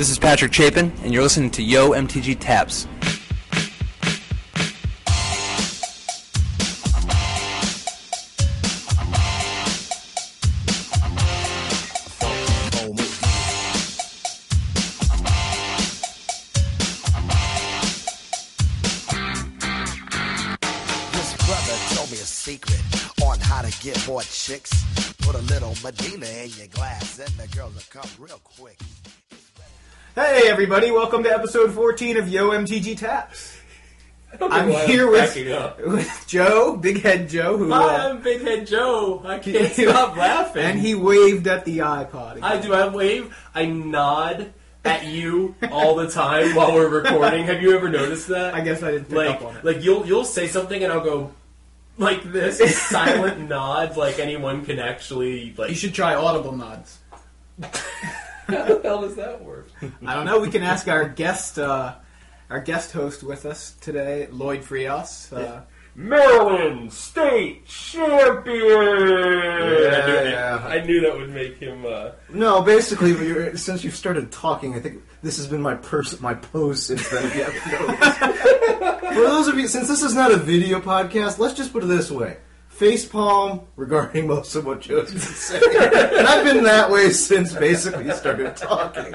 This is Patrick Chapin, and you're listening to Yo MTG Taps. Put a little Medina in your glass, and the girls will come real quick. Hey everybody, welcome to episode 14 of Yo MTG Taps. I'm here with Joe, Big Head Joe. Who, I'm Big Head Joe. I can't stop laughing. And he waved at the iPod again. I do. I wave. I nod at you all the time while we're recording. Have you ever noticed that? I guess I didn't pick up on it. Like you'll say something and I'll go. Like this, silent nods, like anyone can actually, like... You should try audible nods. How the hell does that work? I don't know. We can ask our guest host with us today, Lloyd Frias. Maryland State Champion! Yeah. I knew that would make him... No, basically, since you've started talking, I think this has been my pose since then. For those of you, since this is not a video podcast, let's just put it this way. Facepalm regarding most of what Joe's been saying. And I've been that way since basically you started talking.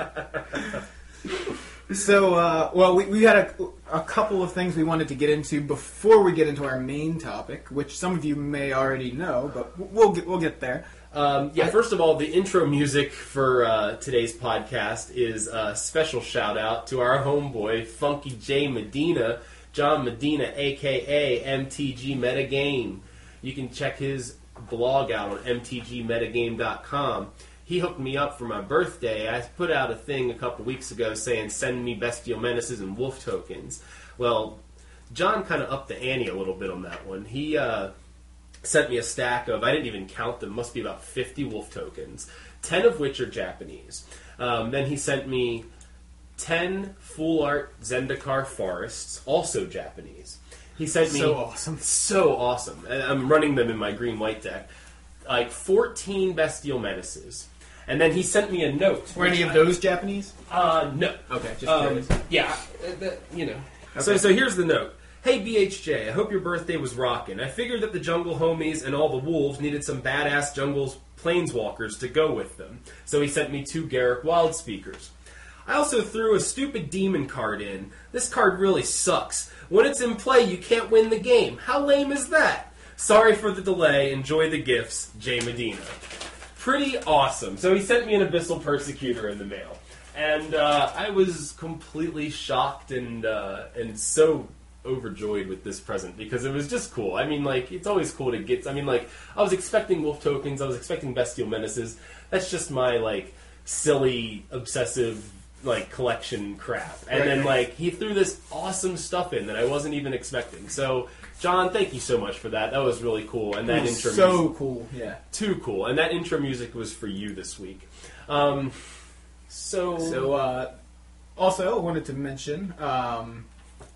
So, we had a couple of things we wanted to get into before we get into our main topic, which some of you may already know, but we'll get there. First of all, the intro music for today's podcast is a special shout-out to our homeboy, Funky J Medina, John Medina, a.k.a. MTG Metagame. You can check his blog out on mtgmetagame.com. He hooked me up for my birthday. I put out a thing a couple weeks ago saying, send me Bestial Menaces and Wolf Tokens. Well, John kind of upped the ante a little bit on that one. He sent me a stack of, I didn't even count them, must be about 50 Wolf Tokens, 10 of which are Japanese. Then he sent me 10 full art Zendikar forests, also Japanese. He sent me so awesome. I'm running them in my green white deck. Like 14 Bestial Menaces, and then he sent me a note. Were any of those Japanese? No. Okay, just curious. Yeah, you know. Okay. So here's the note. Hey BHJ, I hope your birthday was rockin'. I figured that the jungle homies and all the wolves needed some badass jungle planeswalkers to go with them. So he sent me 2 Garruk Wildspeakers. I also threw a stupid demon card in. This card really sucks. When it's in play, you can't win the game. How lame is that? Sorry for the delay. Enjoy the gifts, J. Medina. Pretty awesome. So he sent me an Abyssal Persecutor in the mail. And I was completely shocked and so overjoyed with this present because it was just cool. I mean, like, it's always cool to get... I mean, like, I was expecting Wolf Tokens. I was expecting Bestial Menaces. That's just my, like, silly, obsessive... like collection crap, and right. Then like he threw this awesome stuff in that I wasn't even expecting. So, John, thank you so much for that. That was really cool, and that intro so music, cool, yeah, too cool. And that intro music was for you this week. Also, I wanted to mention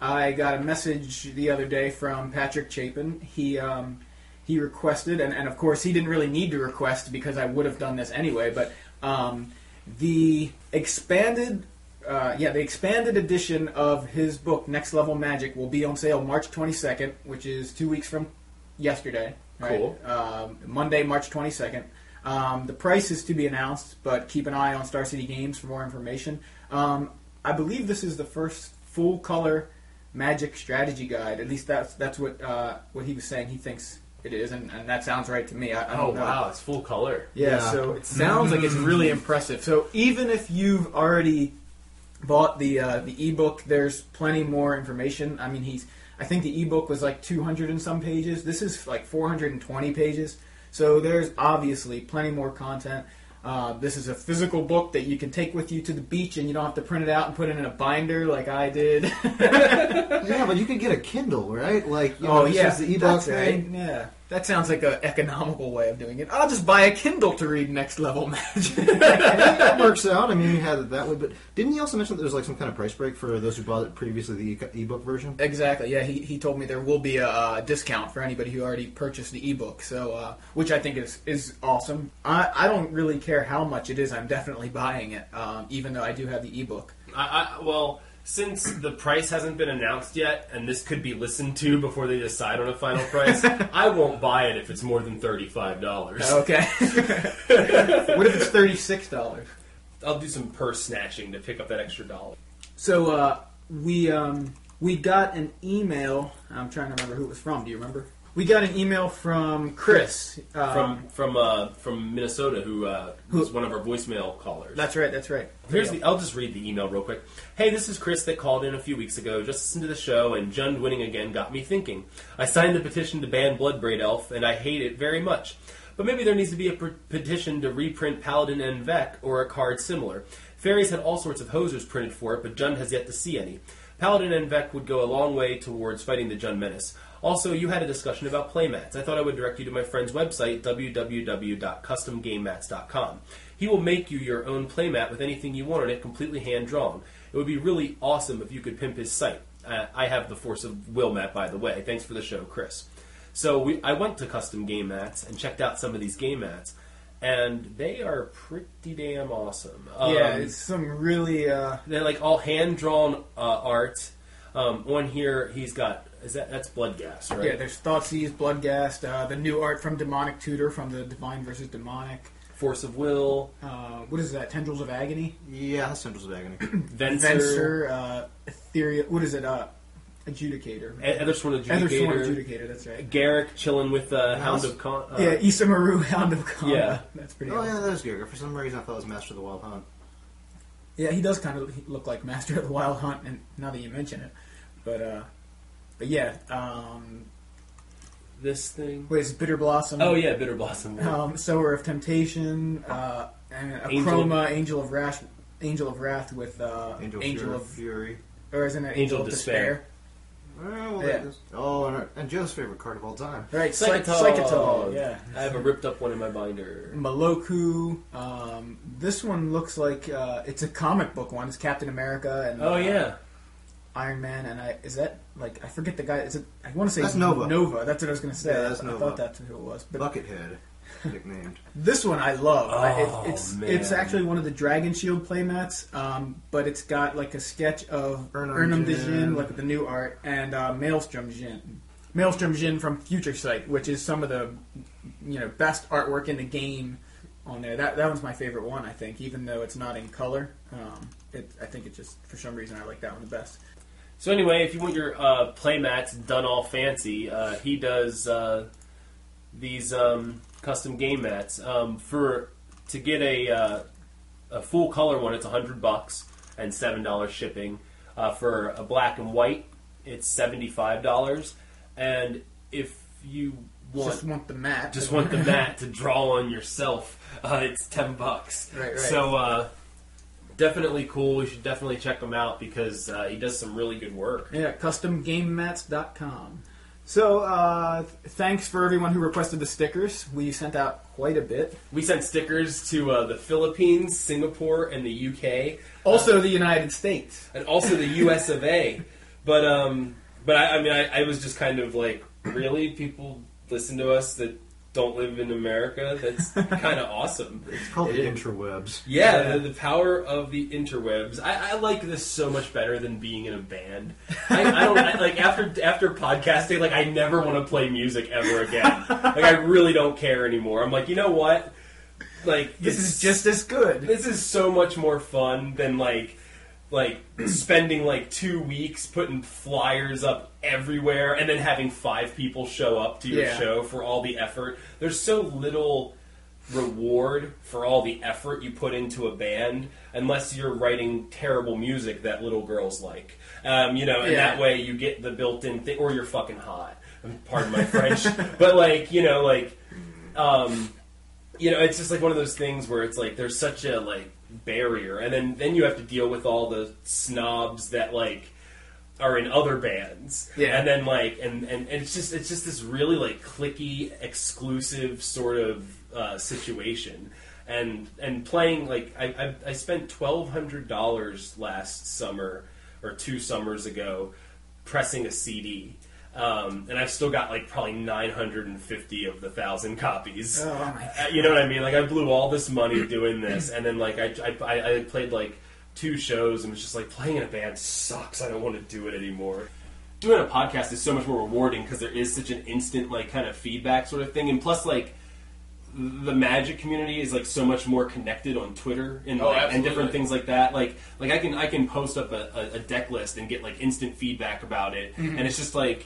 I got a message the other day from Patrick Chapin. He requested, and of course he didn't really need to request because I would have done this anyway, but. The expanded edition of his book, Next Level Magic, will be on sale March 22nd, which is 2 weeks from yesterday. Right? Cool. Monday, March 22nd. The price is to be announced, but keep an eye on Star City Games for more information. I believe this is the first full-color Magic strategy guide. At least that's what he was saying he thinks... It is, and that sounds right to me. I don't know. Wow, it's full color. Yeah, so it sounds like it's really impressive. So even if you've already bought the ebook, there's plenty more information. I mean, I think the ebook was like 200 and some pages. This is like 420 pages. So there's obviously plenty more content. This is a physical book that you can take with you to the beach, and you don't have to print it out and put it in a binder like I did. Yeah, but you could get a Kindle, right? Like, you know, it's just the e-book thing. Right. Yeah. That sounds like an economical way of doing it. I'll just buy a Kindle to read Next Level Magic. That works out. I mean, you had it that way. But didn't he also mention that there was like some kind of price break for those who bought it previously, the ebook version? Exactly. Yeah, he told me there will be a discount for anybody who already purchased the ebook. So, which I think is awesome. I don't really care how much it is. I'm definitely buying it, even though I do have the ebook. Well, since the price hasn't been announced yet, and this could be listened to before they decide on a final price, I won't buy it if it's more than $35. Okay. What if it's $36? I'll do some purse snatching to pick up that extra dollar. So we got an email. I'm trying to remember who it was from. Do you remember? We got an email from Chris from Minnesota, who was one of our voicemail callers. That's right. I'll just read the email real quick. Hey, this is Chris that called in a few weeks ago. Just listened to the show, and Jund winning again got me thinking. I signed the petition to ban Bloodbraid Elf, and I hate it very much. But maybe there needs to be a petition to reprint Paladin and Vec, or a card similar. Fairies had all sorts of hosers printed for it, but Jund has yet to see any. Paladin and Vec would go a long way towards fighting the Jund menace. Also, you had a discussion about playmats. I thought I would direct you to my friend's website, www.customgamemats.com. He will make you your own playmat with anything you want on it, completely hand-drawn. It would be really awesome if you could pimp his site. I have the Force of Will mat, by the way. Thanks for the show, Chris. So I went to Custom Game Mats and checked out some of these game mats, and they are pretty damn awesome. Yeah, it's some really... They're like all hand-drawn art. On here, he's got... That's Bloodghast, right? Yeah, there's Thoughtseize, Bloodghast, the new art from Demonic Tutor, from the Divine versus Demonic. Force of Will. What is that, Tendrils of Agony? Yeah, that's Tendrils of Agony. Venser. Ethereal, what is it, Adjudicator. Ethersworn Adjudicator, that's right. Garruk chilling with Hound of Khan. Yeah, Isamaru, Hound of Khan. Yeah. That's pretty awesome. Yeah, that was Garruk. For some reason I thought it was Master of the Wild Hunt. Yeah, he does kind of look like Master of the Wild Hunt, and now that you mention it. But yeah, this thing. Wait, it's Bitter Blossom. Oh yeah, Bitter Blossom. Yeah. Sower of Temptation, and a Chroma, Angel of Wrath with Angel of Fury, or isn't it Angel of Despair? Well, yeah. And Joe's favorite card of all time. Right, Psychotol. Yeah, I have a ripped up one in my binder. Maloku. This one looks like it's a comic book one. It's Captain America and. Oh yeah. Iron Man, and I forget the guy. Is it? I want to say that's Nova. Nova. That's what I was going to say. Yeah, that's Nova. I thought that's who it was. But Buckethead, nicknamed. This one I love. Oh, it's actually one of the Dragon Shield playmats, but it's got like a sketch of Urnum de Jin, like the new art, and Maelstrom Jin from Future Sight, which is some of the best artwork in the game. On there, that one's my favorite one. I think, even though it's not in color, I think it just for some reason I like that one the best. So anyway, if you want your playmats done all fancy, he does these custom game mats. To get a full color one, it's $100 and $7 shipping. For a black and white, it's $75. And if you want the mat to draw on yourself, it's $10. Right. So definitely cool. We should definitely check him out because he does some really good work. Yeah, customgamemats.com. So thanks for everyone who requested the stickers. We sent out quite a bit. We sent stickers to the Philippines, Singapore, and the UK. Also the United States. And also the US of A. But I was just kind of like, really? People listen to us that don't live in America? That's kind of awesome. It's called the interwebs. Yeah, the power of the interwebs. I like this so much better than being in a band. After podcasting, I never want to play music ever again. I really don't care anymore. I'm like, you know what? This is just as good. This is so much more fun than spending 2 weeks putting flyers up everywhere and then having 5 people show up to your show for all the effort. There's so little reward for all the effort you put into a band unless you're writing terrible music that little girls like. And that way you get the built-in thing, or you're fucking hot. Pardon my French. But it's just one of those things where it's there's such a barrier, and then you have to deal with all the snobs that are in other bands. Yeah. And then, like, and it's just this really, like, clicky, exclusive sort of situation. And playing, like, I spent $1,200 last summer, or 2 summers ago, pressing a CD. And I've still got, like, probably 950 of the 1,000 copies. Oh, my God. You know what I mean? Like, I blew all this money doing this, and then, like, I played, like, 2 shows and was just like, playing in a band sucks. I don't want to do it anymore. Doing a podcast is so much more rewarding because there is such an instant, like, kind of feedback sort of thing. And plus, like, the Magic community is, like, so much more connected on Twitter and, like, and different things like that. Like I can post up a deck list and get, like, instant feedback about it. Mm-hmm. And it's just like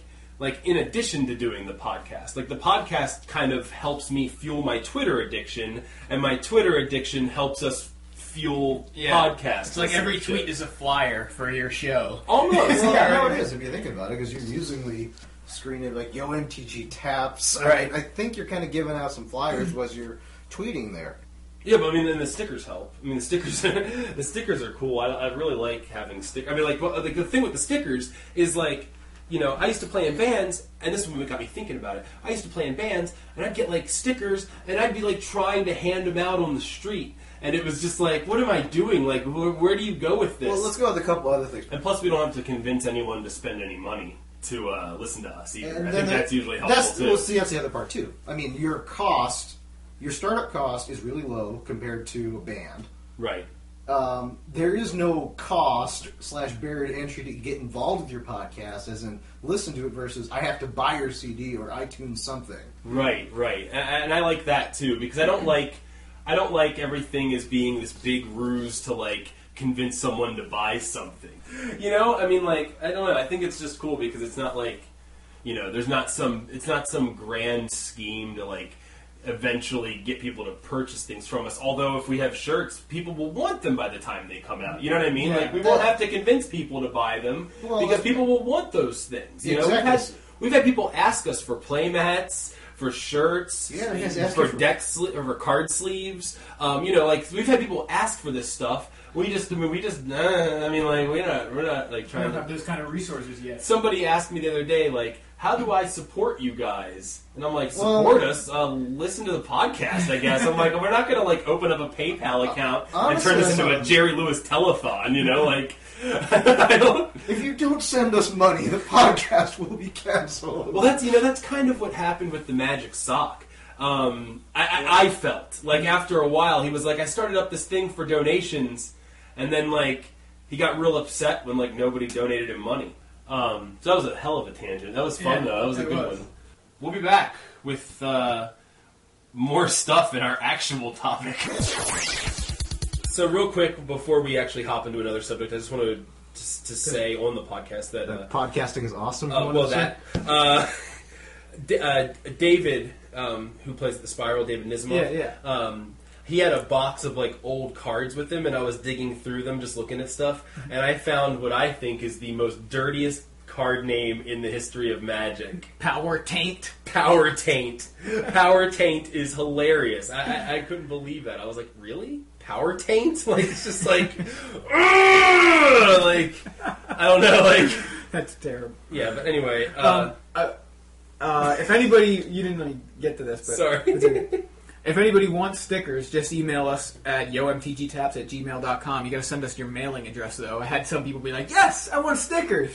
in addition to doing the podcast, like, the podcast kind of helps me fuel my Twitter addiction, and my Twitter addiction helps us fuel podcasts. It's like every tweet is a flyer for your show. Almost. Well, yeah, right. It is, if you think about it, because you're usually screening it like, yo, MTG taps. Right. I think you're kind of giving out some flyers as you're tweeting there. Yeah, but I mean, then the stickers help. I mean, the stickers are cool. I really like having stickers. I mean, like, well, the thing with the stickers is, like, you know, I used to play in bands, and this is what got me thinking about it. I used to play in bands, and I'd get, like, stickers, and I'd be, like, trying to hand them out on the street. And it was just like, what am I doing? Like, where do you go with this? Well, let's go with a couple other things. And plus, we don't have to convince anyone to spend any money to listen to us either. And I think that's usually helpful, too. Well, see, that's the other part, too. I mean, your startup cost is really low compared to a band. Right. There is no cost/barrier to entry to get involved with your podcast, as in listen to it, versus I have to buy your CD or iTunes something. Right. And I like that, too, because I don't like everything as being this big ruse to, like, convince someone to buy something. You know? I mean, like, I don't know. I think it's just cool because it's not like, you know, it's not some grand scheme to, like, eventually get people to purchase things from us. Although if we have shirts, people will want them by the time they come out. You know what I mean? Yeah, like, we won't have to convince people to buy them because people will want those things. You know? We've had people ask us for playmats, for shirts, for deck or for card sleeves. You know, like, we've had people ask for this stuff. We don't have those kind of resources yet. Somebody asked me the other day, like, how do I support you guys? And I'm like, support us? Listen to the podcast, I guess. I'm like, we're not going to, like, open up a PayPal account honestly, and turn this into a Jerry Lewis telethon, you know? Like, if you don't send us money, the podcast will be canceled. Well, that's kind of what happened with the Magic Sock. I felt like after a while, he was like, I started up this thing for donations, and then, like, he got real upset when, like, nobody donated him money. So that was a hell of a tangent. That was fun, though. That was a good one. We'll be back with more stuff in our actual topic. So real quick, before we actually hop into another subject, I just want to say on the podcast that... podcasting is awesome. David, who plays The Spiral, David Nismoff, he had a box of, like, old cards with him, and I was digging through them, just looking at stuff, and I found what I think is the most dirtiest card name in the history of Magic. Power Taint. Power Taint. Power Taint is hilarious. I couldn't believe that. I was like, really? Power Taint? Like, it's just like, like, I don't know, like... That's terrible. Yeah, but anyway... if anybody... You didn't really get to this, but... Sorry. It's okay. If anybody wants stickers, just email us at yomtgtaps@gmail.com. You gotta send us your mailing address, though. I had some people be like, yes, I want stickers!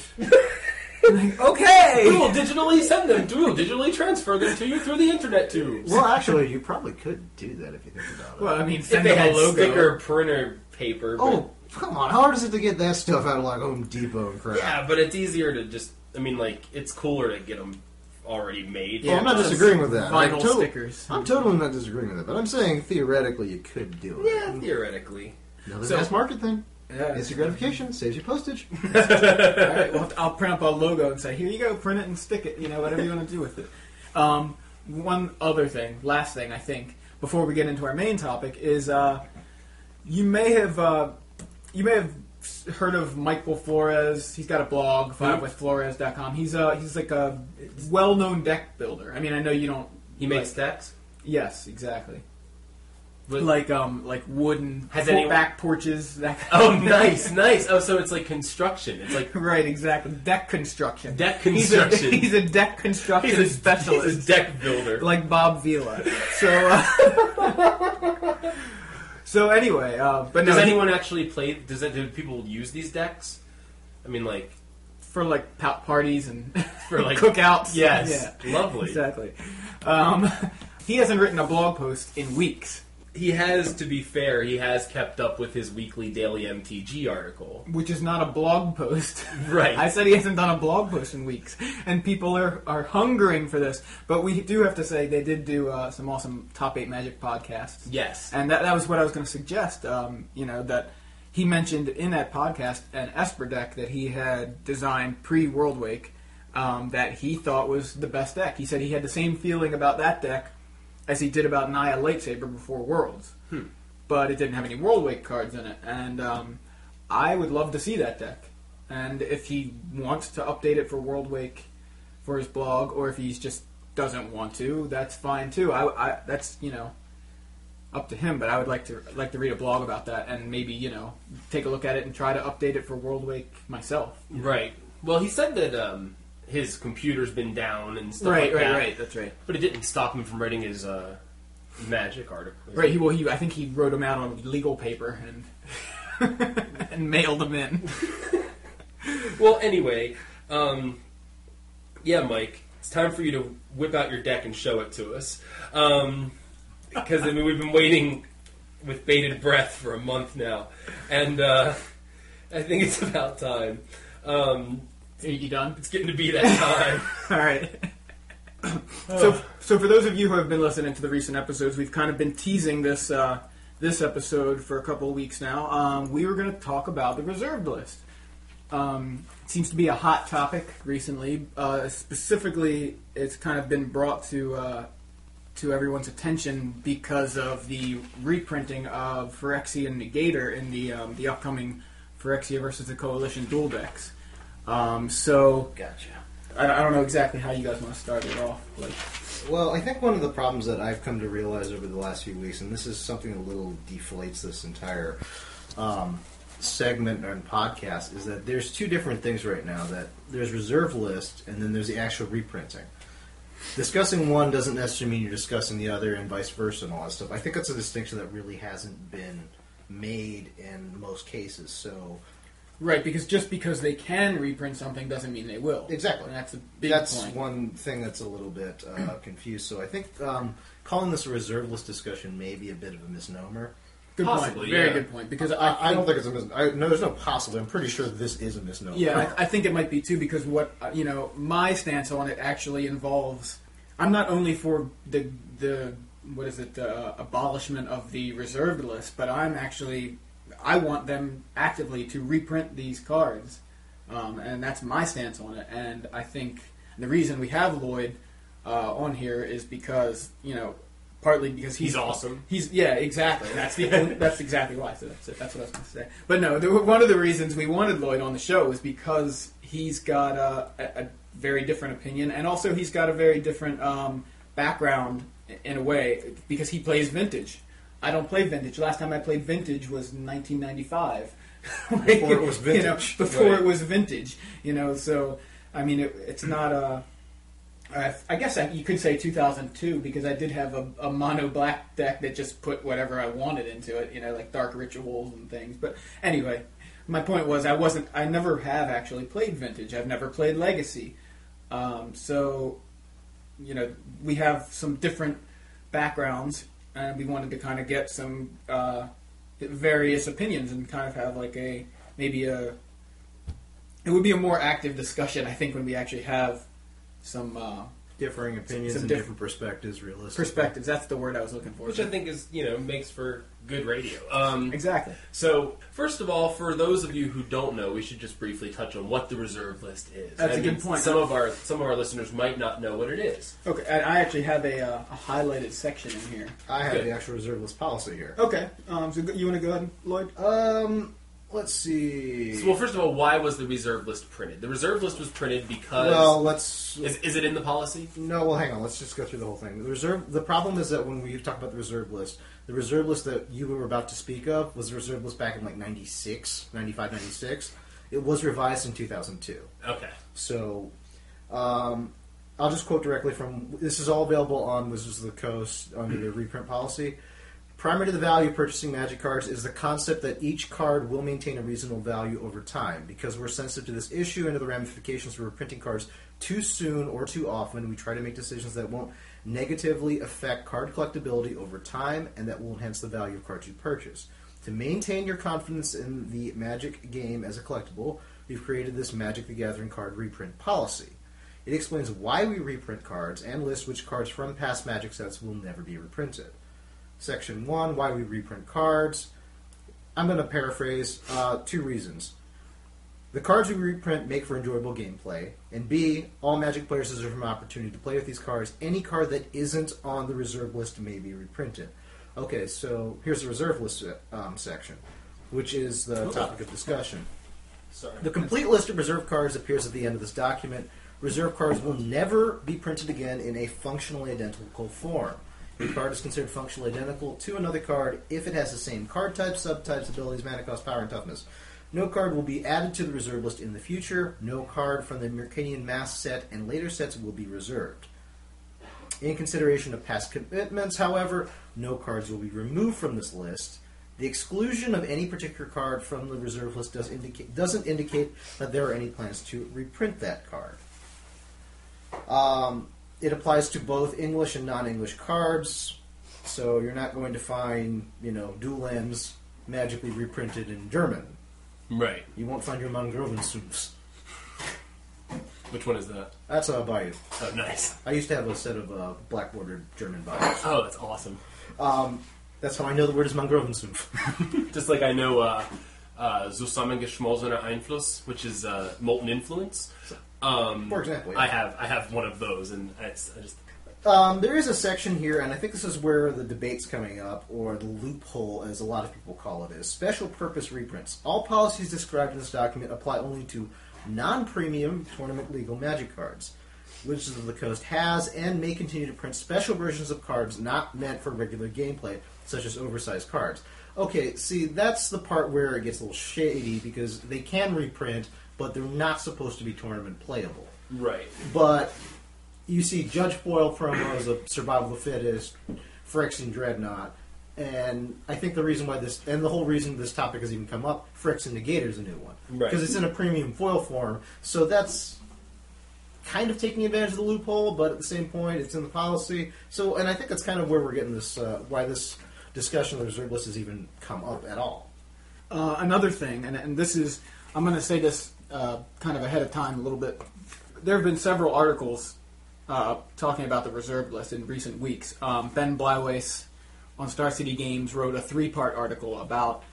I'm like, okay! We will digitally send them. We will digitally transfer them to you through the internet tubes. Well, actually, you probably could do that if you think about it. Well, I mean, send them a logo. If they had sticker printer paper. Oh, come on. How hard is it to get that stuff out of, like, Home Depot and crap? Yeah, but it's easier to just... I mean, like, it's cooler to get them already made. Yeah, I'm not disagreeing with that. Stickers. I'm totally not disagreeing with that, but I'm saying theoretically you could do it. Yeah, theoretically. Another mass market thing. Yeah. It's your gratification. Saves your postage. All right, well, I'll print up a logo and say, here you go, print it and stick it, you know, whatever you want to do with it. One other thing, last thing, I think, before we get into our main topic, is you may have heard of Michael Flores. He's got a blog, 5withflores.com. He's like a well-known deck builder. I mean, I know you don't... He makes decks? Yes, exactly. like wooden back porches. That kind of nice. Oh, so it's like construction. It's like right, exactly. Deck construction. Deck construction. He's a deck construction specialist. He's a deck builder, like Bob Vila. So, so anyway, but does anyone actually play? Do people use these decks? I mean, like. For like parties and for like cookouts. Yes, yeah. Lovely. Exactly. He hasn't written a blog post in weeks. He has, to be fair, he has kept up with his weekly daily MTG article. Which is not a blog post. Right. I said he hasn't done a blog post in weeks. And people are hungering for this. But we do have to say they did do some awesome Top 8 Magic podcasts. Yes. And that was what I was going to suggest, you know, that... He mentioned in that podcast an Esper deck that he had designed pre-Worldwake that he thought was the best deck. He said he had the same feeling about that deck as he did about Naya Lightsaber before Worlds. But it didn't have any Worldwake cards in it. And I would love to see that deck. And if he wants to update it for Worldwake for his blog, or if he just doesn't want to, that's fine too. I that's, you know... up to him, but I would like to read a blog about that and maybe, you know, take a look at it and try to update it for Worldwake myself. Right. Well, he said that his computer's been down and stuff like that. Right, that's right. But it didn't stop him from writing his magic article. Right, I think he wrote them out on legal paper and and mailed them in. Well, anyway, yeah, Mike, it's time for you to whip out your deck and show it to us. Because, I mean, we've been waiting with bated breath for a month now. And I think it's about time. Are you done? It's getting to be that time. All right. So for those of you who have been listening to the recent episodes, we've kind of been teasing this episode for a couple of weeks now. We were going to talk about the reserved list. It seems to be a hot topic recently. Specifically, it's kind of been brought to everyone's attention because of the reprinting of Phyrexian Negator in the upcoming Phyrexia versus the Coalition dual decks. Gotcha. I don't know exactly how you guys want to start it off. Well, I think one of the problems that I've come to realize over the last few weeks, and this is something that a little deflates this entire segment and podcast, is that there's two different things right now. That there's reserve list, and then there's the actual reprinting. Discussing one doesn't necessarily mean you're discussing the other and vice versa and all that stuff. I think that's a distinction that really hasn't been made in most cases. So, right, because just because they can reprint something doesn't mean they will. Exactly. And that's a big point. That's one thing that's a little bit confused. So I think calling this a reserve list discussion may be a bit of a misnomer. Good possibly, point. Very good point. Because I don't think it's a misnomer. No, there's no possible. I'm pretty sure this is a misnomer. Yeah, I think it might be too because what, you know, my stance on it actually involves... I'm not only for the abolishment of the reserved list, but I'm actually... I want them actively to reprint these cards. And that's my stance on it. And I think the reason we have Lloyd on here is because, you know... Partly because he's awesome. Yeah, exactly. That's exactly why. So that's it. That's what I was going to say. But no, one of the reasons we wanted Lloyd on the show is because he's got a very different opinion, and also he's got a very different background in a way because he plays vintage. I don't play vintage. Last time I played vintage was 1995. Before it was vintage. You know, before it was vintage. You know, so I mean, it's not a. I guess you could say 2002 because I did have a mono black deck that just put whatever I wanted into it, you know, like Dark Rituals and things. But anyway, my point was I never have actually played Vintage. I've never played Legacy. So, you know, we have some different backgrounds and we wanted to kind of get some various opinions and kind of have like it would be a more active discussion, I think, when we actually have some differing opinions and different perspectives, realistically. Perspectives, that's the word I was looking for. Which I think is, you know, makes for good radio. Exactly. So, first of all, for those of you who don't know, we should just briefly touch on what the reserve list is. That's a good point. Some of our listeners might not know what it is. Okay, I actually have a highlighted section in here. I have the actual reserve list policy here. Okay, so you want to go ahead, Lloyd? Let's see. So, well, first of all, why was the reserve list printed? The reserve list was printed because... Well, let's... Is it in the policy? No, well, hang on. Let's just go through the whole thing. The reserve... The problem is that when we talk about the reserve list that you were about to speak of was the reserve list back in, like, 96, 95, 96. It was revised in 2002. Okay. So, I'll just quote directly from... This is all available on Wizards of the Coast under the reprint policy. Primary to the value of purchasing Magic cards is the concept that each card will maintain a reasonable value over time. Because we're sensitive to this issue and to the ramifications for reprinting cards too soon or too often, we try to make decisions that won't negatively affect card collectability over time and that will enhance the value of cards you purchase. To maintain your confidence in the Magic game as a collectible, we've created this Magic the Gathering card reprint policy. It explains why we reprint cards and lists which cards from past Magic sets will never be reprinted. Section 1, why we reprint cards. I'm going to paraphrase 2 reasons. The cards we reprint make for enjoyable gameplay. And B, all Magic players deserve an opportunity to play with these cards. Any card that isn't on the reserve list may be reprinted. Okay, so here's the reserve list section, which is the topic of discussion. Sorry. The complete list of reserve cards appears at the end of this document. Reserve cards will never be printed again in a functionally identical form. A card is considered functionally identical to another card if it has the same card type, subtypes, abilities, mana cost, power, and toughness. No card will be added to the reserve list in the future. No card from the Mercadian Mass set and later sets will be reserved. In consideration of past commitments, however, no cards will be removed from this list. The exclusion of any particular card from the reserve list doesn't indicate that there are any plans to reprint that card. It applies to both English and non-English cards, so you're not going to find, Dual Lands magically reprinted in German. Right. You won't find your Mangrovensumpfs. Which one is that? That's a Bayou. Oh, nice. I used to have a set of black-bordered German Bayous. Oh, that's awesome. That's how I know the word is Mangrovensumpf. Just like I know Zusammengeschmolzener Einfluss, which is molten influence. For example, yeah. I have one of those, and I just. There is a section here, and I think this is where the debate's coming up, or the loophole, as a lot of people call it, is special purpose reprints. All policies described in this document apply only to non-premium tournament legal Magic cards. Wizards of the Coast has and may continue to print special versions of cards not meant for regular gameplay, such as oversized cards. Okay, see, that's the part where it gets a little shady because they can reprint. But they're not supposed to be tournament playable. Right. But you see Judge Foyle promos of Survival of the Fittest, Phyrexian Dreadnought, and I think the reason why this, and the whole reason this topic has even come up, Phyrexian Negator is a new one. Right. Because it's in a premium foil form, so that's kind of taking advantage of the loophole, but at the same point, it's in the policy. So, and I think that's kind of where we're getting this, why this discussion of the reserve list has even come up at all. Another thing, and this is, I'm going to say this, kind of ahead of time a little bit. There have been several articles talking about the reserve list in recent weeks. Ben Bleiweiss on Star City Games wrote a 3-part article about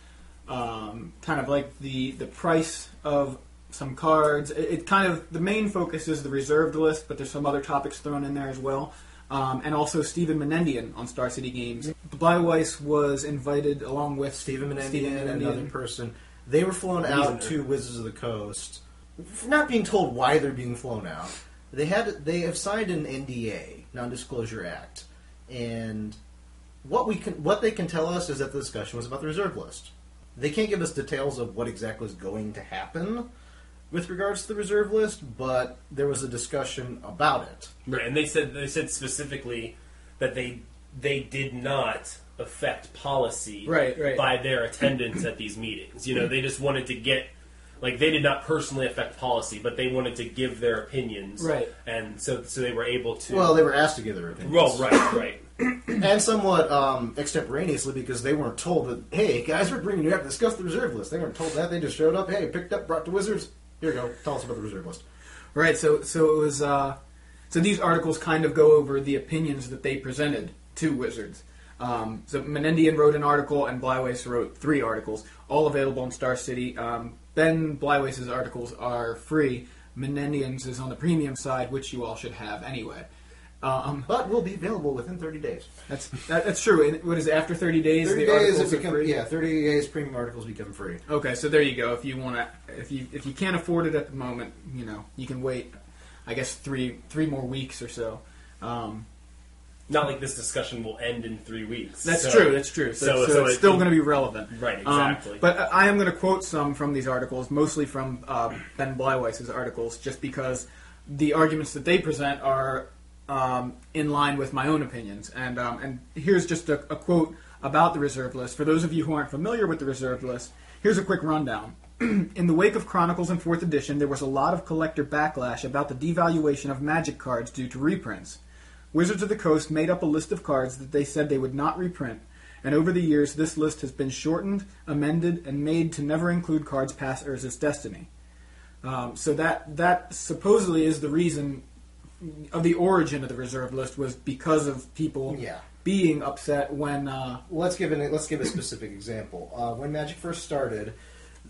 kind of like the price of some cards. It kind of, the main focus is the reserved list, but there's some other topics thrown in there as well. And also Stephen Menendian on Star City Games. Bleiweiss was invited along with Stephen Menendian and another person. They were flown out to Wizards of the Coast, not being told why they're being flown out. They have signed an NDA, Non-Disclosure Act, and what they can tell us is that the discussion was about the reserve list. They can't give us details of what exactly is going to happen with regards to the reserve list, but there was a discussion about it. Right, and they said specifically that they did not affect policy by their attendance at these meetings. They just wanted to get... Like, they did not personally affect policy, but they wanted to give their opinions. Right. And so they were able to... Well, they were asked to give their opinions. Well, right. And somewhat extemporaneously, because they weren't told that, hey, guys, we're bringing you up to discuss the reserve list. They weren't told that. They just showed up, hey, picked up, brought to Wizards. Here you go. Tell us about the reserve list. Right, so it was... so these articles kind of go over the opinions that they presented to Wizards. So Menendian wrote an article, and Bleiweiss wrote 3 articles, all available on Star City. Ben Bleiweiss's articles are free. Menendian's is on the premium side, which you all should have anyway. But will be available within 30 days. That's true. And what is it, after 30 days? 30 the days articles become, are free? Yeah, 30 days premium articles become free. Okay, so there you go. If you want to, if you can't afford it at the moment, you know, you can wait. I guess three more weeks or so. Not like this discussion will end in 3 weeks. That's true. So it's still going to be relevant. Right, exactly. But I am going to quote some from these articles, mostly from Ben Bleiweiss's articles, just because the arguments that they present are in line with my own opinions. And here's just a quote about the reserved list. For those of you who aren't familiar with the reserved list, here's a quick rundown. In the wake of Chronicles and 4th edition, there was a lot of collector backlash about the devaluation of Magic cards due to reprints. Wizards of the Coast made up a list of cards that they said they would not reprint, and over the years this list has been shortened, amended, and made to never include cards past Urza's Destiny. So that supposedly is the reason of the origin of the reserved list, was because of people... Yeah. Being upset when let's give a specific example. When Magic first started,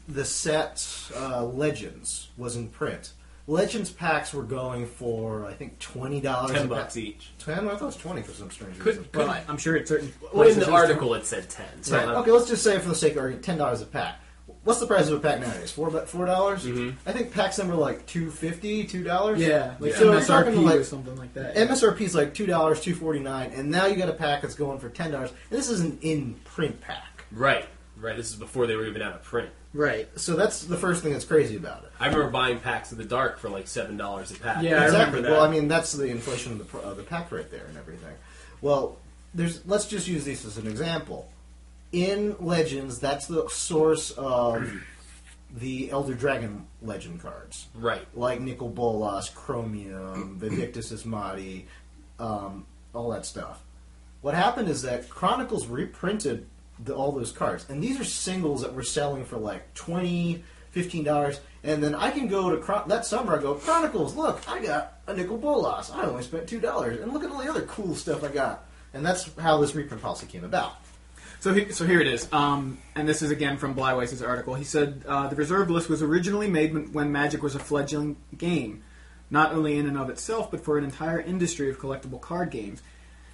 the set Legends was in print. Legends packs were going for, I think, $20. $10 each. 10? I thought it was 20 for some strange reason. But I'm sure it's certain. Well, in the article it said 10. So right. Okay, let's just say for the sake of argument, $10 a pack. What's the price of a pack nowadays? $4? Mm-hmm. I think packs them were like $2.50, $2. Yeah, like so MSRP like, or something like that. Yeah. MSRP's like $2, $2.49, and now you got a pack that's going for $10. And this is an in-print pack. Right. This is before they were even out of print. Right. So that's the first thing that's crazy about it. I remember buying packs of The Dark for like $7 a pack. Yeah, exactly. I remember that. Well, I mean, that's the inflation of the pack right there and everything. Well, let's just use these as an example. In Legends, that's the source of the Elder Dragon Legend cards. Right. Like Nicol Bolas, Chromium, Vindictus Ismati, all that stuff. What happened is that Chronicles reprinted all those cards. And these are singles that we're selling for like $20, $15. And then I can go to... that summer I go, Chronicles, look, I got a Nicol Bolas. I only spent $2. And look at all the other cool stuff I got. And that's how this reprint policy came about. So here it is, and this is again from Bleiweiss's article. He said, the reserved list was originally made when Magic was a fledgling game, not only in and of itself, but for an entire industry of collectible card games.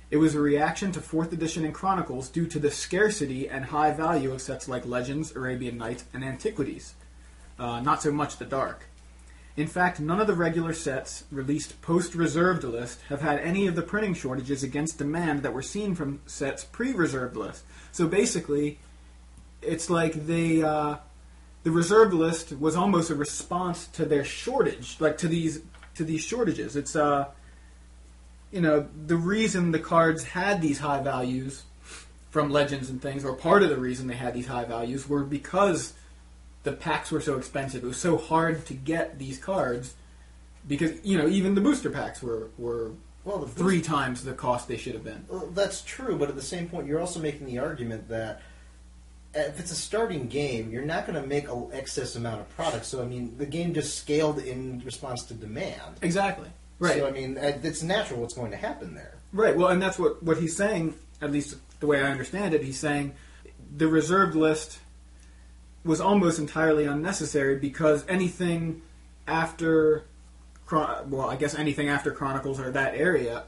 It was a reaction to 4th edition and Chronicles due to the scarcity and high value of sets like Legends, Arabian Nights, and Antiquities, not so much The Dark. In fact, none of the regular sets released post-reserved list have had any of the printing shortages against demand that were seen from sets pre-reserved list. So basically, it's like the reserved list was almost a response to their shortage, like to these shortages. It's the reason the cards had these high values from Legends and things, or part of the reason they had these high values were because the packs were so expensive. It was so hard to get these cards because even the booster packs were. Well, three times the cost they should have been. Well, that's true, but at the same point, you're also making the argument that if it's a starting game, you're not going to make an excess amount of product. So, I mean, the game just scaled in response to demand. Exactly. Right. So, I mean, it's natural what's going to happen there. Right. Well, and that's what he's saying, at least the way I understand it. He's saying the reserved list was almost entirely unnecessary because anything after... Well, I guess anything after Chronicles or that era,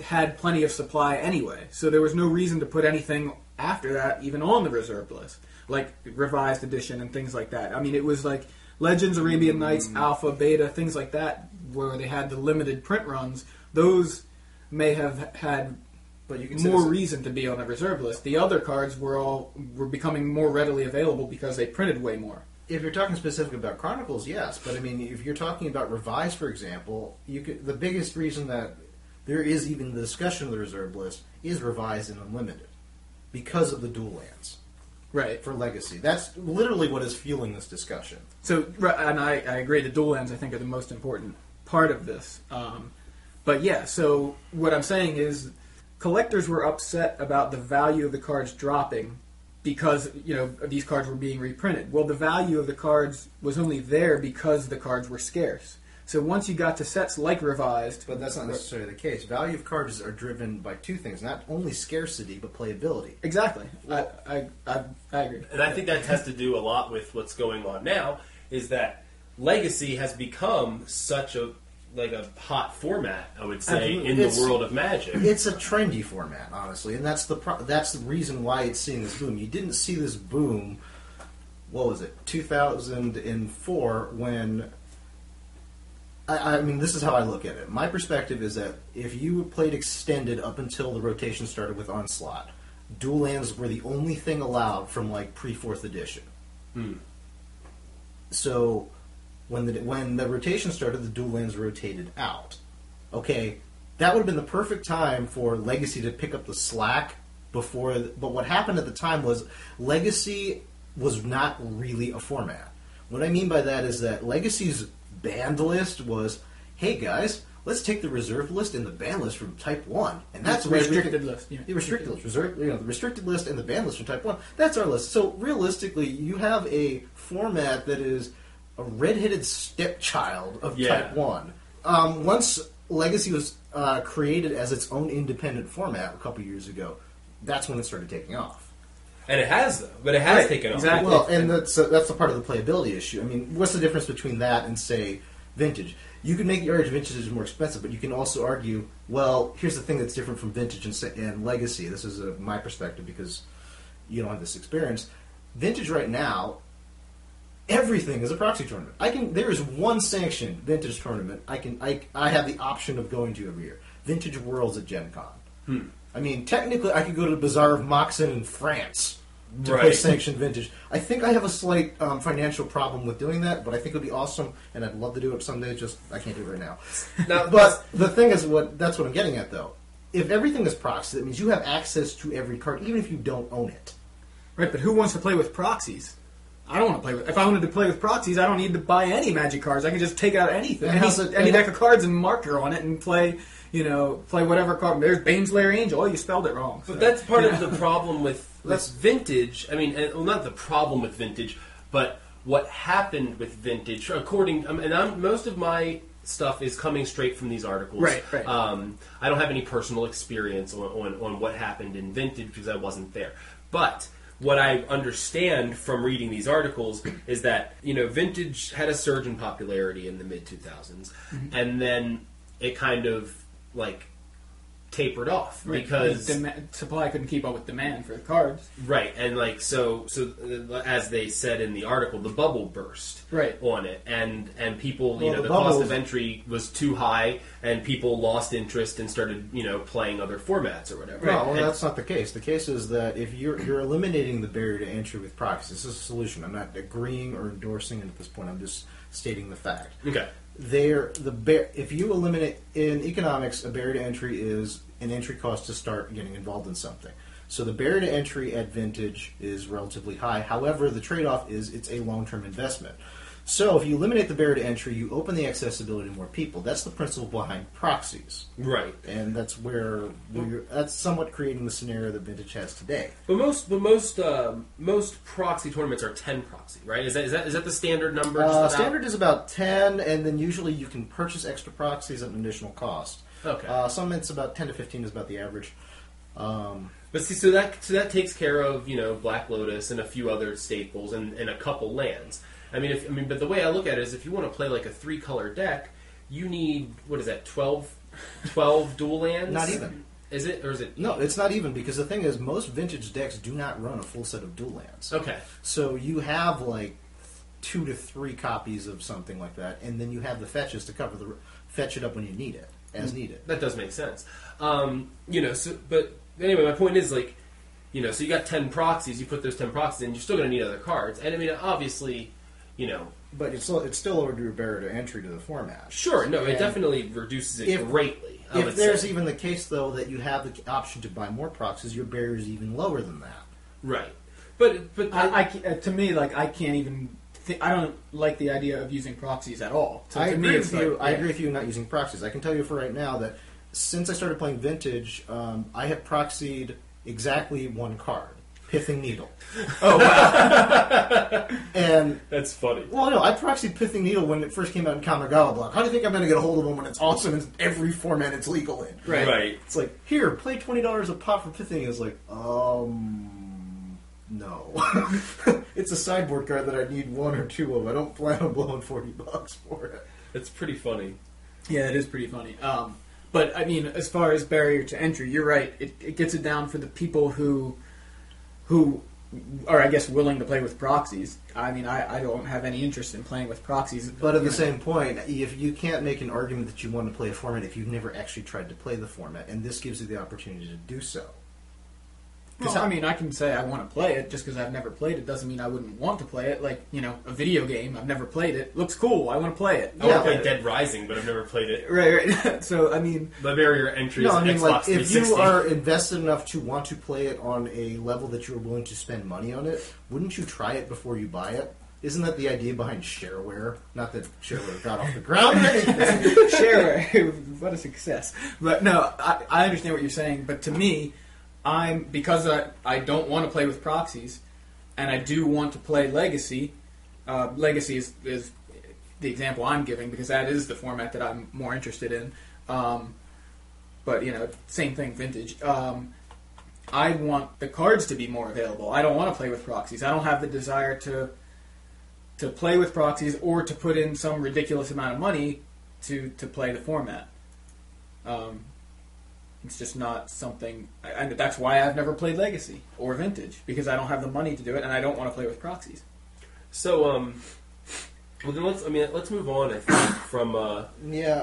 had plenty of supply anyway. So there was no reason to put anything after that even on the reserve list, like revised edition and things like that. I mean, it was like Legends, Arabian Nights, Alpha, Beta, things like that, where they had the limited print runs. Those may have had more reason to be on the reserve list. The other cards were becoming more readily available because they printed way more. If you're talking specifically about Chronicles, yes. But, I mean, if you're talking about Revised, for example, the biggest reason that there is even the discussion of the reserve list is Revised and Unlimited because of the dual lands. Right. For Legacy. That's literally what is fueling this discussion. So, and I agree, the dual lands, I think, are the most important part of this. But, yeah, so what I'm saying is collectors were upset about the value of the cards dropping because, these cards were being reprinted. Well, the value of the cards was only there because the cards were scarce. So once you got to sets like Revised... But that's not necessarily the case. Value of cards are driven by two things, not only scarcity, but playability. Exactly. Well, I agree. And I think that has to do a lot with what's going on now, is that Legacy has become such a like a hot format, I would say, in the world of Magic. It's a trendy format, honestly, and that's the reason why it's seeing this boom. You didn't see this boom, what was it, 2004, when... I mean, this is how I look at it. My perspective is that if you played Extended up until the rotation started with Onslaught, dual lands were the only thing allowed from, like, pre-4th edition. Hmm. So... When the rotation started, the dual lands rotated out. Okay, that would have been the perfect time for Legacy to pick up the slack before... But what happened at the time was Legacy was not really a format. What I mean by that is that Legacy's banned list was, hey guys, let's take the reserve list and the banned list from Type 1. And that's restricted list. Yeah. The restricted list. Reserve, you know, the restricted list and the banned list from Type 1. That's our list. So realistically, you have a format that is... a red-headed stepchild of Type 1. Once Legacy was created as its own independent format a couple years ago, that's when it started taking off. And it has, though. But it has taken off. Exactly. Well, and that's the part of the playability issue. I mean, what's the difference between that and, say, Vintage? You can make your argument Vintage is more expensive, but you can also argue, well, here's the thing that's different from Vintage and Legacy. This is my perspective because you don't have this experience. Vintage right now... everything is a proxy tournament. There is one sanctioned Vintage tournament I have the option of going to every year. Vintage Worlds at Gen Con. Hmm. I mean, technically, I could go to the Bazaar of Moxon in France to play sanctioned Vintage. I think I have a slight financial problem with doing that, but I think it would be awesome, and I'd love to do it someday. Just I can't do it right now. But the thing is, that's what I'm getting at, though. If everything is proxy, that means you have access to every card, even if you don't own it. Right, but who wants to play with proxies? I don't want to play with... If I wanted to play with proxies, I don't need to buy any Magic cards. I can just take out anything. Any deck of cards and marker on it and play, you know, play whatever card. There's Baneslayer Angel. Oh, you spelled it wrong. So. But that's part of the problem with Vintage. I mean, well, not the problem with Vintage, but what happened with Vintage, according... and most of my stuff is coming straight from these articles. Right. I don't have any personal experience on what happened in Vintage because I wasn't there. But... what I understand from reading these articles is that, you know, Vintage had a surge in popularity in the mid-2000s, mm-hmm. and then it kind of, like, tapered off because... supply couldn't keep up with demand for the cards. Right, and, like, so as they said in the article, the bubble burst on it, and people, you know, the cost of entry was too high, and people lost interest and started, you know, playing other formats or whatever. Right. Well, that's not the case. The case is that if you're eliminating the barrier to entry with proxies, this is a solution. I'm not agreeing or endorsing it at this point. I'm just stating the fact. Okay. If you eliminate in economics, a barrier to entry is an entry cost to start getting involved in something. So the barrier to entry at Vintage is relatively high. However, the trade-off is it's a long-term investment. So if you eliminate the barrier to entry, you open the accessibility to more people. That's the principle behind proxies. Right. And that's where that's somewhat creating the scenario that Vintage has today. But most proxy tournaments are 10 proxy, right? Is that the standard number? Standard is about 10, and then usually you can purchase extra proxies at an additional cost. Okay. Some it's about 10 to 15 is about the average. But see, so that takes care of, you know, Black Lotus and a few other staples and a couple lands. But the way I look at it is, if you want to play like a 3-color deck, you need 12 dual lands. Not even. Is it, or is it? No, it's not even, because the thing is, most Vintage decks do not run a full set of dual lands. Okay. So you have like 2 to 3 copies of something like that, and then you have the fetches to cover fetch it up when you need it, as needed. That does make sense. But anyway, my point is, like, you know, so you got 10 proxies. You put those 10 proxies in, you're still going to need other cards, and I mean, obviously. You know, but it's still already a barrier to entry to the format. Sure, no, it definitely reduces it greatly. If there's even the case, though, that you have the option to buy more proxies, your barrier is even lower than that. Right, but I to me, like, I can't even. I don't like the idea of using proxies at all. So I agree with you. I agree with you not using proxies. I can tell you for right now that since I started playing Vintage, I have proxied exactly one card. Pithing Needle. Oh, wow. And that's funny. Well, no, I proxied Pithing Needle when it first came out in Kamigawa Block. How do you think I'm going to get a hold of them when it's awesome in every format it's legal in? Right. It's like, here, play $20 a pop for Pithing. It's like, no. It's a sideboard card that I need 1 or 2 of. I don't plan on blowing $40 for it. That's pretty funny. Yeah, that is pretty funny. But, I mean, as far as barrier to entry, you're right. It gets it down for the people who are, I guess, willing to play with proxies. I mean, I don't have any interest in playing with proxies. But at the same point, if you can't make an argument that you want to play a format if you've never actually tried to play the format, and this gives you the opportunity to do so. Well, I mean, I can say I want to play it. Just because I've never played it doesn't mean I wouldn't want to play it. Like, you know, a video game. I've never played it. Looks cool. I want to play it. I want to play Dead Rising, but I've never played it. Right. So, I mean... The barrier entry is Xbox 360. If you are invested enough to want to play it on a level that you're willing to spend money on it, wouldn't you try it before you buy it? Isn't that the idea behind shareware? Not that shareware got off the ground or anything. Shareware. What a success. But, no, I understand what you're saying, but to me... Because I don't want to play with proxies, and I do want to play Legacy. Legacy is the example I'm giving because that is the format that I'm more interested in. But, you know, same thing, Vintage. I want the cards to be more available. I don't want to play with proxies. I don't have the desire to play with proxies or to put in some ridiculous amount of money to play the format. It's just not something... and that's why I've never played Legacy or Vintage, because I don't have the money to do it, and I don't want to play with proxies. So, well, then let's move on, I think,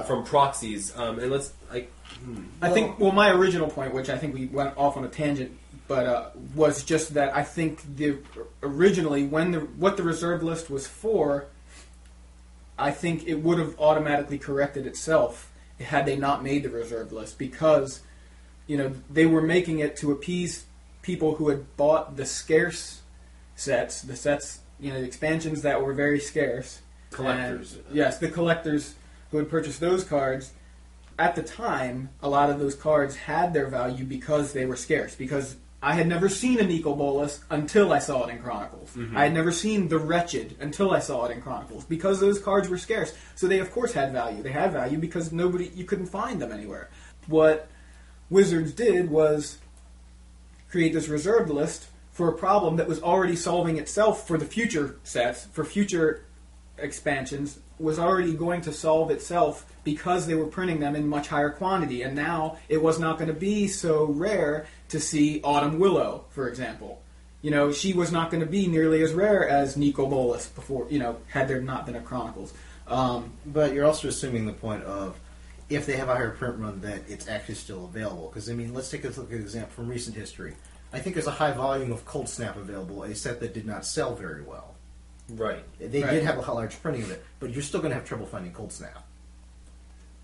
from proxies, and let's... I think my original point, which I think we went off on a tangent, but was just that I think originally, what the reserve list was for, I think it would have automatically corrected itself had they not made the reserve list, because... You know, they were making it to appease people who had bought the scarce sets, the expansions that were very scarce. Collectors. And, yes, the collectors who had purchased those cards. At the time, a lot of those cards had their value because they were scarce, because I had never seen a Nicol Bolas until I saw it in Chronicles. Mm-hmm. I had never seen the Wretched until I saw it in Chronicles, because those cards were scarce. So they, of course, had value. They had value because you couldn't find them anywhere. What Wizards did was create this reserved list for a problem that was already solving itself for the future sets, for future expansions, was already going to solve itself because they were printing them in much higher quantity. And now it was not going to be so rare to see Autumn Willow, for example. You know, she was not going to be nearly as rare as Nicol Bolas before, you know, had there not been a Chronicles. But you're also assuming the point of, if they have a higher print run, that it's actually still available. Because, I mean, let's take a look at an example from recent history. I think there's a high volume of Cold Snap available, a set that did not sell very well. Right. They did have a large printing of it, but you're still going to have trouble finding Cold Snap.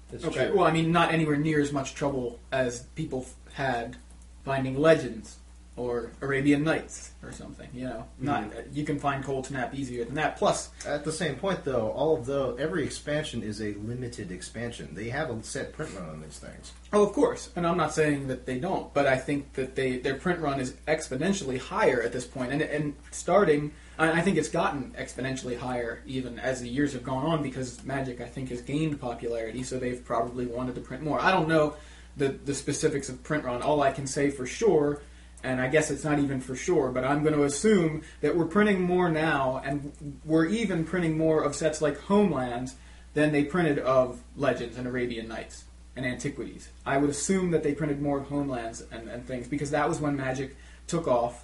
That's okay. True. Well, I mean, not anywhere near as much trouble as people had finding Legends or Arabian Nights or something, you know. Mm-hmm. You can find Cold Snap easier than that. Plus, at the same point, though, although every expansion is a limited expansion, they have a set print run on these things. Oh, of course. And I'm not saying that they don't, but I think that their print run is exponentially higher at this point. And starting, I think it's gotten exponentially higher even as the years have gone on, because Magic, I think, has gained popularity, so they've probably wanted to print more. I don't know the specifics of print run. All I can say for sure, and I guess it's not even for sure, but I'm going to assume that we're printing more now, and we're even printing more of sets like Homelands than they printed of Legends and Arabian Nights and Antiquities. I would assume that they printed more of Homelands and things, because that was when Magic took off,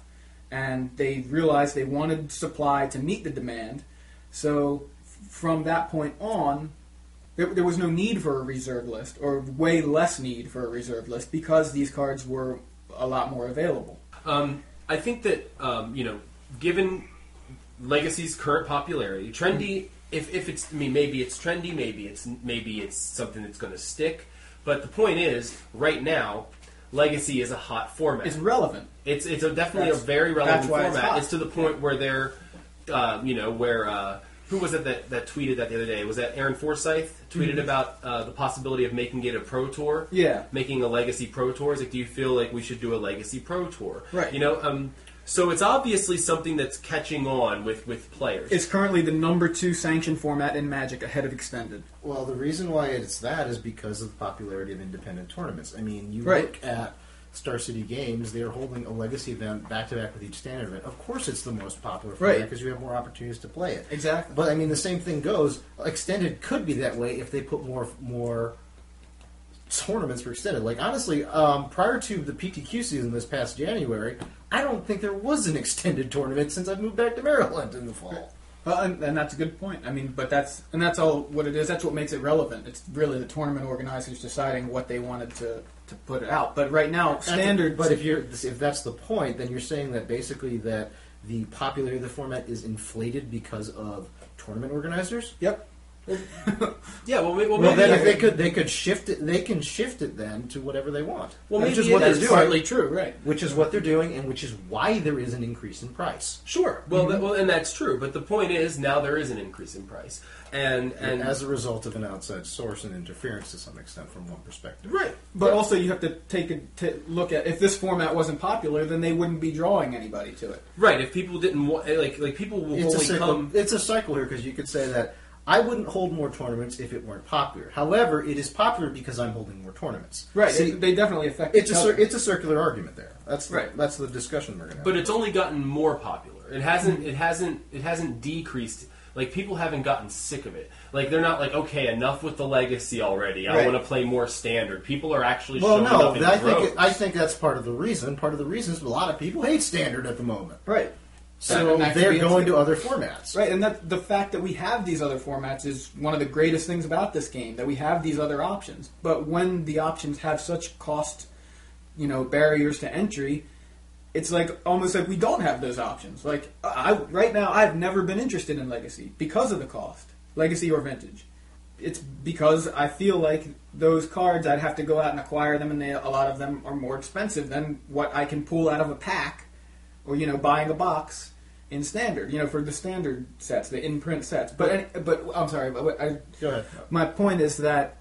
and they realized they wanted supply to meet the demand. So from that point on, there was no need for a reserve list, or way less need for a reserve list, because these cards were a lot more available. I think that, given Legacy's current popularity, trendy, if it's, I mean, maybe it's trendy, maybe it's something that's going to stick, but the point is, right now, Legacy is a hot format. It's relevant. It's definitely a very relevant format. It's to the point where they're, who was it that tweeted that the other day? Was that Aaron Forsyth tweeted about the possibility of making it a Pro Tour? Yeah. Making a Legacy Pro Tour. It's like, do you feel like we should do a Legacy Pro Tour? Right. You know, so it's obviously something that's catching on with players. It's currently the number 2 sanctioned format in Magic, ahead of Extended. Well, the reason why it's that is because of the popularity of independent tournaments. I mean, you look at Star City Games, they are holding a legacy event back-to-back with each standard event. Of course it's the most popular format because you have more opportunities to play it. Exactly. But, I mean, the same thing goes. Extended could be that way if they put more tournaments for Extended. Like, honestly, prior to the PTQ season this past January, I don't think there was an Extended tournament since I moved back to Maryland in the fall. Well, and that's a good point. I mean, but that's all what it is. That's what makes it relevant. It's really the tournament organizers deciding what they wanted to put out. But right now, standard. But if that's the point, then you're saying that basically that the popularity of the format is inflated because of tournament organizers. Yep. Yeah. Well, then if they could shift it. They can shift it then to whatever they want. Well, which is what they're doing. Partly true, right? Which is what they're doing, and which is why there is an increase in price. Sure. Well, and that's true. But the point is, now there is an increase in price, and as a result of an outside source and interference to some extent from one perspective. Right. But also, you have to take a look at if this format wasn't popular, then they wouldn't be drawing anybody to it. Right. If people didn't like people will only come. It's a cycle here because you could say that. I wouldn't hold more tournaments if it weren't popular. However, it is popular because I'm holding more tournaments. Right. See, they definitely affect each other. It's a circular argument there. That's the discussion we're going to have. But it's only gotten more popular. It hasn't decreased. Like, people haven't gotten sick of it. Like, they're not like, okay, enough with the legacy already. I want to play more standard. People are actually showing up in droves. I think that's part of the reason. Part of the reason is a lot of people hate standard at the moment. Right. So they're going to other formats. Right, and the fact that we have these other formats is one of the greatest things about this game, that we have these other options. But when the options have such cost, barriers to entry, it's like almost like we don't have those options. Like, right now, I've never been interested in Legacy because of the cost, Legacy or Vintage. It's because I feel like those cards, I'd have to go out and acquire them, and a lot of them are more expensive than what I can pull out of a pack or, buying a box. In standard, for the standard sets, the in-print sets. But I'm sorry. Go ahead. My point is that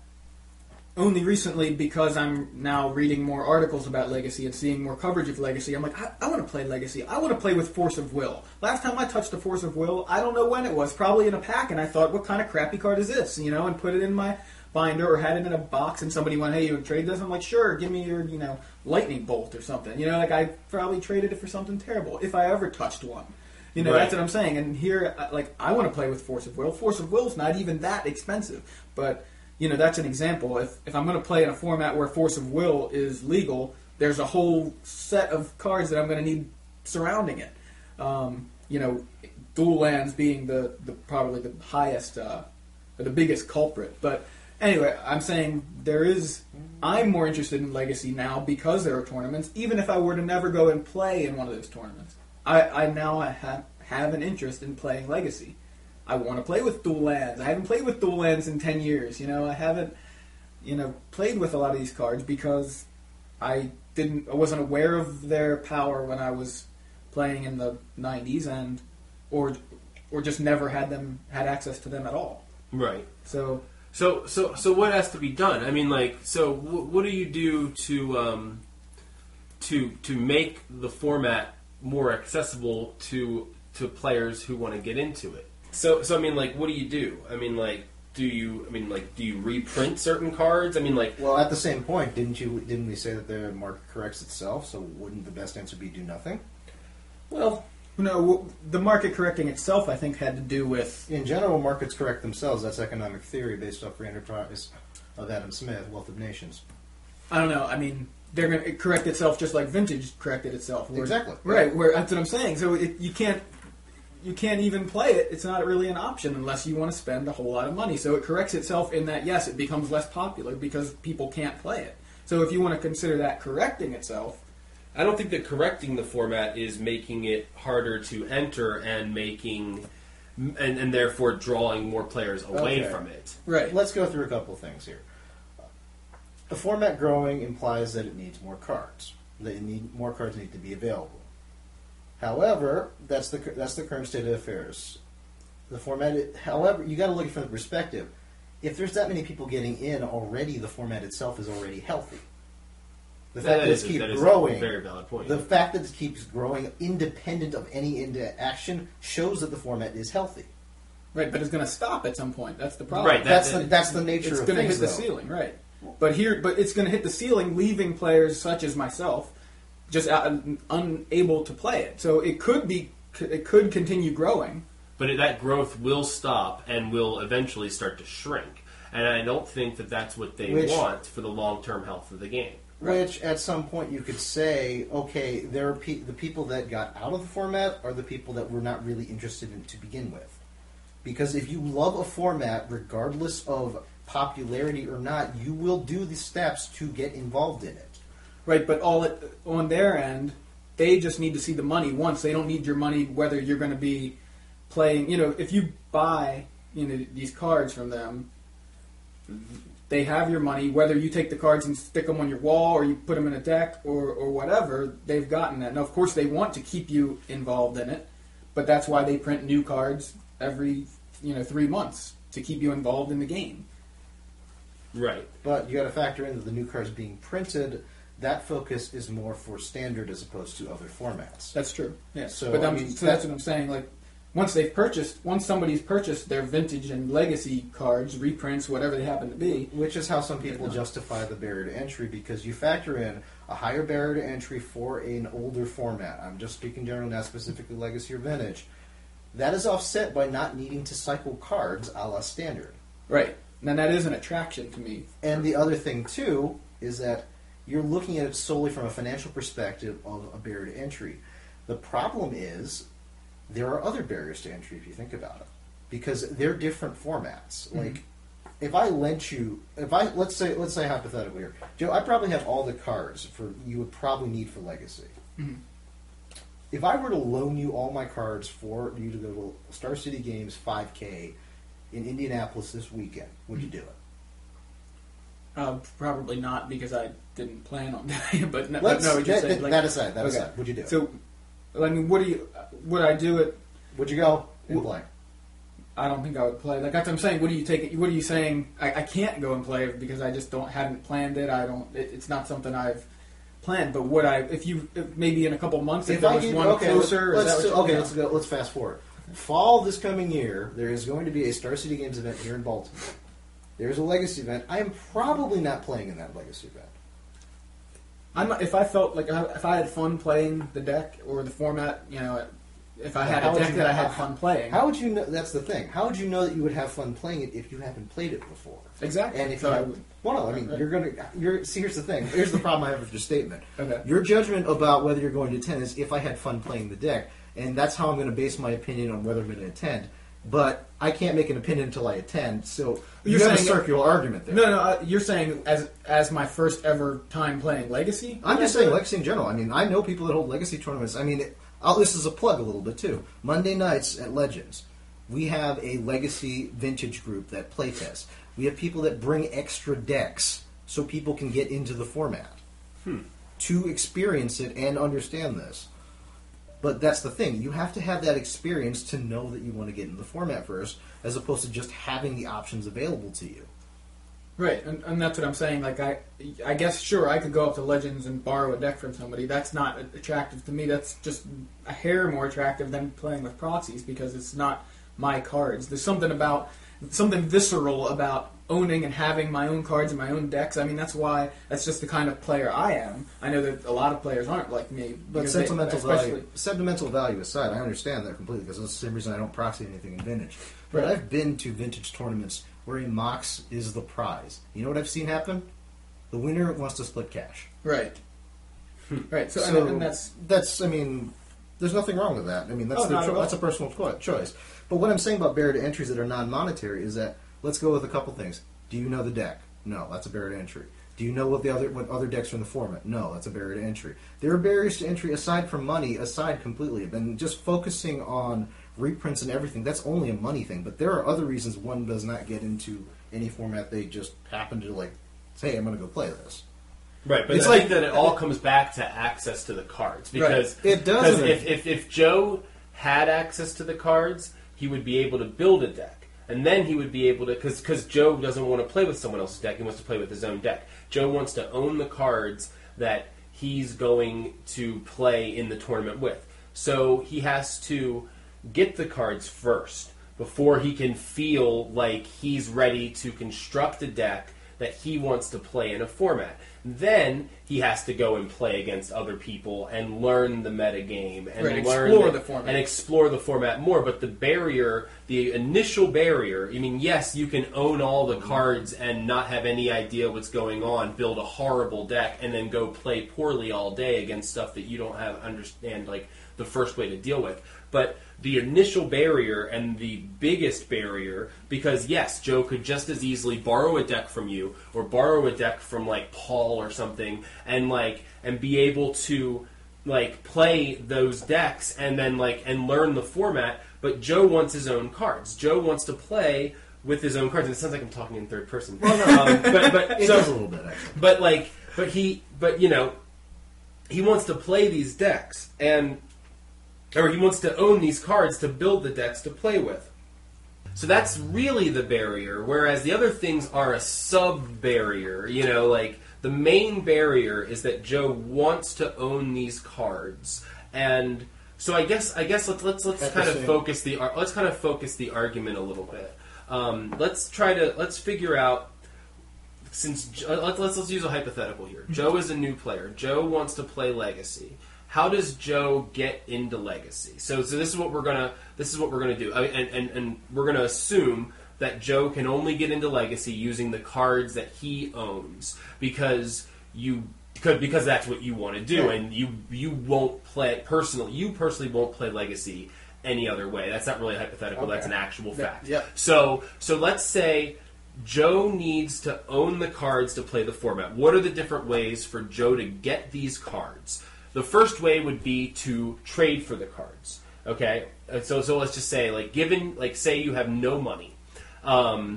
only recently, because I'm now reading more articles about Legacy and seeing more coverage of Legacy, I'm like, I want to play Legacy. I want to play with Force of Will. Last time I touched the Force of Will, I don't know when it was. Probably in a pack, and I thought, what kind of crappy card is this? And put it in my binder or had it in a box, and somebody went, hey, you would trade this? I'm like, sure, give me your, lightning bolt or something. Like I probably traded it for something terrible if I ever touched one. That's what I'm saying. And here, like, I want to play with Force of Will. Force of Will's not even that expensive. But, that's an example. If I'm going to play in a format where Force of Will is legal, there's a whole set of cards that I'm going to need surrounding it. Dual Lands being the probably the highest, or the biggest culprit. But anyway, I'm saying I'm more interested in Legacy now because there are tournaments, even if I were to never go and play in one of those tournaments. I now have an interest in playing Legacy. I want to play with Dual Lands. I haven't played with Dual Lands in 10 years. I haven't, played with a lot of these cards because I wasn't aware of their power when I was playing in the 90s and or just never had access to them at all. Right. So what has to be done? I mean, like, so what do you do to make the format more accessible to players who want to get into it? So I mean, like, what do you do? I mean, like, do you reprint certain cards? I mean, like, well, at the same point, didn't we say that the market corrects itself? So wouldn't the best answer be do nothing? Well, no, the market correcting itself, I think, had to do with, in general, markets correct themselves. That's economic theory based off Random Price of Adam Smith, Wealth of Nations. I don't know. I mean, they're going to correct itself just like Vintage corrected itself. Exactly. Right. That's what I'm saying. So you can't even play it. It's not really an option unless you want to spend a whole lot of money. So it corrects itself in that, yes, it becomes less popular because people can't play it. So if you want to consider that correcting itself. I don't think that correcting the format is making it harder to enter and making... And therefore drawing more players away from it. Right. Let's go through a couple things here. The format growing implies that it needs more cards. More cards need to be available. However, that's the current state of affairs. The format, however, you got to look at it from the perspective. If there's that many people getting in already, the format itself is already healthy. The fact that it keeps growing, a very valid point. The fact that it keeps growing, independent of any action, shows that the format is healthy. Right, but it's going to stop at some point. That's the problem. Right. That's the nature of things. It's going to hit the ceiling. Right. But here, but it's going to hit the ceiling, leaving players such as myself just unable to play it. So it could be, it could continue growing. But that growth will stop and will eventually start to shrink. And I don't think that that's what they want for the long-term health of the game. Which, at some point, you could say, okay, there are the people that got out of the format are the people that were not really interested in to begin with. Because if you love a format, regardless of popularity or not, you will do the steps to get involved in it. Right, but all it, on their end, they just need to see the money once. They don't need your money whether you're going to be playing... You know, if you buy these cards from them... They have your money, whether you take the cards and stick them on your wall or you put them in a deck or whatever, they've gotten that. Now, of course, they want to keep you involved in it, but that's why they print new cards every 3 months to keep you involved in the game. Right. But you got to factor in that the new cards being printed, that focus is more for standard as opposed to other formats. That's true. Yeah. So, but that's what I'm saying. Like, once they've purchased, once somebody's purchased their vintage and legacy cards, reprints, whatever they happen to be. Which is how some people justify the barrier to entry, because you factor in a higher barrier to entry for an older format. I'm just speaking general, not specifically legacy or vintage. That is offset by not needing to cycle cards a la standard. Right. And that is an attraction to me. And the other thing, too, is that you're looking at it solely from a financial perspective of a barrier to entry. The problem is... There are other barriers to entry if you think about it, because they're different formats. Mm-hmm. Like, if I lent you, let's say hypothetically here, Joe, I probably have all the cards you would probably need for Legacy. Mm-hmm. If I were to loan you all my cards for you to go to Star City Games 5K in Indianapolis this weekend, would you do it? Probably not, because I didn't plan on doing it. But no, that aside, would you do it? So, I mean, would I do it? Would you go and play? I don't think I would play. Like, that's what I'm saying. What are you saying? I can't go and play because I just hadn't planned it. It's not something I've planned. But would I? If maybe in a couple months, if there was one closer. Let's fast forward. Fall this coming year, there is going to be a Star City Games event here in Baltimore. There is a Legacy event. I am probably not playing in that Legacy event. If I felt like if I had fun playing the deck or the format, if I had a deck that I had fun playing, how would you know? That's the thing. How would you know that you would have fun playing it if you haven't played it before? Exactly. And if you would, here's the thing. Here's the problem I have with your statement. Okay. Your judgment about whether you're going to attend is if I had fun playing the deck, and that's how I'm going to base my opinion on whether I'm going to attend. But I can't make an opinion until I attend, so you have a circular argument there. No, you're saying as my first ever time playing Legacy? I'm just saying Legacy in general. I mean, I know people that hold Legacy tournaments. I mean, this is a plug a little bit, too. Monday nights at Legends, we have a Legacy vintage group that playtests. We have people that bring extra decks so people can get into the format to experience it and understand this. But that's the thing. You have to have that experience to know that you want to get into the format first, as opposed to just having the options available to you. Right, and that's what I'm saying. Like, I guess, sure, I could go up to Legends and borrow a deck from somebody. That's not attractive to me. That's just a hair more attractive than playing with Thoughtseize, because it's not my cards. There's something visceral about owning and having my own cards and my own decks. I mean, that's just the kind of player I am. I know that a lot of players aren't like me. But sentimental value aside, I understand that completely, because that's the same reason I don't proxy anything in vintage. But I've been to vintage tournaments where a Mox is the prize. You know what I've seen happen? The winner wants to split cash. Right. Right. So and that's. I mean, there's nothing wrong with that. I mean, that's a personal choice. But what I'm saying about barrier to entries that are non-monetary is that, let's go with a couple things. Do you know the deck? No, that's a barrier to entry. Do you know what other decks are in the format? No, that's a barrier to entry. There are barriers to entry aside from money, aside completely. And just focusing on reprints and everything, that's only a money thing. But there are other reasons one does not get into any format. They just happen to say, I'm going to go play this. Right, but it's like that it all comes back to access to the cards. Because right. It does. If Joe had access to the cards, he would be able to build a deck. And then he would be able to, because Joe doesn't want to play with someone else's deck, he wants to play with his own deck. Joe wants to own the cards that he's going to play in the tournament with. So he has to get the cards first before he can feel like he's ready to construct a deck that he wants to play in a format. Then he has to go and play against other people and learn the metagame and explore the format more. But the barrier, the initial barrier, I mean, yes, you can own all the cards and not have any idea what's going on, build a horrible deck, and then go play poorly all day against stuff that you don't have understand like the first way to deal with. But the initial barrier and the biggest barrier, because yes, Joe could just as easily borrow a deck from you or borrow a deck from like Paul or something, and like and be able to like play those decks and then like and learn the format. But Joe wants his own cards. Joe wants to play with his own cards, and it sounds like I'm talking in third person. Well, no, but it does a little bit. Actually. But he wants to play these decks or he wants to own these cards to build the decks to play with. So that's really the barrier, whereas the other things are a sub-barrier. You know, like, the main barrier is that Joe wants to own these cards. And so I guess let's kind of focus the argument a little bit. Let's use a hypothetical here. Joe is a new player. Joe wants to play Legacy. How does Joe get into Legacy? So this is what we're gonna do, and we're gonna assume that Joe can only get into Legacy using the cards that he owns because that's what you want to do, and you won't play personally. You personally won't play Legacy any other way. That's not really a hypothetical. Okay. That's an actual fact. Yeah. So let's say Joe needs to own the cards to play the format. What are the different ways for Joe to get these cards? The first way would be to trade for the cards, okay? So let's just say, say you have no money. You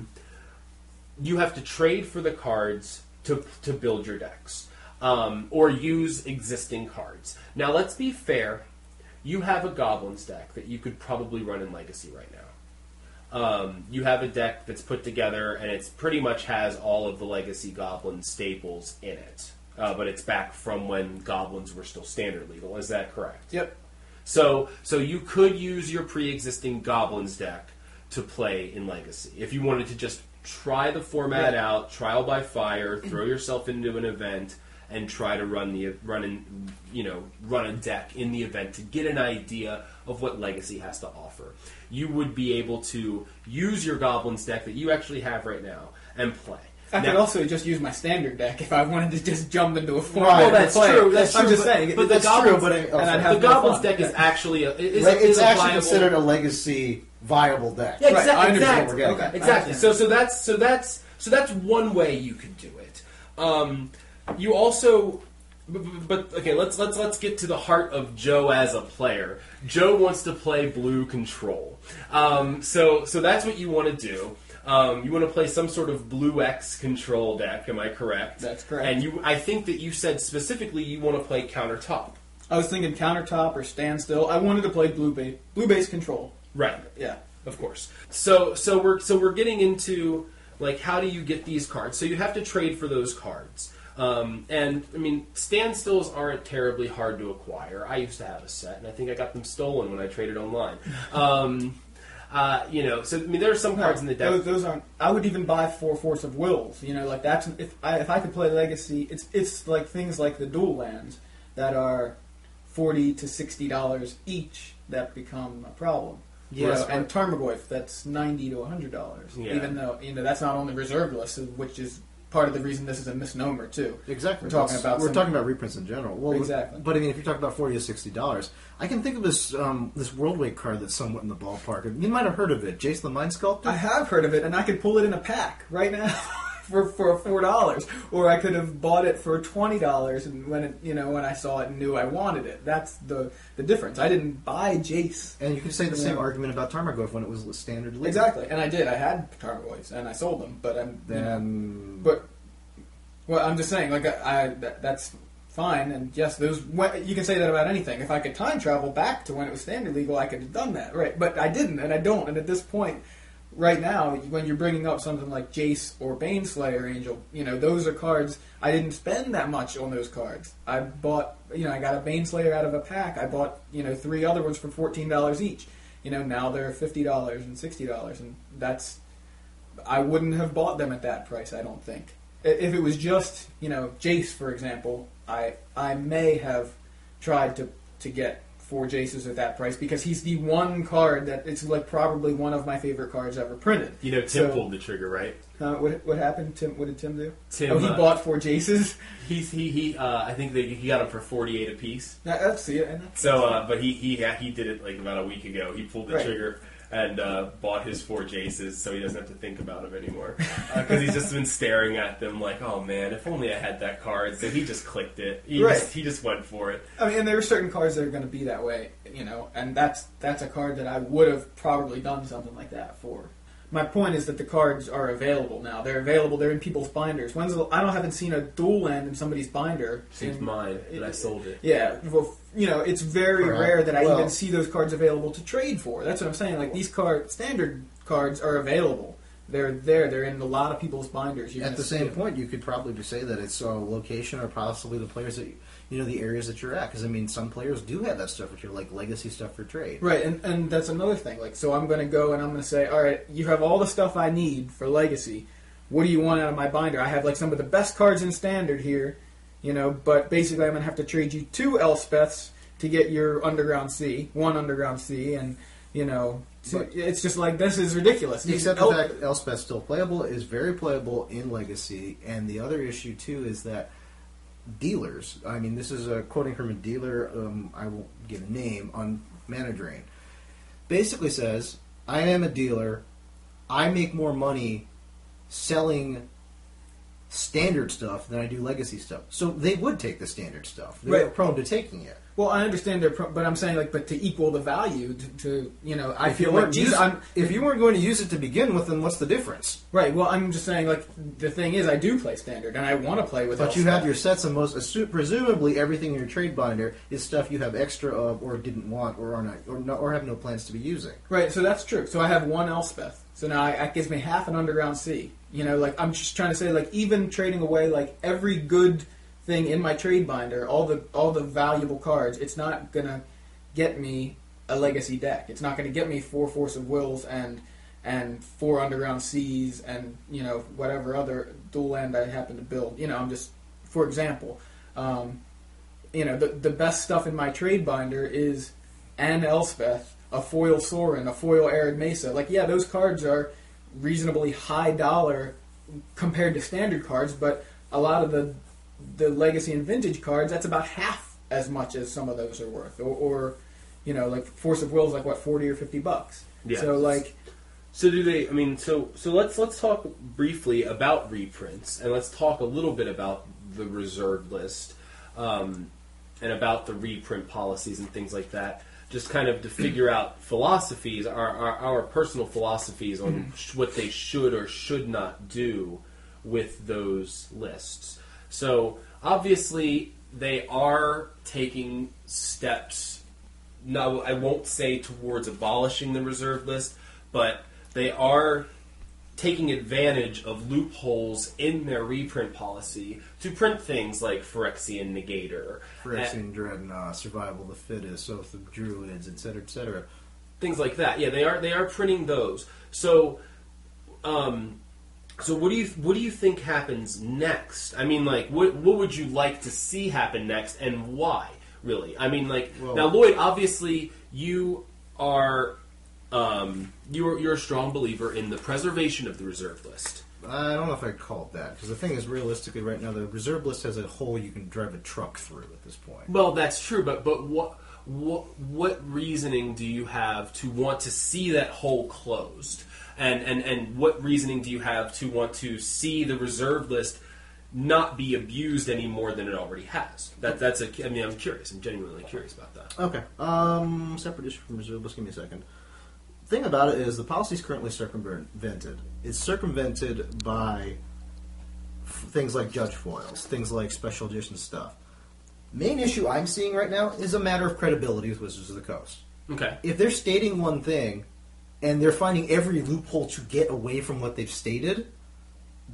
have to trade for the cards to build your decks, or use existing cards. Now, let's be fair. You have a Goblins deck that you could probably run in Legacy right now. You have a deck that's put together, and it's pretty much has all of the Legacy Goblin staples in it. But it's back from when Goblins were still standard legal. Is that correct? Yep. So you could use your pre-existing Goblins deck to play in Legacy. If you wanted to just try the format out, trial by fire, throw yourself into an event, and try to run a deck in the event to get an idea of what Legacy has to offer. You would be able to use your Goblins deck that you actually have right now and play. I could also just use my standard deck if I wanted to just jump into a format. Well, that's true. I'm just saying. But that's true. The Goblins deck is actually considered a Legacy viable deck. Yeah, exactly. Right. I understand what we're getting. Okay. Exactly. So that's one way you could do it. You also. But okay, let's get to the heart of Joe as a player. Joe wants to play blue control. So that's what you want to do. You want to play some sort of blue X control deck, am I correct? That's correct. And I think that you said specifically you want to play countertop. I was thinking countertop or standstill. I wanted to play blue base control. Right. Yeah. Of course. So we're getting into like how do you get these cards? So you have to trade for those cards. And I mean, standstills aren't terribly hard to acquire. I used to have a set, and I think I got them stolen when I traded online. There are some cards in the deck. Those aren't. I would even buy four Force of Wills. You know, like that's if I could play Legacy, it's like things like the dual lands that are $40 to $60 each that become a problem. Yes, you know, and Tarmogoyf that's $90 to $100. Yeah. Even though that's not on the reserve list, which is part of the reason this is a misnomer too. Exactly. We're talking about reprints in general. Well, exactly. But I mean, if you're talking about $40 to $60, I can think of this this Worldwake card that's somewhat in the ballpark. You might have heard of it, Jace the Mind Sculptor. I have heard of it, and I could pull it in a pack right now for $4, or I could have bought it for $20, and when I saw it and knew I wanted it. That's the difference. I didn't buy Jace. And you could say the same argument about Tarmogoyf when it was standard legal. Exactly, and I did. I had Tarmogoyfs, and I sold them, but I'm just saying, like that's fine, and yes, you can say that about anything. If I could time travel back to when it was standard legal, I could have done that, right? But I didn't, and I don't, and at this point, right now, when you're bringing up something like Jace or Baneslayer Angel, those are cards, I didn't spend that much on those cards. I bought, I got a Baneslayer out of a pack, I bought, three other ones for $14 each. Now they're $50 and $60, and I wouldn't have bought them at that price, I don't think. If it was just, you know, Jace, for example, I may have tried to get 4 Jaces at that price because he's the one card that it's like probably one of my favorite cards ever printed. You know, Tim pulled the trigger, right? What happened? Tim? What did Tim do? Tim, he bought 4 Jaces. I think that he got them for 48 apiece. I see it. So, but he did it like about a week ago. He pulled the trigger and bought his 4 Jaces, so he doesn't have to think about them anymore. Because he's just been staring at them like, oh man, if only I had that card. So he just clicked it. He just went for it. I mean, and there are certain cards that are going to be that way, you know, and that's a card that I would have probably done something like that for. My point is that the cards are available now. They're available. They're in people's binders. I haven't seen a dual land in somebody's binder. Seems mine, but I sold it. Yeah, well, you know, it's very rare that I even see those cards available to trade for. That's what I'm saying. Like these standard cards are available. They're there. They're in a lot of people's binders. At the same point, you could probably say that it's location or possibly the players that you know, the areas that you're at. Because I mean, some players do have that stuff for trade, like legacy stuff for trade. Right, and that's another thing. Like, so I'm going to go and I'm going to say, all right, you have all the stuff I need for legacy. What do you want out of my binder? I have like some of the best cards in standard here, you know. But basically, I'm going to have to trade you 2 Elspeths to get your Underground Sea, 1 Underground Sea, and you know. But it's just like, this is ridiculous. Except the fact Elspeth's still playable, is very playable in Legacy. And the other issue, too, is that dealers, I mean, this is quoting from a dealer, I won't give a name, on Mana Drain, basically says, I am a dealer, I make more money selling standard stuff than I do legacy stuff. So they would take the standard stuff. They're prone to taking it. Well, I understand they're prone, but I'm saying like, but to equal the value, to you know, I feel like if you weren't going to use it to begin with, then what's the difference? Right. Well, I'm just saying like the thing is, I do play standard, and I want to play with. But you have your sets, and presumably everything in your trade binder is stuff you have extra of, or didn't want, or are not, or have no plans to be using. Right. So that's true. So I have 1 Elspeth. So now that gives me half an Underground Sea. You know, like, I'm just trying to say, like, even trading away, like, every good thing in my trade binder, all the valuable cards, it's not going to get me a legacy deck. It's not going to get me 4 Force of Wills and 4 Underground Seas and, you know, whatever other dual land I happen to build. You know, I'm just, for example, you know, the best stuff in my trade binder is an Elspeth, a foil Sorin, a foil Arid Mesa. Like, yeah, those cards are reasonably high dollar compared to standard cards, but a lot of the legacy and vintage cards, that's about half as much as some of those are worth, or you know, like Force of Will is like what, $40 or $50. Yeah. So like, so do they? I mean, so let's talk briefly about reprints, and let's talk a little bit about the reserved list, and about the reprint policies and things like that. Just kind of to figure out philosophies, our personal philosophies on what they should or should not do with those lists. So, obviously, they are taking steps, no, I won't say towards abolishing the reserve list, but they are taking advantage of loopholes in their reprint policy to print things like Phyrexian Negator. Phyrexian Dreadnought, Survival of the Fittest, Oath of Druids, etc., etc. Things like that. Yeah, they are printing those. So, so what do you think happens next? I mean, like, what would you like to see happen next, and why? Really, I mean, like, well, now, Lloyd, obviously, you are. You're a strong believer in the preservation of the reserve list. I don't know if I'd call it that, because the thing is, realistically, right now, the reserve list has a hole you can drive a truck through at this point. Well, that's true, but what reasoning do you have to want to see that hole closed? And what reasoning do you have to want to see the reserve list not be abused any more than it already has? I mean, I'm curious. I'm genuinely curious about that. Okay. Separate issue from reserve list. Give me a second. The thing about it is the policy is currently circumvented. It's circumvented by things like judge foils, things like special edition stuff. Main issue I'm seeing right now is a matter of credibility with Wizards of the Coast. Okay. If they're stating one thing and they're finding every loophole to get away from what they've stated,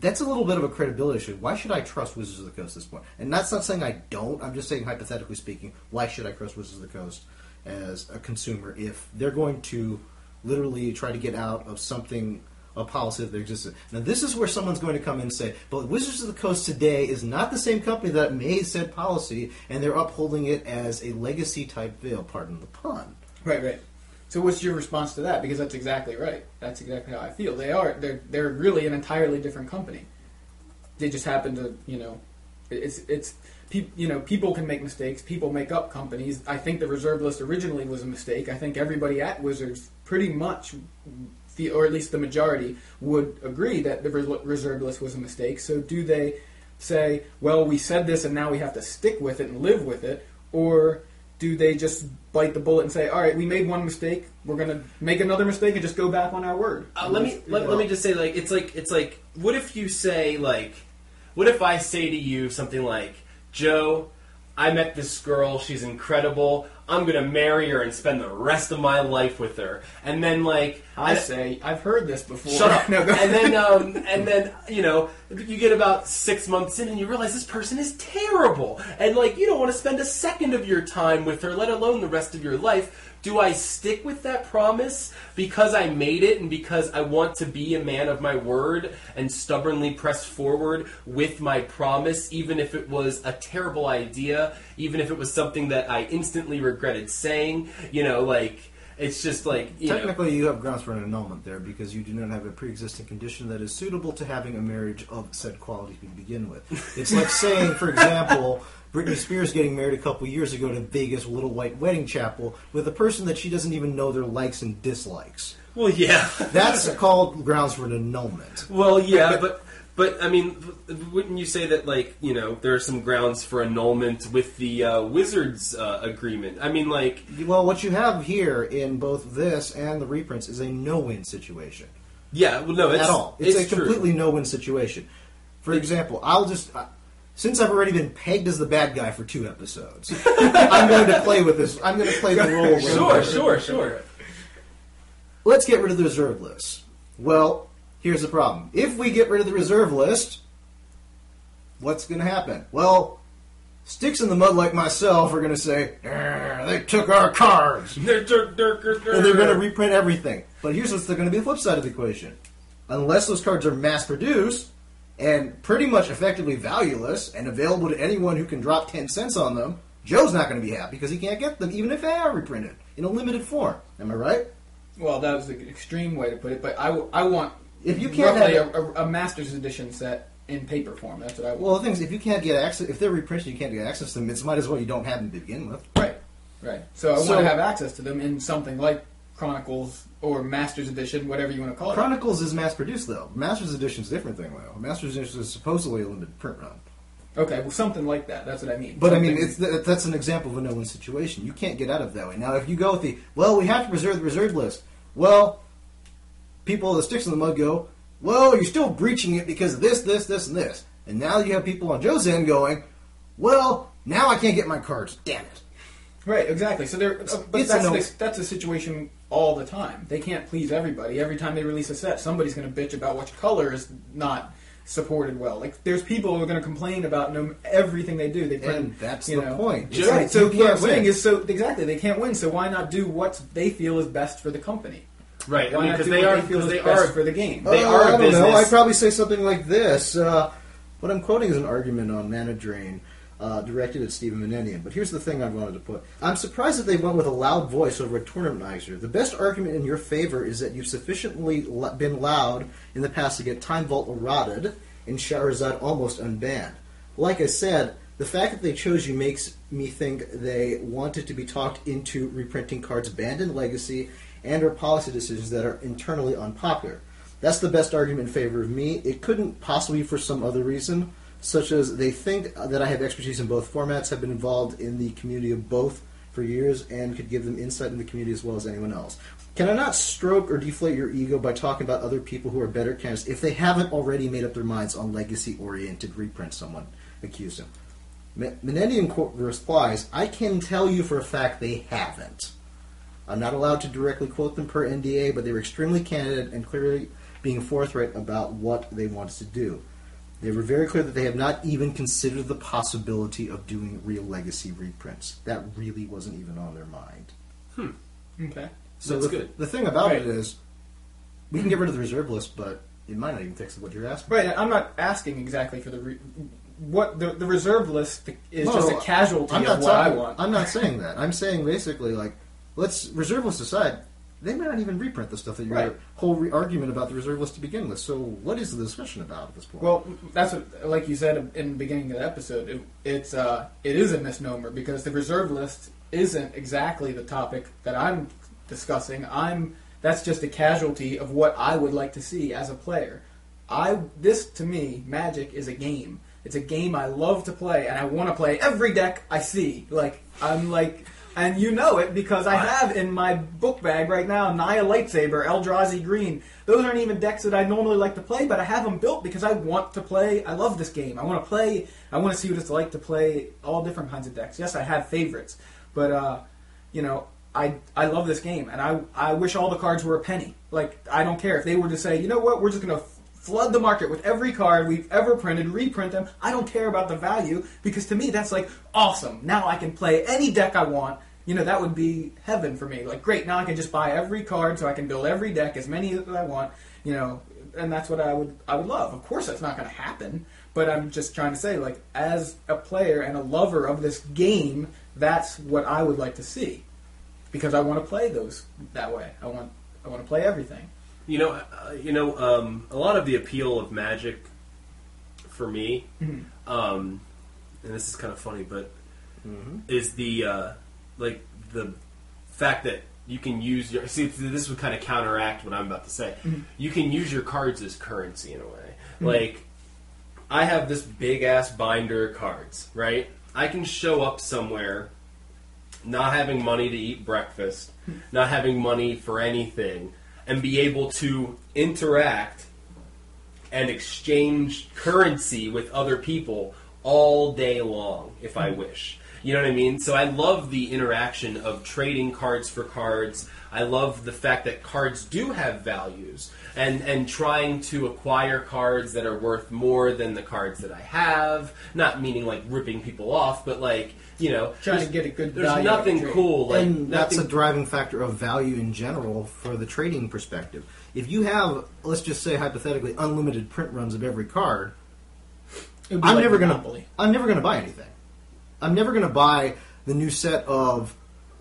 that's a little bit of a credibility issue. Why should I trust Wizards of the Coast at this point? And that's not saying I don't. I'm just saying, hypothetically speaking, why should I trust Wizards of the Coast as a consumer if they're going to literally try to get out of something a policy of their existence. Now, this is where someone's going to come in and say, but Wizards of the Coast today is not the same company that made said policy, and they're upholding it as a legacy-type veil, pardon the pun. Right, right. So what's your response to that? Because that's exactly right. That's exactly how I feel. They're really an entirely different company. They just happen to, you know, people can make mistakes. People make up companies. I think the reserve list originally was a mistake. I think everybody at Wizards pretty much, or at least the majority, would agree that the reserve list was a mistake. So do they say, well, we said this and now we have to stick with it and live with it, or do they just bite the bullet and say, all right, we made one mistake, we're going to make another mistake and just go back on our word? Let me just say, like, it's like what if you say, like, what if I say to you something like, Joe, I met this girl, she's incredible, I'm going to marry her and spend the rest of my life with her. And then, like, I've heard this before. Shut up. No, go ahead. And then, you know, you get about 6 months in and you realize this person is terrible. And, like, you don't want to spend a second of your time with her, let alone the rest of your life. Do I stick with that promise because I made it and because I want to be a man of my word and stubbornly press forward with my promise, even if it was a terrible idea, even if it was something that I instantly regretted saying? You know, like, it's just like, technically, you have grounds for an annulment there because you do not have a pre-existing condition that is suitable to having a marriage of said quality to begin with. It's like saying, for example, Britney Spears getting married a couple years ago to Vegas Little White Wedding Chapel with a person that she doesn't even know their likes and dislikes. Well, yeah. That's called grounds for an annulment. Well, yeah, but I mean, wouldn't you say that, like, you know, there are some grounds for annulment with the Wizards agreement? I mean, like... Well, what you have here in both this and the reprints is a no-win situation. Yeah, well, no, it's... At all. It's a completely no-win situation. For example, I'll just... Since I've already been pegged as the bad guy for 2 episodes, I'm going to play with this. I'm going to play the role. Sure. Let's get rid of the reserve list. Well, here's the problem. If we get rid of the reserve list, what's going to happen? Well, sticks in the mud like myself are going to say, they took our cards. And they're going to reprint everything. But here's what's going to be the flip side of the equation. Unless those cards are mass-produced, and pretty much effectively valueless, and available to anyone who can drop 10 cents on them, Joe's not going to be happy because he can't get them, even if they are reprinted, in a limited form. Am I right? Well, that was an extreme way to put it, but I want, if you can't roughly have a Masters Edition set in paper form. That's what I want. Well, the thing is, if you can't get access, if they're reprinted, you can't get access to them, it's might as well you don't have them to begin with. Right, right. So I want to have access to them in something like Chronicles or Masters Edition, whatever you want to call it. Chronicles is mass-produced, though. Masters Edition is a different thing, though. Masters Edition is supposedly a limited print run. Okay, well, something like that. That's what I mean. But, something... I mean, that's an example of a no-win situation. You can't get out of that way. Now, if you go with the, well, we have to preserve the reserve list, well, people with the sticks in the mud go, well, you're still breaching it because of this, this, this, and this. And now you have people on Joe's end going, well, now I can't get my cards. Damn it. Right, exactly. So that's a situation all the time. They can't please everybody. Every time they release a set, somebody's going to bitch about which color is not supported well. Like, there's people who are going to complain about everything they do. They print, and that's the point. Right. Like, so what I'm saying is, so exactly, they can't win. So why not do what they feel is best for the company? Right. Why not do what they feel is best for the game? They are a business. I don't know. I'd probably say something like this. What I'm quoting is an argument on Mana Drain. Directed at Stephen Menendian. But here's the thing I wanted to put. I'm surprised that they went with a loud voice over a tournamentizer. The best argument in your favor is that you've sufficiently been loud in the past to get Time Vault eroded and Shahrazad almost unbanned. Like I said, the fact that they chose you makes me think they wanted to be talked into reprinting cards banned in Legacy and or policy decisions that are internally unpopular. That's the best argument in favor of me. It couldn't possibly be for some other reason, such as they think that I have expertise in both formats, have been involved in the community of both for years, and could give them insight in the community as well as anyone else. Can I not stroke or deflate your ego by talking about other people who are better candidates if they haven't already made up their minds on legacy-oriented reprints, someone accused him? Menendian replies, I can tell you for a fact they haven't. I'm not allowed to directly quote them per NDA, but they were extremely candid and clearly being forthright about what they wanted to do. They were very clear that they have not even considered the possibility of doing real Legacy reprints. That really wasn't even on their mind. Okay. So that's good. The thing about it is, We can get rid of the reserve list, but it might not even fix what you're asking. Right, I'm not asking exactly for the... What the reserve list is just a casualty of what I want. I'm not saying that. I'm saying basically, like, let's reserve list aside. They might not even reprint the stuff that your whole argument about the reserve list to begin with. So, what is the discussion about at this point? Well, that's what, like you said in the beginning of the episode. It is a misnomer because the reserve list isn't exactly the topic that I'm discussing. That's just a casualty of what I would like to see as a player. This to me, Magic is a game. It's a game I love to play, and I want to play every deck I see. And you know it because I have in my book bag right now Naya Lightsaber, Eldrazi Green. Those aren't even decks that I normally like to play, but I have them built because I want to play. I love this game. I want to play. I want to see what it's like to play all different kinds of decks. Yes, I have favorites, but I love this game, and I wish all the cards were a penny. Like, I don't care if they were to say, you know what, we're just going to flood the market with every card we've ever printed, reprint them. I don't care about the value, because to me that's like, awesome, now I can play any deck I want. You know, that would be heaven for me. Like, great, now I can just buy every card so I can build every deck, as many as I want, you know, and that's what I would love. Of course that's not going to happen, but I'm just trying to say, like, as a player and a lover of this game, that's what I would like to see, because I want to play those that way. I want to play everything. A lot of the appeal of Magic, for me, and this is kind of funny, but is the fact that you can use your... See, this would kind of counteract what I'm about to say. Mm-hmm. You can use your cards as currency in a way. Mm-hmm. Like, I have this big-ass binder of cards, right? I can show up somewhere not having money to eat breakfast, not having money for anything, and be able to interact and exchange currency with other people all day long, if I wish. You know what I mean? So I love the interaction of trading cards for cards. I love the fact that cards do have values, and trying to acquire cards that are worth more than the cards that I have. Not meaning like ripping people off, but like, you know, trying to get a good value. There's nothing cool. Like, and that's a driving factor of value in general for the trading perspective. If you have, let's just say hypothetically, unlimited print runs of every card, I'm never going to buy anything. I'm never going to buy the new set of,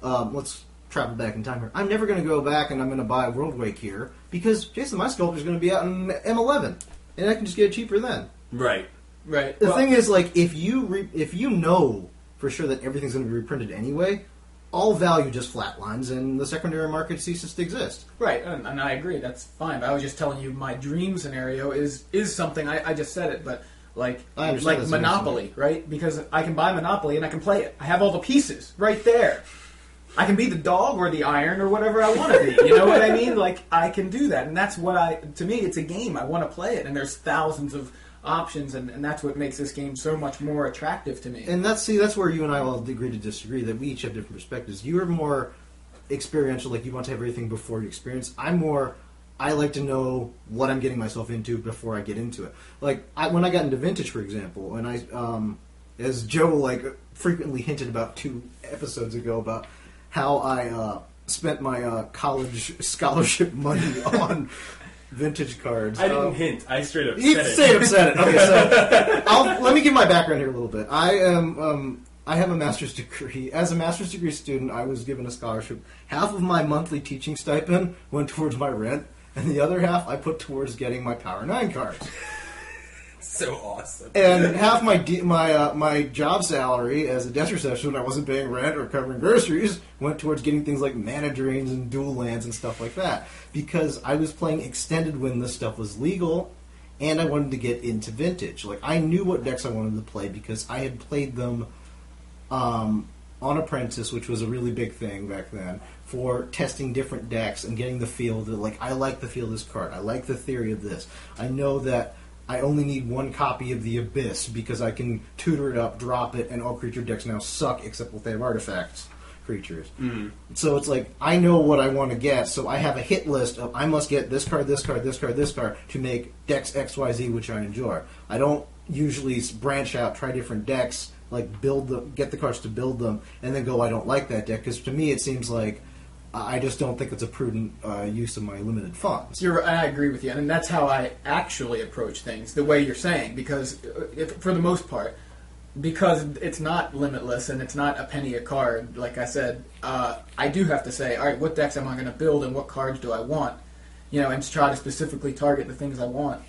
let's travel back in time here. I'm never going to go back and I'm going to buy Worldwake here because Jason, my sculptor's going to be out in M11, and I can just get it cheaper then. Right. The thing is, like, if you know for sure that everything's going to be reprinted anyway, all value just flatlines and the secondary market ceases to exist. Right, and I agree. That's fine. But I was just telling you my dream scenario is something, I just said it, but... Like Monopoly, right? Because I can buy Monopoly and I can play it. I have all the pieces right there. I can be the dog or the iron or whatever I want to be. You know what I mean? Like, I can do that. And that's what to me, it's a game. I want to play it. And there's thousands of options. And that's what makes this game so much more attractive to me. And that's where you and I all agree to disagree, that we each have different perspectives. You're more experiential, like you want to have everything before you experience. I like to know what I'm getting myself into before I get into it. Like, when I got into Vintage, for example, and I, as Joe, like, frequently hinted about 2 episodes ago about how I spent my college scholarship money on Vintage cards. I didn't hint. I straight up said it. You straight up said it. Okay, so let me give my background here a little bit. I have a master's degree. As a master's degree student, I was given a scholarship. Half of my monthly teaching stipend went towards my rent, and the other half I put towards getting my Power 9 cards. So awesome. And half my job salary as a desk receptionist, when I wasn't paying rent or covering groceries, went towards getting things like Mana Drains and Dual Lands and stuff like that. Because I was playing Extended when this stuff was legal, and I wanted to get into Vintage. Like, I knew what decks I wanted to play because I had played them on Apprentice, which was a really big thing back then, for testing different decks and getting the feel that, like, I like the feel of this card. I like the theory of this. I know that I only need 1 copy of the Abyss because I can tutor it up, drop it, and all creature decks now suck except if they have artifacts creatures. Mm-hmm. So it's like, I know what I want to get, so I have a hit list of I must get this card, this card, this card, this card to make decks XYZ, which I enjoy. I don't usually branch out, try different decks, like build them, get the cards to build them, and then go, I don't like that deck, because to me it seems like I just don't think it's a prudent use of my limited funds. I agree with you, and that's how I actually approach things, the way you're saying, because for the most part, because it's not limitless and it's not a penny a card, like I said, I do have to say, all right, what decks am I going to build and what cards do I want? You know, and try to specifically target the things I want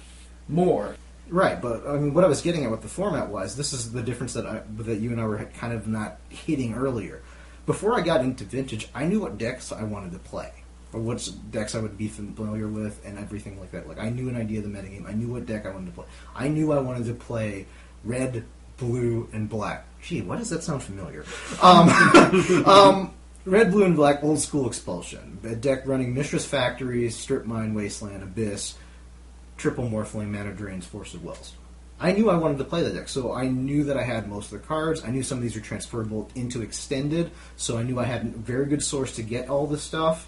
more. Right, but I mean, what I was getting at with the format was, this is the difference that you and I were kind of not hitting earlier. Before I got into Vintage, I knew what decks I wanted to play, or what decks I would be familiar with, and everything like that. Like, I knew an idea of the metagame. I knew what deck I wanted to play. I knew I wanted to play red, blue, and black. Gee, why does that sound familiar? Red, blue, and black, old school expulsion. A deck running Mistress Factories, Strip Mine, Wasteland, Abyss, Triple Morphling, Mana Drains, Force of Wills. I knew I wanted to play the deck, so I knew that I had most of the cards. I knew some of these were transferable into Extended, so I knew I had a very good source to get all this stuff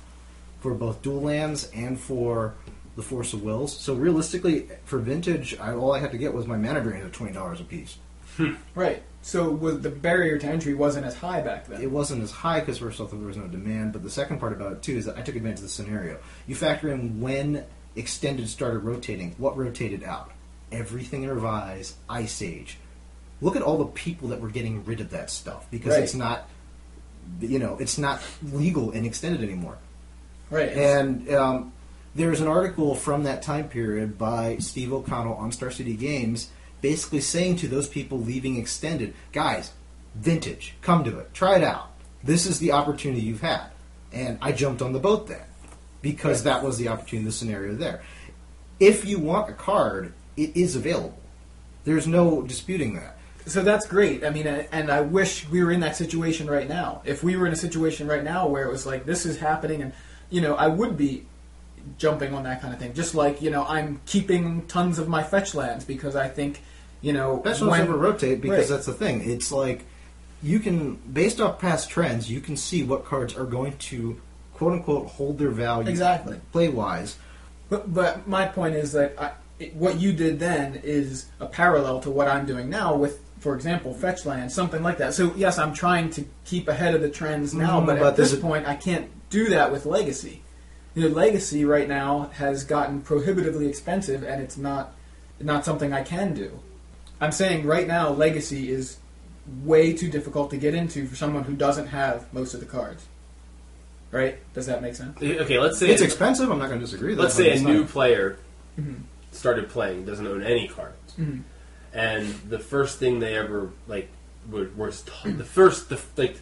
for both dual lands and for the Force of Wills. So realistically, for Vintage, all I had to get was my Mana Drain at $20 a piece. Right. So the barrier to entry wasn't as high back then. It wasn't as high because first off there was no demand, but the second part about it too is that I took advantage of the scenario. You factor in when Extended started rotating, what rotated out? Everything in Revise, Ice Age. Look at all the people that were getting rid of that stuff because It's not, you know, it's not legal in Extended anymore. Right. And there's an article from that time period by Steve O'Connell on Star City Games basically saying to those people leaving Extended, guys, Vintage, come to it. Try it out. This is the opportunity you've had. And I jumped on the boat then because That was the opportunity, the scenario there. If you want a card, it is available. There's no disputing that. So that's great. I mean, and I wish we were in that situation right now. If we were in a situation right now where it was like, this is happening, and, you know, I would be jumping on that kind of thing. Just like, you know, I'm keeping tons of my fetch lands because I think, you know... Fetch lands never rotate because That's the thing. It's like, you can, based off past trends, you can see what cards are going to, quote-unquote, hold their value. Exactly. Play-wise. But my point is that... what you did then is a parallel to what I'm doing now with, for example, fetch land, something like that. So, yes, I'm trying to keep ahead of the trends now, but at this point, I can't do that with Legacy. You know, Legacy right now has gotten prohibitively expensive, and it's not something I can do. I'm saying right now, Legacy is way too difficult to get into for someone who doesn't have most of the cards. Right? Does that make sense? Okay, let's say... It's expensive, I'm not going to disagree. Let's say a new player... Mm-hmm. started playing, doesn't own any cards, mm-hmm. and the first thing they ever like was the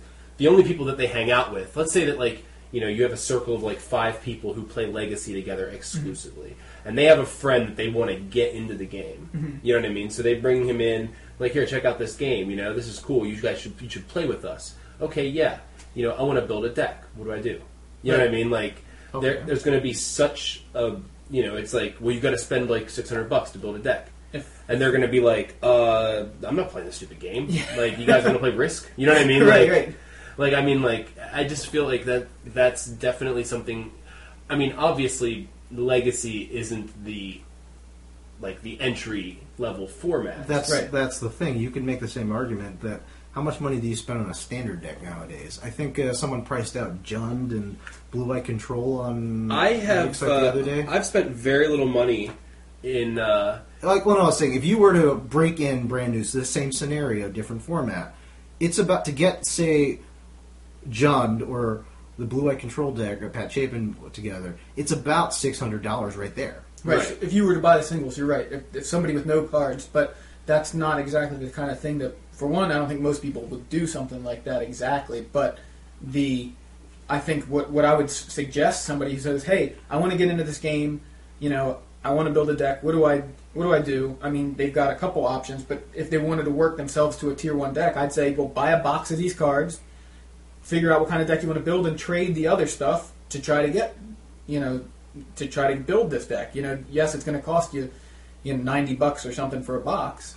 only people that they hang out with. Let's say that like you know you have a circle of like five people who play Legacy together exclusively, mm-hmm. and they have a friend that they want to get into the game. Mm-hmm. You know what I mean? So they bring him in, like here, check out this game. You know, this is cool. You guys should play with us. Okay, yeah. You know, I want to build a deck. What do I do? You know what I mean? Like there's going to be such a you know, it's like, well, you've got to spend, like, $600 to build a deck. And they're going to be like, I'm not playing this stupid game. Yeah. Like, you guys want to play Risk? You know what I mean? Right, right. Like, I mean, like, I just feel like that's definitely something... I mean, obviously, Legacy isn't the, like, the entry-level format. That's the thing. You can make the same argument that how much money do you spend on a standard deck nowadays? I think someone priced out Jund and Blue Eye Control on... the other day. I've spent very little money in... like what I was saying, if you were to break in brand new, so the same scenario, different format, it's about to get, say, Jund or the Blue Eye Control deck or Pat Chapin together, it's about $600 right there. Right. So if you were to buy the singles, you're right. If somebody with no cards, but that's not exactly the kind of thing that... For one, I don't think most people would do something like that exactly, but I think what I would suggest somebody who says, hey, I want to get into this game, you know, I want to build a deck, what do I do? I mean, they've got a couple options, but if they wanted to work themselves to a Tier 1 deck, I'd say, well, buy a box of these cards, figure out what kind of deck you want to build, and trade the other stuff to try to build this deck. You know, yes, it's going to cost you, $90 or something for a box,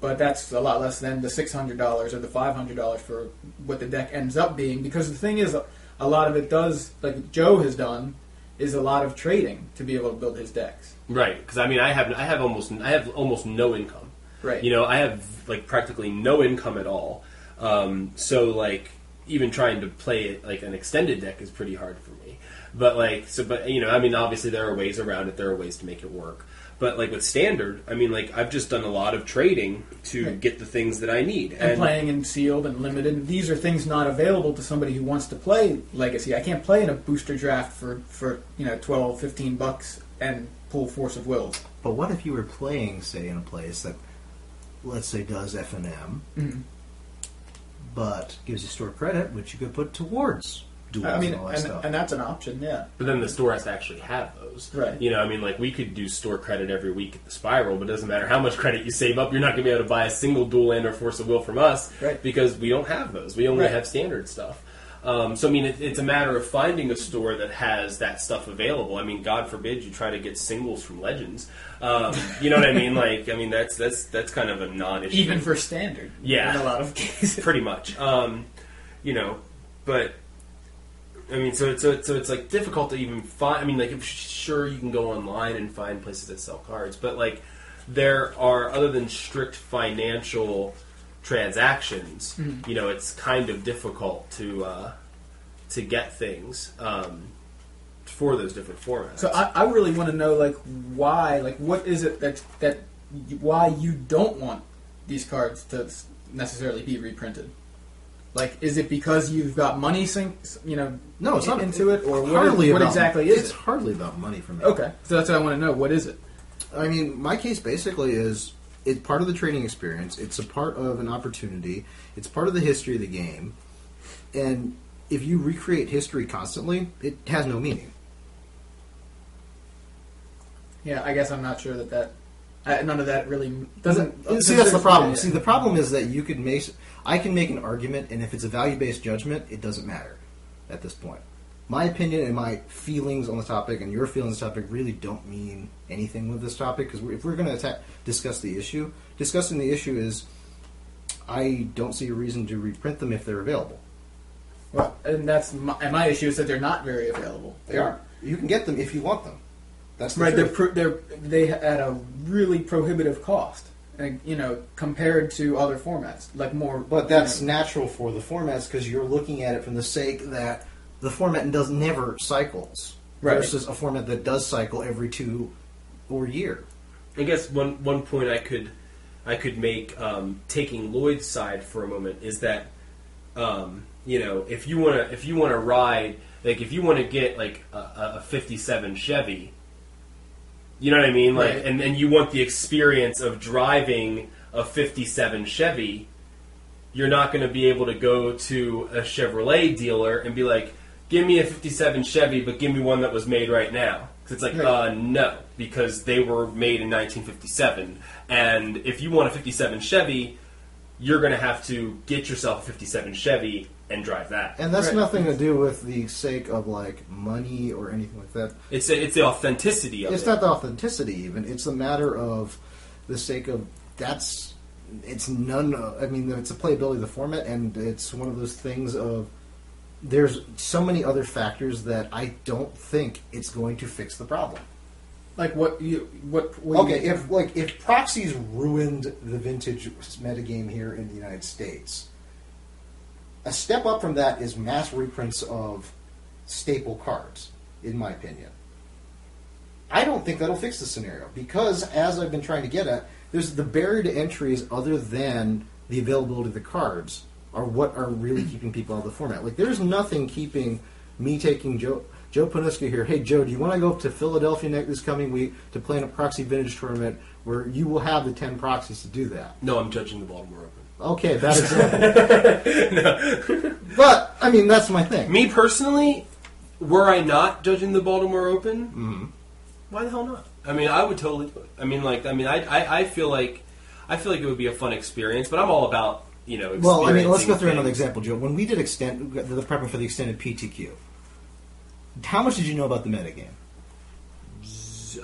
but that's a lot less than the $600 or the $500 for what the deck ends up being. Because the thing is, a lot of it does, like Joe has done, is a lot of trading to be able to build his decks. Right. Because I mean, I have almost no income. Right. You know, I have like practically no income at all. So like even trying to play it like an extended deck is pretty hard for me. But like, so, but you know, I mean, obviously there are ways around it. There are ways to make it work. But like with standard, I mean, like I've just done a lot of trading to get the things that I need. And playing in sealed and limited. These are things not available to somebody who wants to play Legacy. I can't play in a booster draft for you know, 12, 15 bucks and pull Force of Will. But what if you were playing, say, in a place that, let's say, does F&M, but gives you store credit, which you could put towards duels and all that stuff. And that's an option, yeah. But then the store has to actually have those. Right. You know, I mean, like, we could do store credit every week at the Spiral, but it doesn't matter how much credit you save up, you're not going to be able to buy a single Duel End or Force of Will from us because we don't have those. We only have standard stuff. So, I mean, it's a matter of finding a store that has that stuff available. I mean, God forbid you try to get singles from Legends. You know what I mean? Like, I mean, that's kind of a non-issue. Even for standard. Yeah. In a lot of cases. Pretty much. You know, but, I mean, so it's, like, difficult to even find. I mean, like, sure, you can go online and find places that sell cards. But, like, there are, other than strict financial transactions, you know, it's kind of difficult to get things for those different formats. So I really want to know, like, why, like, what is it that why you don't want these cards to necessarily be reprinted? Like, is it because you've got money sinks, you know? No, it's not into it, or what exactly is it? It's hardly about money for me. Okay, so that's what I want to know. What is it? I mean, my case basically is, it's part of the training experience. It's a part of an opportunity. It's part of the history of the game. And if you recreate history constantly, it has no meaning. Yeah, I guess I'm not sure that none of that really doesn't. See, that's the problem. See, the problem is that you could make. I can make an argument, and if it's a value-based judgment, it doesn't matter at this point. My opinion and my feelings on the topic and your feelings on the topic really don't mean anything with this topic, because if we're going to discuss the issue, discussing the issue is, I don't see a reason to reprint them if they're available. Well, and that's my issue is that they're not very available. They are. You can get them if you want them. That's the truth. They at a really prohibitive cost, and, you know, compared to other formats, like more. But that's natural for the formats because you're looking at it from the sake that the format does never cycles versus a format that does cycle every 2 or year. I guess one point I could make taking Lloyd's side for a moment is that you know, if you wanna ride, like, if you wanna get like a 57 Chevy, you know what I mean, like, and you want the experience of driving a 57 Chevy, you're not going to be able to go to a Chevrolet dealer and be like, give me a 57 Chevy, but give me one that was made right now. Because it's like, no, because they were made in 1957. And if you want a 57 Chevy, you're going to have to get yourself a 57 Chevy and drive that. And that's nothing to do with the sake of, like, money or anything like that. It's the authenticity of it. It's not the authenticity, even. It's a matter of the sake of, that's, it's none, I mean, it's the playability of the format, and it's one of those things of, there's so many other factors that I don't think it's going to fix the problem. Like what if proxies ruined the vintage metagame here in the United States, a step up from that is mass reprints of staple cards, in my opinion. I don't think that'll fix the scenario, because, as I've been trying to get at, there's the barrier to entries other than the availability of the cards are what are really keeping people out of the format. Like, there's nothing keeping me taking Joe Panuska here. Hey, Joe, do you want to go up to Philadelphia this coming week to play in a proxy vintage tournament where you will have the 10 proxies to do that? No, I'm judging the Baltimore Open. Okay, that example. No. But, I mean, that's my thing. Me personally, were I not judging the Baltimore Open, why the hell not? I mean, I would totally do it. I mean, like, I feel like it would be a fun experience, but I'm all about, you know, experiencing. Well, I mean, let's go through another example, Joe. When we did the prepping for the extended PTQ, how much did you know about the metagame?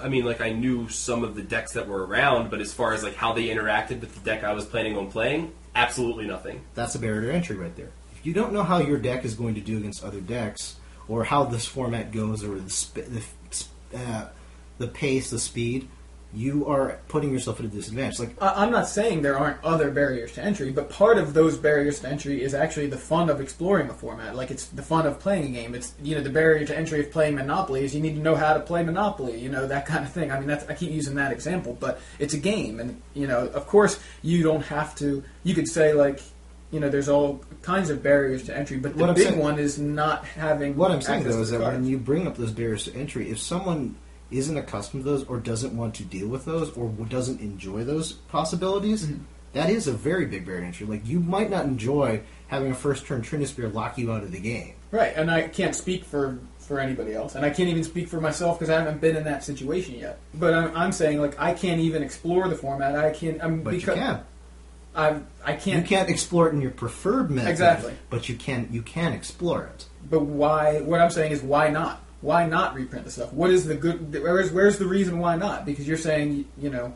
I mean, like, I knew some of the decks that were around, but as far as, like, how they interacted with the deck I was planning on playing, absolutely nothing. That's a barrier to entry right there. If you don't know how your deck is going to do against other decks, or how this format goes, or the pace, the speed, you are putting yourself at a disadvantage. Like, I'm not saying there aren't other barriers to entry, but part of those barriers to entry is actually the fun of exploring a format. Like, it's the fun of playing a game. It's, you know, the barrier to entry of playing Monopoly is you need to know how to play Monopoly, you know, that kind of thing. I mean, that's, I keep using that example, but it's a game. And, you know, of course, you don't have to... You could say, like... You know, there's all kinds of barriers to entry, but the big one is not having. What I'm saying, though, is that when you bring up those barriers to entry, if someone isn't accustomed to those, or doesn't want to deal with those, or doesn't enjoy those possibilities, mm-hmm. that is a very big barrier to entry. Like, you might not enjoy having a first turn Trinisphere lock you out of the game. Right, and I can't speak for anybody else, and I can't even speak for myself because I haven't been in that situation yet. But I'm saying, like, I can't even explore the format. I can't. You can. I can't. You can't explore it in your preferred method. Exactly. But you can explore it. But why? What I'm saying is, why not? Why not reprint the stuff? What is the good? Where's the reason why not? Because you're saying, you know,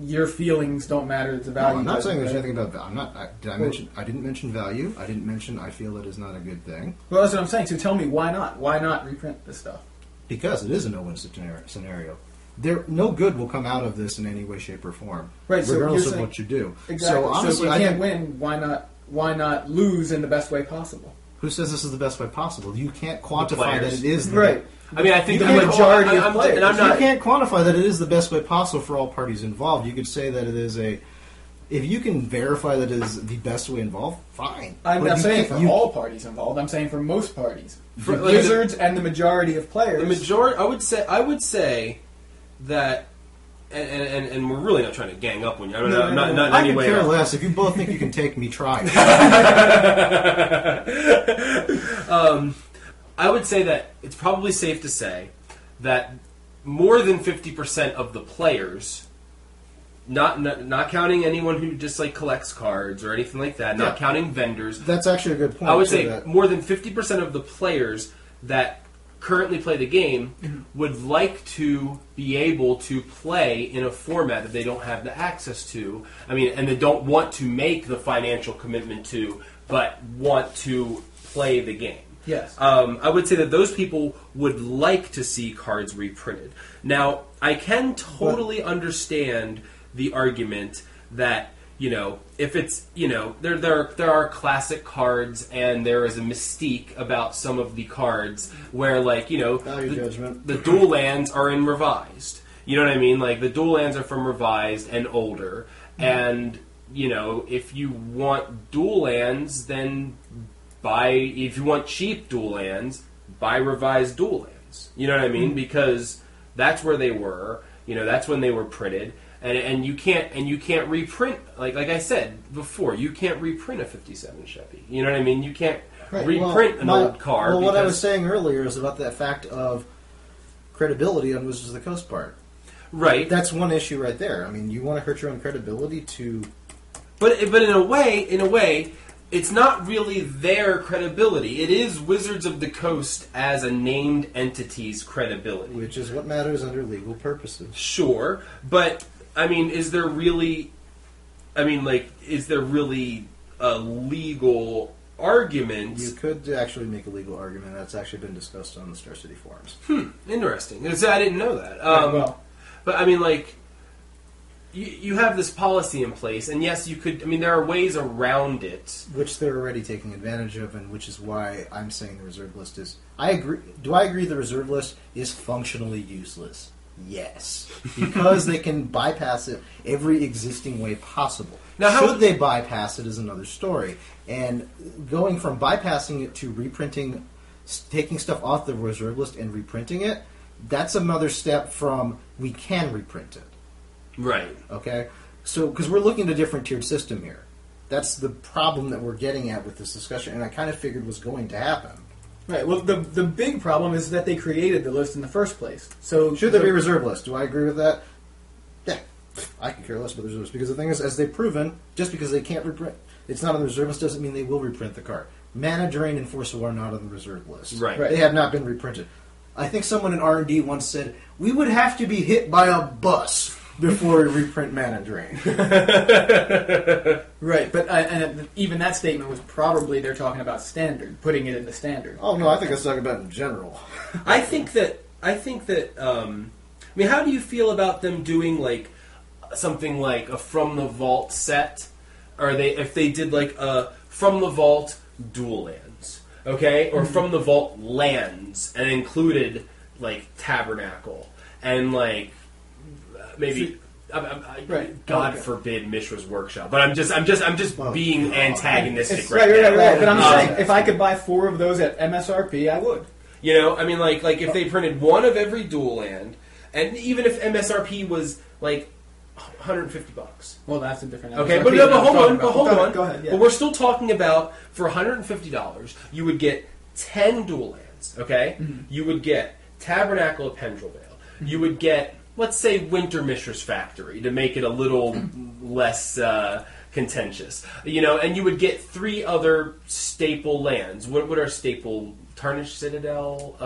your feelings don't matter. It's a value. No, I'm not saying there's anything about value. I'm not. I didn't mention value. I didn't mention I feel it is not a good thing. Well, that's what I'm saying. So tell me, why not? Why not reprint this stuff? Because it is a no-win scenario. No good will come out of this in any way, shape, or form, right, regardless of what you do. Exactly. So, honestly, if you can't win, why not lose in the best way possible? Who says this is the best way possible? You can't quantify that it is the right. I mean, I think the majority of players. You can't quantify that it is the best way possible for all parties involved. You could say that it is a... If you can verify that it is the best way involved, fine. I'm not saying for all parties involved. I'm saying for most parties. For Wizards and the majority of players. The majority... I would say... That and we're really not trying to gang up on you. I mean, not in any way. I could care less. If you both think you can take me, try. I would say that it's probably safe to say that more than 50% of the players, not counting anyone who just like collects cards or anything like that, not counting vendors. That's actually a good point. I would say that more than 50% of the players that currently play the game would like to be able to play in a format that they don't have the access to. I mean, and they don't want to make the financial commitment to, but want to play the game. Yes. I would say that those people would like to see cards reprinted. Now, I can totally understand the argument that, you know, if it's, you know, there are classic cards, and there is a mystique about some of the cards where, like, you know, the dual lands are in Revised. You know what I mean? Like, the dual lands are from Revised and older, and, you know, if you want dual lands, then if you want cheap dual lands, buy Revised dual lands. You know what I mean? Because that's where they were, you know, that's when they were printed. And you can't reprint, like I said before, you can't reprint a 57 Chevy. You know what I mean? You can't reprint an old car. Well, what I was saying earlier is about that fact of credibility on Wizards of the Coast part. Right. That's one issue right there. I mean, you want to hurt your own credibility to... But in a way, it's not really their credibility. It is Wizards of the Coast as a named entity's credibility. Which is what matters under legal purposes. Sure, but... I mean, is there really a legal argument? You could actually make a legal argument. That's actually been discussed on the Star City forums. Interesting. I didn't know that. But I mean, like, you have this policy in place, and yes, you could. I mean, there are ways around it, which they're already taking advantage of, and which is why I'm saying the reserve list is. I agree. Do I agree? The reserve list is functionally useless. Yes, because they can bypass it every existing way possible. Now, should they bypass it is another story. And going from bypassing it to reprinting, taking stuff off the reserve list and reprinting it, that's another step from we can reprint it. Right. Okay? So, because we're looking at a different tiered system here. That's the problem that we're getting at with this discussion, and I kind of figured was going to happen. Right. Well, the big problem is that they created the list in the first place. So should there be a reserve list? Do I agree with that? Yeah, I could care less about the reserve list because the thing is, as they've proven, just because they can't reprint, it's not on the reserve list doesn't mean they will reprint the card. Mana Drain and Force of Will are not on the reserve list. Right. They have not been reprinted. I think someone in R&D once said we would have to be hit by a bus before we reprint Mana Drain. Right, but and even that statement was probably they're talking about standard, putting it in the standard. Oh no, I think I was talking about in general. I think that I mean, how do you feel about them doing like something like a From the Vault set, or if they did like a From the Vault Dual Lands, okay, or From the Vault Lands, and included like Tabernacle and like maybe. See, right. God forbid Mishra's Workshop, but I'm just being antagonistic right now. But I'm saying if I could buy 4 of those at MSRP, I would. You know, I mean, like if they printed 1 of every dual land, and even if MSRP was like $150. Well, that's a different. Okay, but no, hold on. Go ahead. Yeah. But we're still talking about for $150, you would get 10 dual lands. Okay, you would get Tabernacle of Pendrel Vale. You would get. Let's say Winter Mishra's Factory to make it a little less contentious, you know. And you would get 3 other staple lands. What are staple? Tarnished Citadel?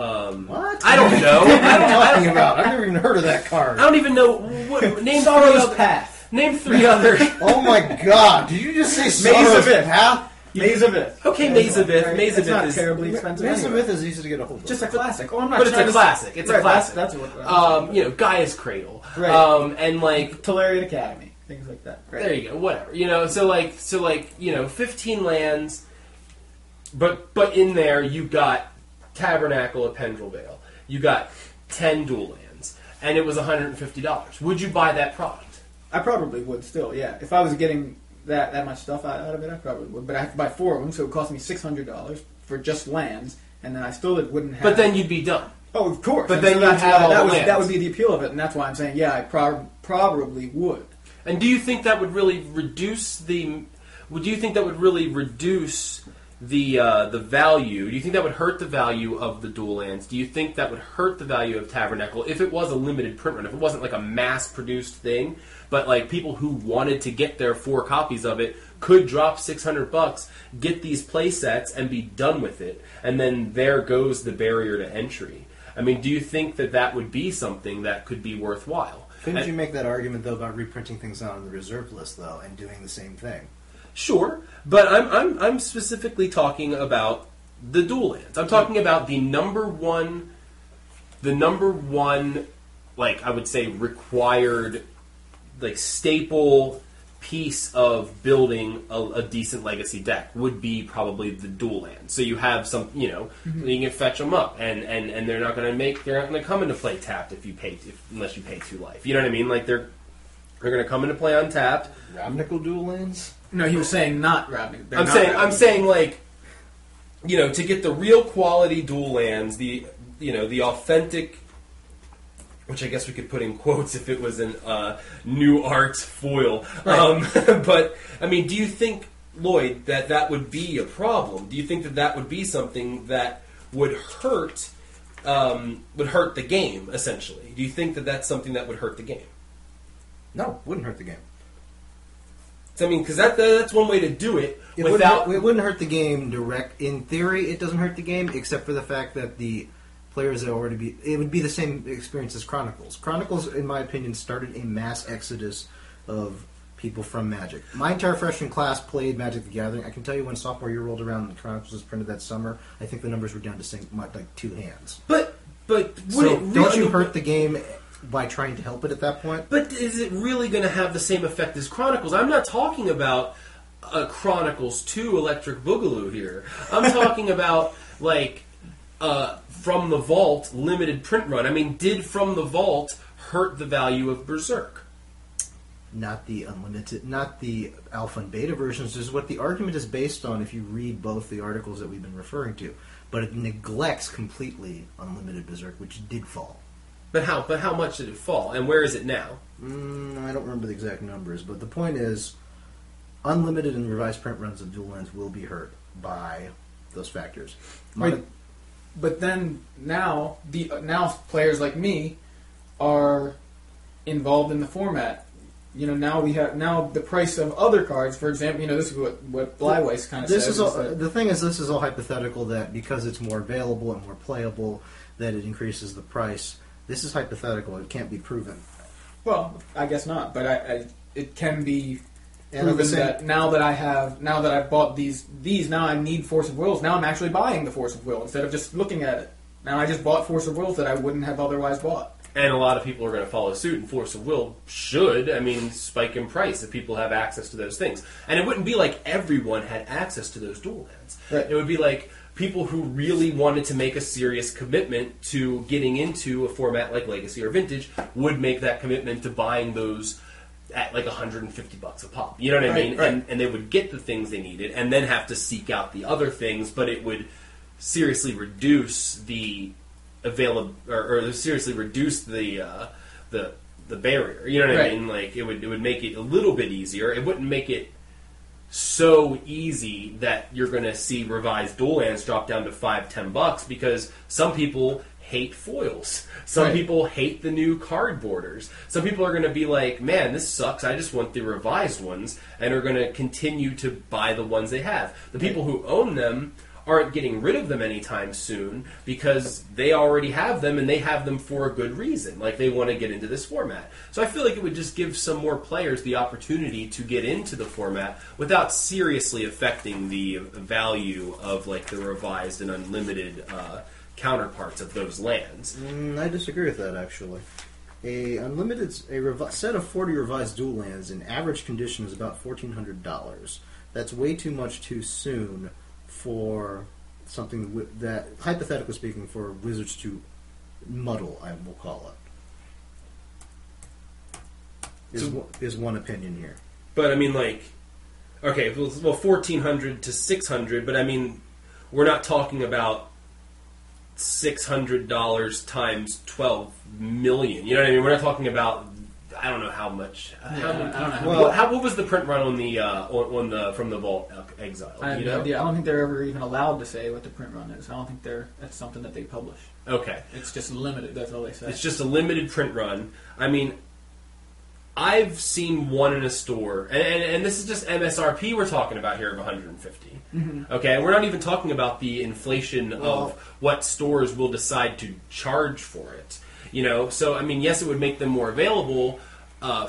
What? I don't know. I don't know. I've never even heard of that card. I don't even know. What, name Sorrow's Path. Name 3 others. Oh my God! Did you just say Sorrow's Path? Mazavith. Okay, Mazavith. Right. Mazavith is not terribly expensive. Mazavith is easy to get a hold of. Just a classic. Oh, I'm not sure. But it's a classic. It's a classic. That's what. You know, Gaia's Cradle. Right. And like Tolarian Academy, things like that. Right. There you go. Whatever. You know. So like you know, 15 lands. But in there you got Tabernacle of Pendrel Vale. You got 10 dual lands, and it was $150. Would you buy that product? I probably would still. Yeah. If I was getting. That much stuff out of it, I probably would. But I have to buy 4 of them, so it would cost me $600 for just lands, and then I still wouldn't have... But then you'd be done. Oh, of course. But and then so you'd have all the lands. That would be the appeal of it, and that's why I'm saying, yeah, I probably would. And do you think that would really reduce the... Do you think that would really reduce the value? Do you think that would hurt the value of the dual lands? Do you think that would hurt the value of Tabernacle if it was a limited print run, if it wasn't like a mass-produced thing? But like people who wanted to get their 4 copies of it could drop $600, get these play sets, and be done with it. And then there goes the barrier to entry. I mean, do you think that would be something that could be worthwhile? Couldn't you make that argument, though, about reprinting things on the reserve list, though, and doing the same thing? Sure, but I'm specifically talking about the dual lands. I'm talking about the number one, like I would say, required... like staple piece of building a decent legacy deck would be probably the dual land. So you have some, you know, you can fetch them up, and they're not going to come into play tapped unless you pay 2 life. You know what I mean? Like they're going to come into play untapped. Ravnica dual lands? No, he was saying not Ravnica. I'm saying like, you know, to get the real quality dual lands, the authentic. Which I guess we could put in quotes if it was an new art foil. Right. But, I mean, do you think, Lloyd, that would be a problem? Do you think that would be something that would hurt the game, essentially? Do you think that's something that would hurt the game? No, wouldn't hurt the game. I mean, because that's one way to do it. It wouldn't hurt the game direct. In theory, it doesn't hurt the game, except for the fact that the... players that already be... It would be the same experience as Chronicles. Chronicles, in my opinion, started a mass exodus of people from Magic. My entire freshman class played Magic the Gathering. I can tell you when sophomore year rolled around and Chronicles was printed that summer, I think the numbers were down to like 2 hands. But don't you hurt the game by trying to help it at that point? But is it really going to have the same effect as Chronicles? I'm not talking about Chronicles 2 Electric Boogaloo here. I'm talking about, like... From the Vault limited print run. I mean, did From the Vault hurt the value of Berserk? Not the unlimited, not the alpha and beta versions. This is what the argument is based on. If you read both the articles that we've been referring to, but it neglects completely unlimited Berserk, which did fall. But how? But how much did it fall? And where is it now? I don't remember the exact numbers, but the point is, unlimited and revised print runs of dual lands will be hurt by those factors. But then now players like me are involved in the format. You know, now the price of other cards. For example, you know, this is what Bleiweiss kind of says. The thing is, this is all hypothetical. That because it's more available and more playable, that it increases the price. This is hypothetical. It can't be proven. Well, I guess not. But I it can be. Proven that now that I've bought these, now I need Force of Wills. Now I'm actually buying the Force of Will instead of just looking at it. Now I just bought Force of Wills that I wouldn't have otherwise bought. And a lot of people are going to follow suit, and Force of Will should, I mean, spike in price if people have access to those things. And it wouldn't be like everyone had access to those dual lands. Right. It would be like people who really wanted to make a serious commitment to getting into a format like Legacy or Vintage would make that commitment to buying those at like $150 a pop. You know what I mean? Right. And they would get the things they needed and then have to seek out the other things, but it would seriously reduce the... seriously reduce the barrier. You know what I mean? Like it would make it a little bit easier. It wouldn't make it so easy that you're going to see revised dual lands drop down to $5-$10 because some people hate foils. Some people hate the new card borders. Some people are going to be like, man, this sucks. I just want the revised ones, and are going to continue to buy the ones they have. The people who own them aren't getting rid of them anytime soon because they already have them, and they have them for a good reason. Like, they want to get into this format. So I feel like it would just give some more players the opportunity to get into the format without seriously affecting the value of, like, the revised and unlimited counterparts of those lands. I disagree with that, actually. A set of 40 revised dual lands in average condition is about $1,400. That's way too much too soon for something that, hypothetically speaking, for Wizards to muddle, I will call it, is one opinion here. But, I mean, like, okay, well, 1,400 to 600, but, I mean, we're not talking about $600 times 12 million. You know what I mean? We're not talking about... I don't know how much. What was the print run on the from the Vault Exile? I have no idea. I don't think they're ever even allowed to say what the print run is. I don't think that's something that they publish. Okay, it's just limited. That's all they say. It's just a limited print run. I mean, I've seen one in a store, and this is just MSRP we're talking about here of $150. Mm-hmm. Okay, and we're not even talking about the inflation of what stores will decide to charge for it. You know, so, I mean, yes, it would make them more available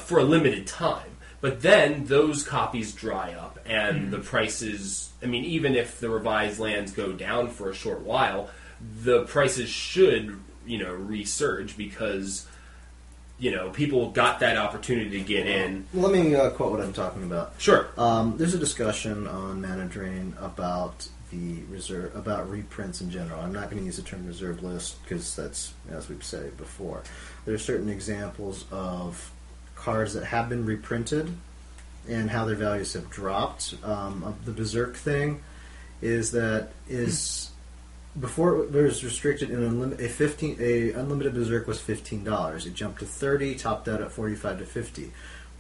for a limited time, but then those copies dry up, and the prices, I mean, even if the revised lands go down for a short while, the prices should, you know, resurge because, you know, people got that opportunity to get in. Well, let me quote what I'm talking about. Sure. There's a discussion on Mana Drain about... about reprints in general. I'm not going to use the term reserve list because that's, as we've said before, there are certain examples of cards that have been reprinted and how their values have dropped. The Berserk thing is before it was restricted in unlimited Berserk was $15. It jumped to $30, topped out at $45 to $50.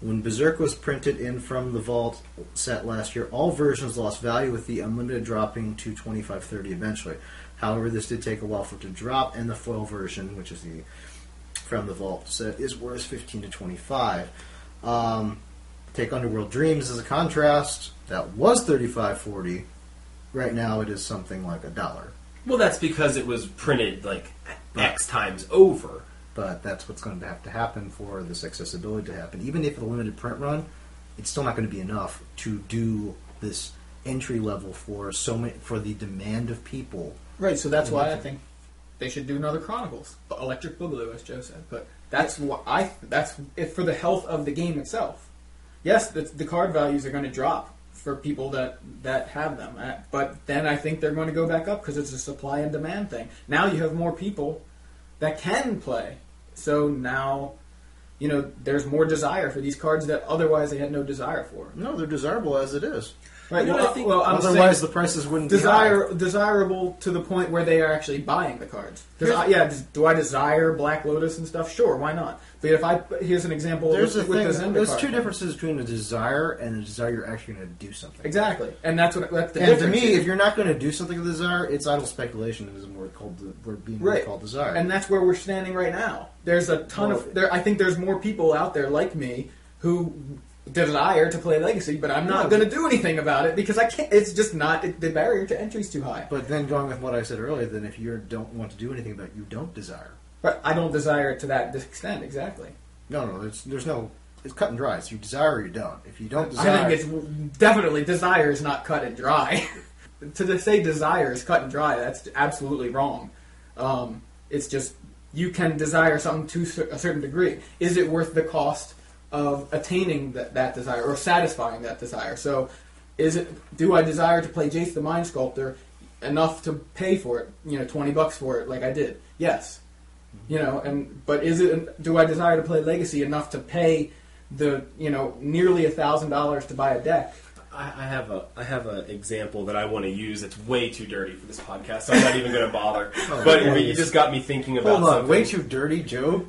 When Berserk was printed in from the Vault set last year, all versions lost value, with the unlimited dropping to $25-$30 eventually. However, this did take a while for it to drop, and the foil version, which is the from the Vault set, is worth $15 to $25. Take Underworld Dreams as a contrast. That was $35-$40. Right now, it is something like $1. Well, that's because it was printed like X times over. But that's what's going to have to happen for this accessibility to happen. Even if it's a limited print run, it's still not going to be enough to do this entry level for so many, for the demand of people. Right, so that's why I think they should do another Chronicles, Electric Boogaloo, as Joe said. But that's what that's if for the health of the game itself. Yes, the card values are going to drop for people that have them, but then I think they're going to go back up because it's a supply and demand thing. Now you have more people that can play. So now, you know, there's more desire for these cards that otherwise they had no desire for. No, they're desirable as it is. Right. Well, I think, otherwise the prices wouldn't be high. Desirable to the point where they are actually buying the cards. Do I desire Black Lotus and stuff? Sure, why not? But here's an example. There's two differences between a desire and a desire you're actually going to do something. Exactly, and that's the difference. And to me, if you're not going to do something with desire, it's idle speculation. It is more called desire, and that's where we're standing right now. There's a ton of I think there's more people out there like me who desire to play Legacy, but I'm not going to do anything about it because I can't. It's just not the barrier to entry is too high. But then, going with what I said earlier, then if you don't want to do anything about it, you don't desire. But I don't desire it to that extent, exactly. No, there's no... It's cut and dry. So you desire or you don't. If you don't desire... I think it's... Definitely, desire is not cut and dry. To say desire is cut and dry, that's absolutely wrong. It's just you can desire something to a certain degree. Is it worth the cost of attaining that desire or satisfying that desire? So is it, do I desire to play Jace the Mind Sculptor enough to pay for it, you know, $20 for it like I did? Yes. You know, and but is it, do I desire to play Legacy enough to pay the, you know, nearly $1,000 to buy a deck? I have an example that I want to use. It's way too dirty for this podcast, so I'm not even going to bother. Oh, but nice. You just got me thinking about something. Hold on, something. Way too dirty, Joe?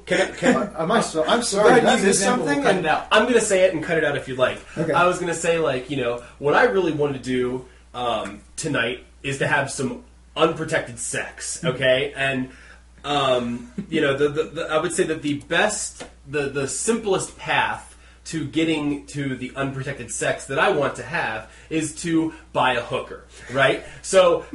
I'm sorry, did I use something? We'll and out. I'm going to say it and cut it out if you'd like. Okay. I was going to say, like, you know, what I really want to do tonight is to have some unprotected sex, okay? And, you know, I would say that the best, the simplest path to getting to the unprotected sex that I want to have is to buy a hooker, right? So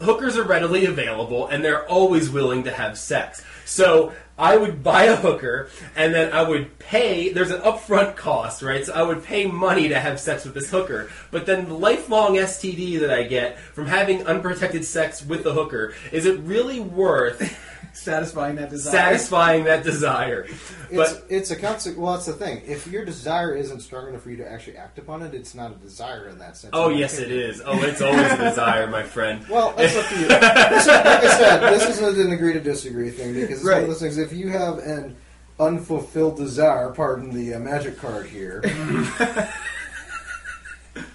hookers are readily available, and they're always willing to have sex. So I would buy a hooker, and then I would pay, there's an upfront cost, right? So I would pay money to have sex with this hooker, but then the lifelong STD that I get from having unprotected sex with the hooker, is it really worth satisfying that desire? Satisfying that desire. But it's a consequence. Well, that's the thing. If your desire isn't strong enough for you to actually act upon it, it's not a desire in that sense. Oh, yes, it is. Oh, it's always a desire, my friend. Well, that's up to you. Like I said, this isn't an agree to disagree thing, because it's one of those things. If you have an unfulfilled desire, pardon the magic card here.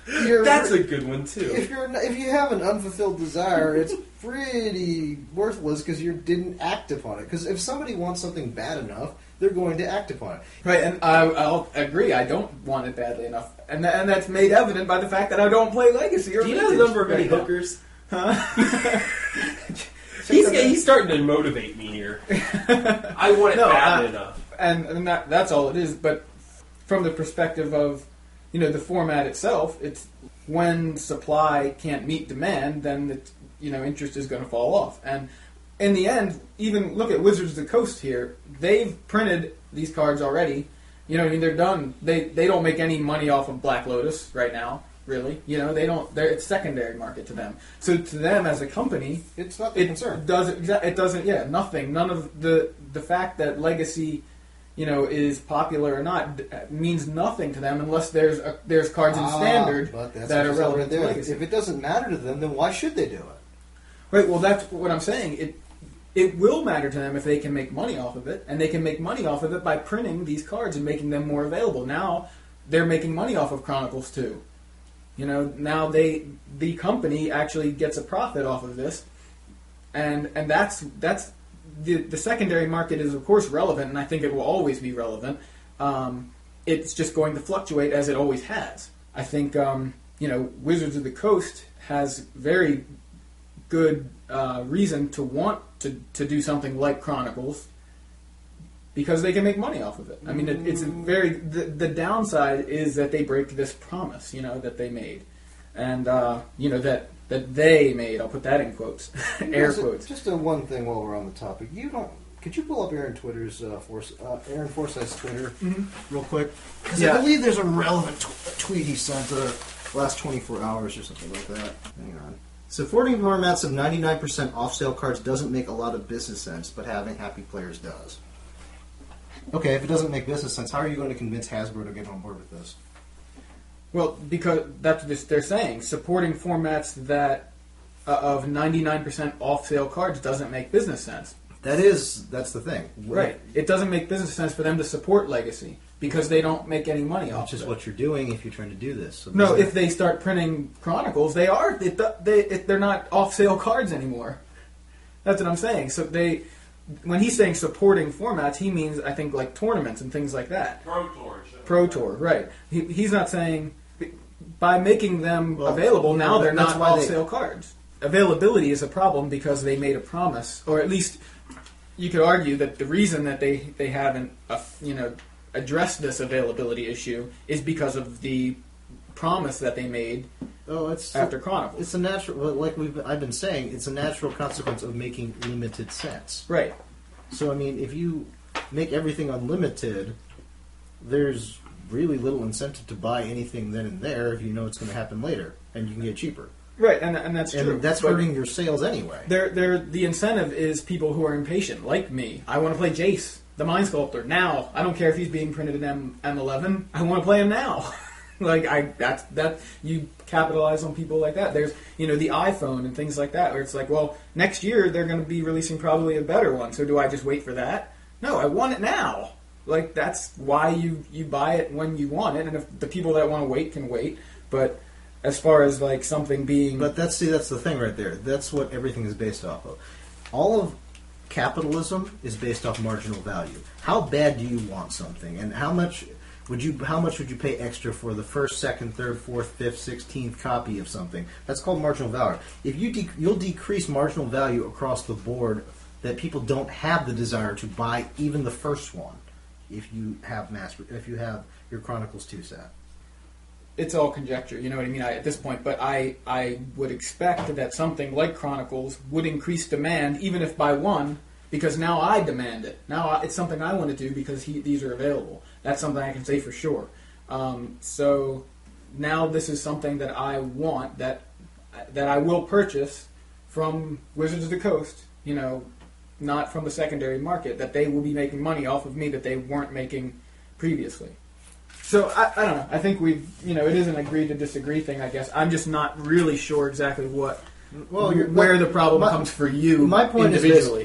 That's a good one too. If you have an unfulfilled desire, it's pretty worthless because you didn't act upon it. Because if somebody wants something bad enough, they're going to act upon it. Right, and I'll agree. I don't want it badly enough, and that's made evident by the fact that I don't play Legacy. Or do you know the number of many hookers? Huh? He's starting to motivate me here. I want it bad enough, and that's all it is. But from the perspective of, you know, the format itself, it's when supply can't meet demand, then it's, you know, interest is going to fall off. And in the end, even look at Wizards of the Coast here. They've printed these cards already. You know, I mean, they're done. They don't make any money off of Black Lotus right now, really. You know, they don't. It's secondary market to them. So to them as a company, it's not the concern. It doesn't. Yeah, nothing. None of the fact that Legacy, you know, is popular or not means nothing to them unless there's cards in Standard that are relevant to Legacy. If it doesn't matter to them, then why should they do it? Right. Well, that's what I'm saying. It will matter to them if they can make money off of it, and they can make money off of it by printing these cards and making them more available. Now they're making money off of Chronicles too. You know, now the company actually gets a profit off of this, and that's. The secondary market is, of course, relevant, and I think it will always be relevant. It's just going to fluctuate as it always has. I think, you know, Wizards of the Coast has very good reason to want to do something like Chronicles because they can make money off of it. I mean, it's a very... The downside is that they break this promise, you know, that they made. And, you know, that they made. I'll put that in quotes. Air quotes. Just one thing while we're on the topic. Could you pull up Aaron Twitter's Aaron Forsyth's Twitter real quick? Because I believe there's a relevant tweet he sent the last 24 hours or something like that. Hang on. Supporting formats of 99% off-sale cards doesn't make a lot of business sense, but having happy players does. Okay, if it doesn't make business sense, how are you going to convince Hasbro to get on board with this? Well, because that's what they're saying. Supporting formats that of 99% off-sale cards doesn't make business sense. That's the thing. Right. It doesn't make business sense for them to support Legacy because they don't make any money off it. Which is what you're doing if you're trying to do this. So no, if they start printing Chronicles, they're not off-sale cards anymore. That's what I'm saying. So they, when he's saying supporting formats, he means, I think, like tournaments and things like that. Pro Tour, right. He's not saying... By making them available, now they're not off-sale cards. Availability is a problem because they made a promise, or at least you could argue that the reason that they haven't addressed this availability issue is because of the promise that they made after Chronicles. It's a natural, like I've been saying, it's a natural consequence of making limited sets. Right. So, I mean, if you make everything unlimited, there's really little incentive to buy anything then and there if you know it's going to happen later, and you can get cheaper. Right, and that's true. That's hurting your sales anyway. The incentive is people who are impatient, like me. I want to play Jace, the Mind Sculptor, now. I don't care if he's being printed in M11. I want to play him now. You capitalize on people like that. There's, you know, the iPhone and things like that, where it's like, well, next year they're going to be releasing probably a better one. So do I just wait for that? No, I want it now. Like, that's why you buy it when you want it, and if the people that want to wait can wait. But as far as like something being, but that's the thing right there. That's what everything is based off of. All of capitalism is based off marginal value. How bad do you want something, and how much would you pay extra for the first, second, third, fourth, fifth, 16th copy of something? That's called marginal value. If you'll decrease marginal value across the board, that people don't have the desire to buy even the first one. If you have your Chronicles 2 set, it's all conjecture. You know what I mean at this point, but I would expect that something like Chronicles would increase demand, even if by one. Because now I demand it. Now it's something I want to do because these are available. That's something I can say for sure. So now this is something that I want, that I will purchase from Wizards of the Coast, you know, not from the secondary market, that they will be making money off of me that they weren't making previously. So I don't know. I think it is an agree to disagree thing, I guess. I'm just not really sure exactly what... where the problem comes for you. My point individually.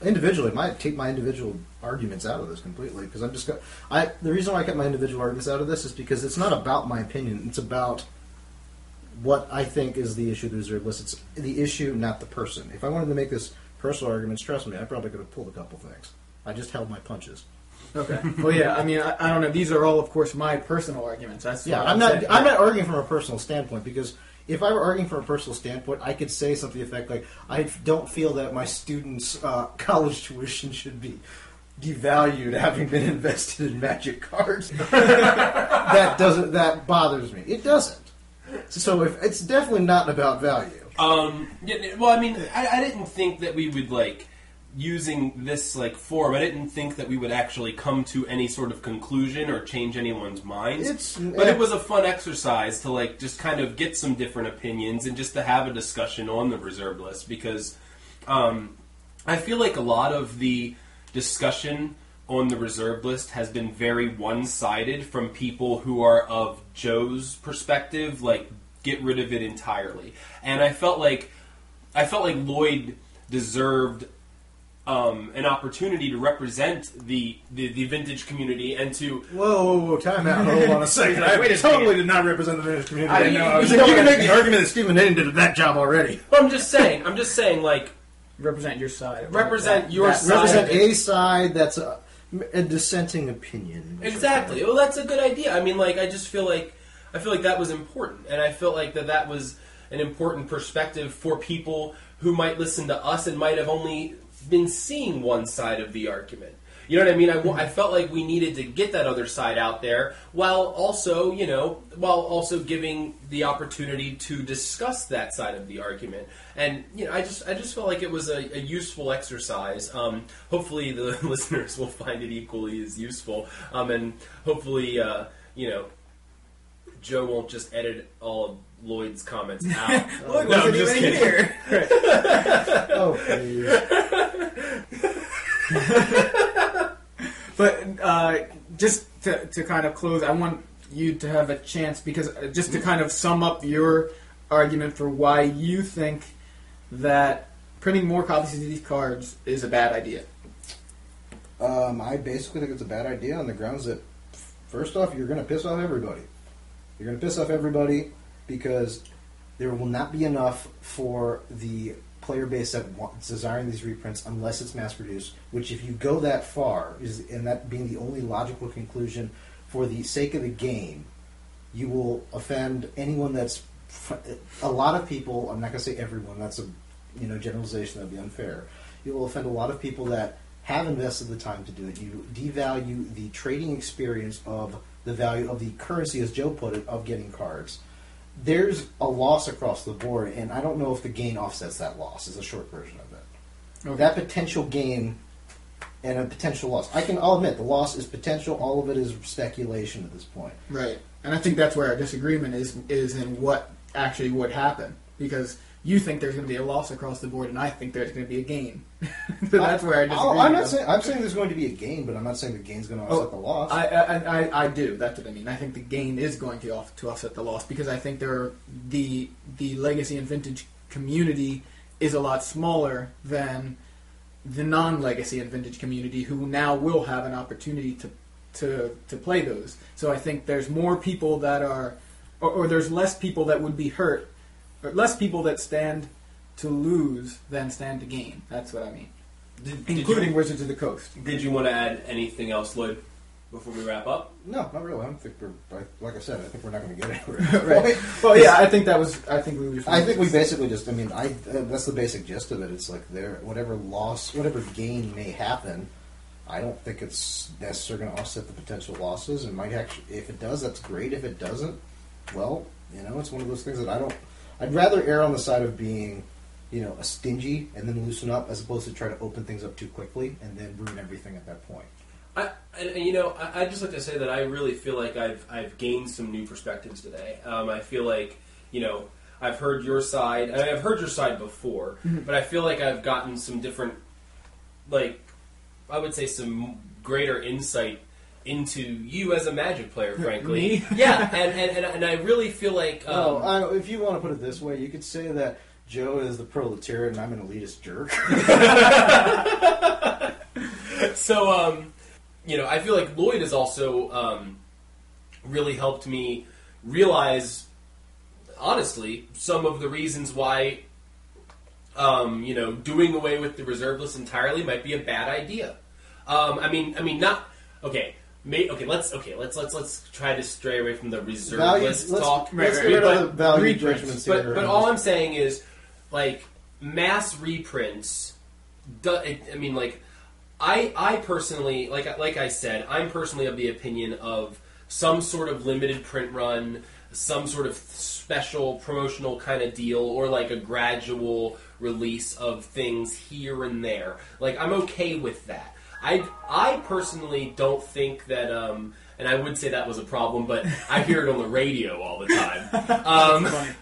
Individually, take my individual arguments out of this completely, because the reason why I kept my individual arguments out of this is because it's not about my opinion. It's about what I think is the issue of the reserve list. It's the issue, not the person. If I wanted to make this personal argument, trust me, I probably could have pulled a couple things. I just held my punches. Okay. Well, yeah. I mean, I don't know. These are all, of course, my personal arguments. That's yeah. I'm not arguing from a personal standpoint because. If I were arguing from a personal standpoint, I could say something to the effect like, I don't feel that my students' college tuition should be devalued having been invested in Magic cards. That bothers me. It doesn't. So it's definitely not about value. I didn't think that we would, like, using this, like, form, I didn't think that we would actually come to any sort of conclusion or change anyone's minds. But it was a fun exercise to, like, just kind of get some different opinions and just to have a discussion on the reserve list because I feel like a lot of the discussion on the reserve list has been very one-sided from people who are of Joe's perspective, like, get rid of it entirely. And I felt like Lloyd deserved... an opportunity to represent the vintage community and to... Whoa, time out. Hold on a second. I totally did not represent the vintage community. You can make the argument that Stephen Menendian did that job already. Well, I'm just saying, like... Represent your side. Represent a side that's a dissenting opinion. Exactly. Well, that's a good idea. I mean, like, I feel like that was important. And I felt like that was an important perspective for people who might listen to us and might have only... been seeing one side of the argument. You know what I mean? I felt like we needed to get that other side out there while also giving the opportunity to discuss that side of the argument. And, you know, I just felt like it was a useful exercise. Hopefully the listeners will find it equally as useful. And hopefully, you know, Joe won't just edit all of Lloyd's comments out. Lloyd wasn't even here. Right. Oh, please. But just to kind of close, I want you to have a chance because just to kind of sum up your argument for why you think that printing more copies of these cards is a bad idea. I basically think it's a bad idea on the grounds that, first off, you're going to piss off everybody. You're going to piss off everybody. Because there will not be enough for the player base that wants desiring these reprints unless it's mass-produced, which if you go that far, and that being the only logical conclusion for the sake of the game, you will offend anyone that's... A lot of people, I'm not going to say everyone, that's a generalization, that would be unfair. You will offend a lot of people that have invested the time to do it. You devalue the trading experience of the value of the currency, as Joe put it, of getting cards. There's a loss across the board, and I don't know if the gain offsets that loss, is a short version of it. Okay. That potential gain and a potential loss. I'll admit, the loss is potential, all of it is speculation at this point. Right, and I think that's where our disagreement is in what actually would happen. because you think there's going to be a loss across the board, and I think there's going to be a gain. So that's where I disagree. I'm saying there's going to be a gain, but I'm not saying the gain's going to offset the loss. I do. That's what I mean. I think the gain is going to offset the loss, because I think there are the legacy and vintage community is a lot smaller than the non-legacy and vintage community, who now will have an opportunity to play those. So I think there's more people that are, or there's less people that would be hurt, or less people that stand to lose than stand to gain. That's what I mean. Including Wizards of the Coast. Did you want to add anything else, Lloyd, before we wrap up? No, not really. I don't think we're, like I said, I think we're not going to get anywhere. Right. Well, yeah, I think we basically just, I mean, that's the basic gist of it. It's like whatever gain may happen, I don't think it's necessarily going to offset the potential losses. And might actually, if it does, that's great. If it doesn't, well, you know, it's one of those things that I'd rather err on the side of being, you know, a stingy and then loosen up, as opposed to try to open things up too quickly and then ruin everything at that point. I'd just like to say that I really feel like I've gained some new perspectives today. I feel like, you know, I've heard your side. I mean, I've heard your side before, but I feel like I've gotten some different, like, I would say some greater insight into you as a Magic player, frankly. Me? Yeah, and I really feel like... if you want to put it this way, you could say that Joe is the proletariat and I'm an elitist jerk. So, you know, I feel like Lloyd has also really helped me realize, honestly, some of the reasons why, you know, doing away with the reserve list entirely might be a bad idea. Let's try to stray away from the reserve list talk. But all I'm saying is, like, mass reprints. I personally, like I said, I'm personally of the opinion of some sort of limited print run, some sort of special promotional kind of deal, or like a gradual release of things here and there. Like, I'm okay with that. I personally don't think that, and I would say that was a problem, but I hear it on the radio all the time.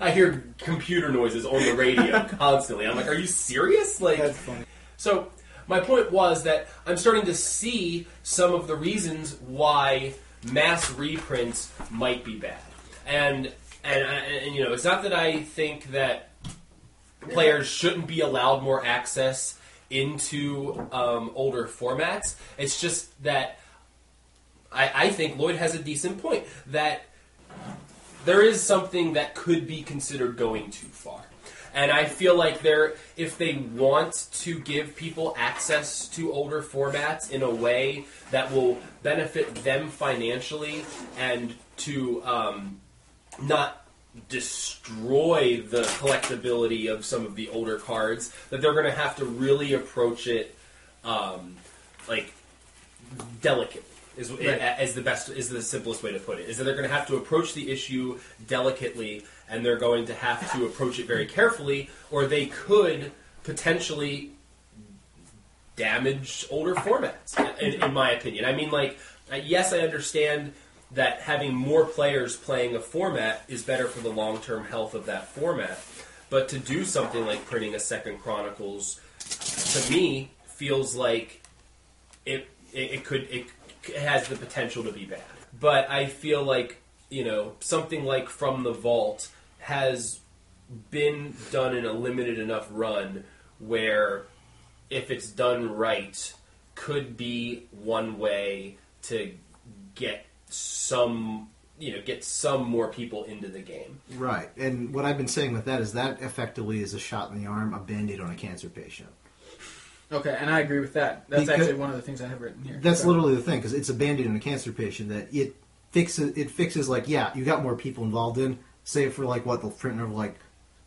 I hear computer noises on the radio constantly. I'm like, are you serious? Like, that's funny. So... my point was that I'm starting to see some of the reasons why mass reprints might be bad, and you know, it's not that I think that players shouldn't be allowed more access into older formats. It's just that I think Lloyd has a decent point that there is something that could be considered going too far. And I feel like if they want to give people access to older formats in a way that will benefit them financially and to not destroy the collectability of some of the older cards, that they're going to have to really approach it like delicately. Is the simplest way to put it. Is that they're going to have to approach the issue delicately, and they're going to have to approach it very carefully, or they could potentially damage older formats, in my opinion. I mean, like, yes, I understand that having more players playing a format is better for the long-term health of that format, but to do something like printing a second Chronicles, to me, feels like it has the potential to be bad. But I feel like, you know, something like From the Vault has been done in a limited enough run where, if it's done right, could be one way to get some more people into the game. Right. And what I've been saying with that is that effectively is a shot in the arm, a Band-Aid on a cancer patient. Okay, and I agree with that. That's actually one of the things I have written here. That's literally the thing, because it's a Band-Aid on a cancer patient that it fixes, like, yeah, you got more people involved in, say for, like, what, the print of, like,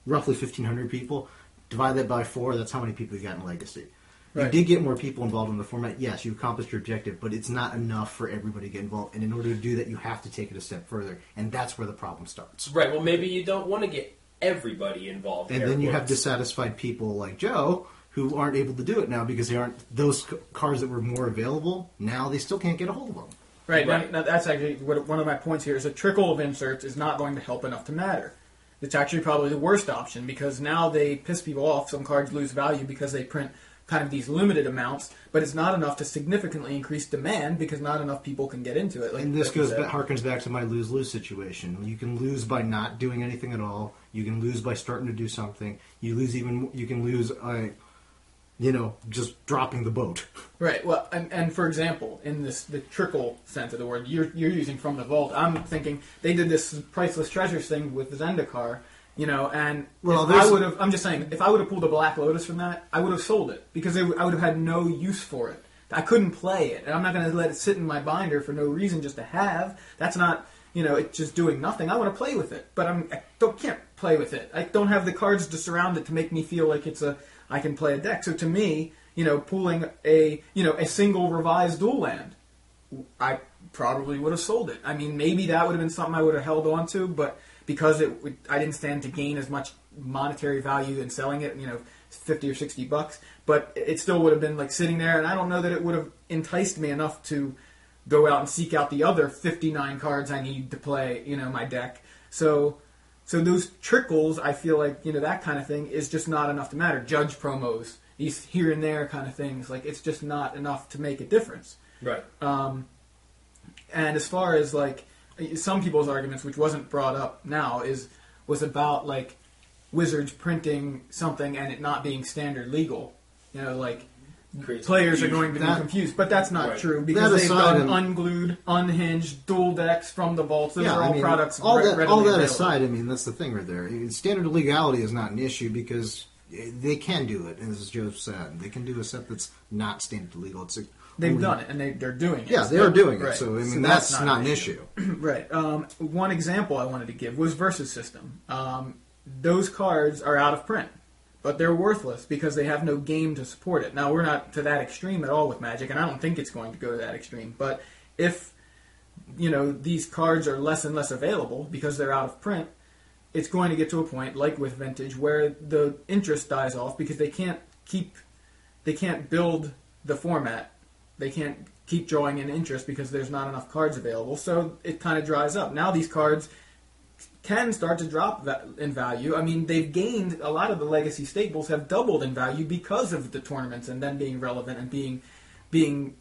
roughly 1,500 people, divide that by 4, that's how many people you got in Legacy. Right. You did get more people involved in the format, yes, you accomplished your objective, but it's not enough for everybody to get involved, and in order to do that, you have to take it a step further, and that's where the problem starts. Right, well, maybe you don't want to get everybody involved. And then you have dissatisfied people like Joe... who aren't able to do it now because they aren't those cards that were more available. Now they still can't get a hold of them. Right. Now, that's actually one of my points here is a trickle of inserts is not going to help enough to matter. It's actually probably the worst option, because now they piss people off. Some cards lose value because they print kind of these limited amounts, but it's not enough to significantly increase demand because not enough people can get into it. Like, and this goes back, harkens back to my lose-lose situation. You can lose by not doing anything at all. You can lose by starting to do something. You lose even. You can lose, you know, just dropping the boat. Right. Well, and for example, in this the trickle sense of the word, you're using from the vault. I'm thinking they did this priceless treasures thing with Zendikar. You know, and well, I would have. I'm just saying, if I would have pulled a Black Lotus from that, I would have sold it because I would have had no use for it. I couldn't play it, and I'm not going to let it sit in my binder for no reason just to have. That's not, you know, it's just doing nothing. I want to play with it, but I can't play with it. I don't have the cards to surround it to make me feel like it's a I can play a deck. So to me, you know, pulling a a single revised dual land, I probably would have sold it. I mean, maybe that would have been something I would have held on to, but. Because I didn't stand to gain as much monetary value in selling it, you know, $50 or $60, but it still would have been like sitting there, and I don't know that it would have enticed me enough to go out and seek out the other 59 cards I need to play, you know, my deck. So those trickles, I feel like, you know, that kind of thing is just not enough to matter. Judge promos, these here and there kind of things, like it's just not enough to make a difference. Right. And as far as like. Some people's arguments, which wasn't brought up now, was about like Wizards printing something and it not being standard legal. You know, like players are going to be confused, but that's not true because they've done unglued, unhinged dual decks from the vaults. Those are all products. All that aside, I mean, that's the thing right there. Standard legality is not an issue because they can do it, as Joe said, they can do a set that's not standard legal. It's a They've done it, and they're doing it. Yeah, they are doing it, so I mean, that's not an issue. Right. One example I wanted to give was Versus System. Those cards are out of print, but they're worthless because they have no game to support it. Now, we're not to that extreme at all with Magic, and I don't think it's going to go to that extreme, but if, you know, these cards are less and less available because they're out of print, it's going to get to a point, like with Vintage, where the interest dies off because they can't build the format. They can't keep drawing in interest because there's not enough cards available, so it kind of dries up. Now these cards can start to drop in value. I mean, they've gained, a lot of the legacy staples have doubled in value because of the tournaments and then being relevant and being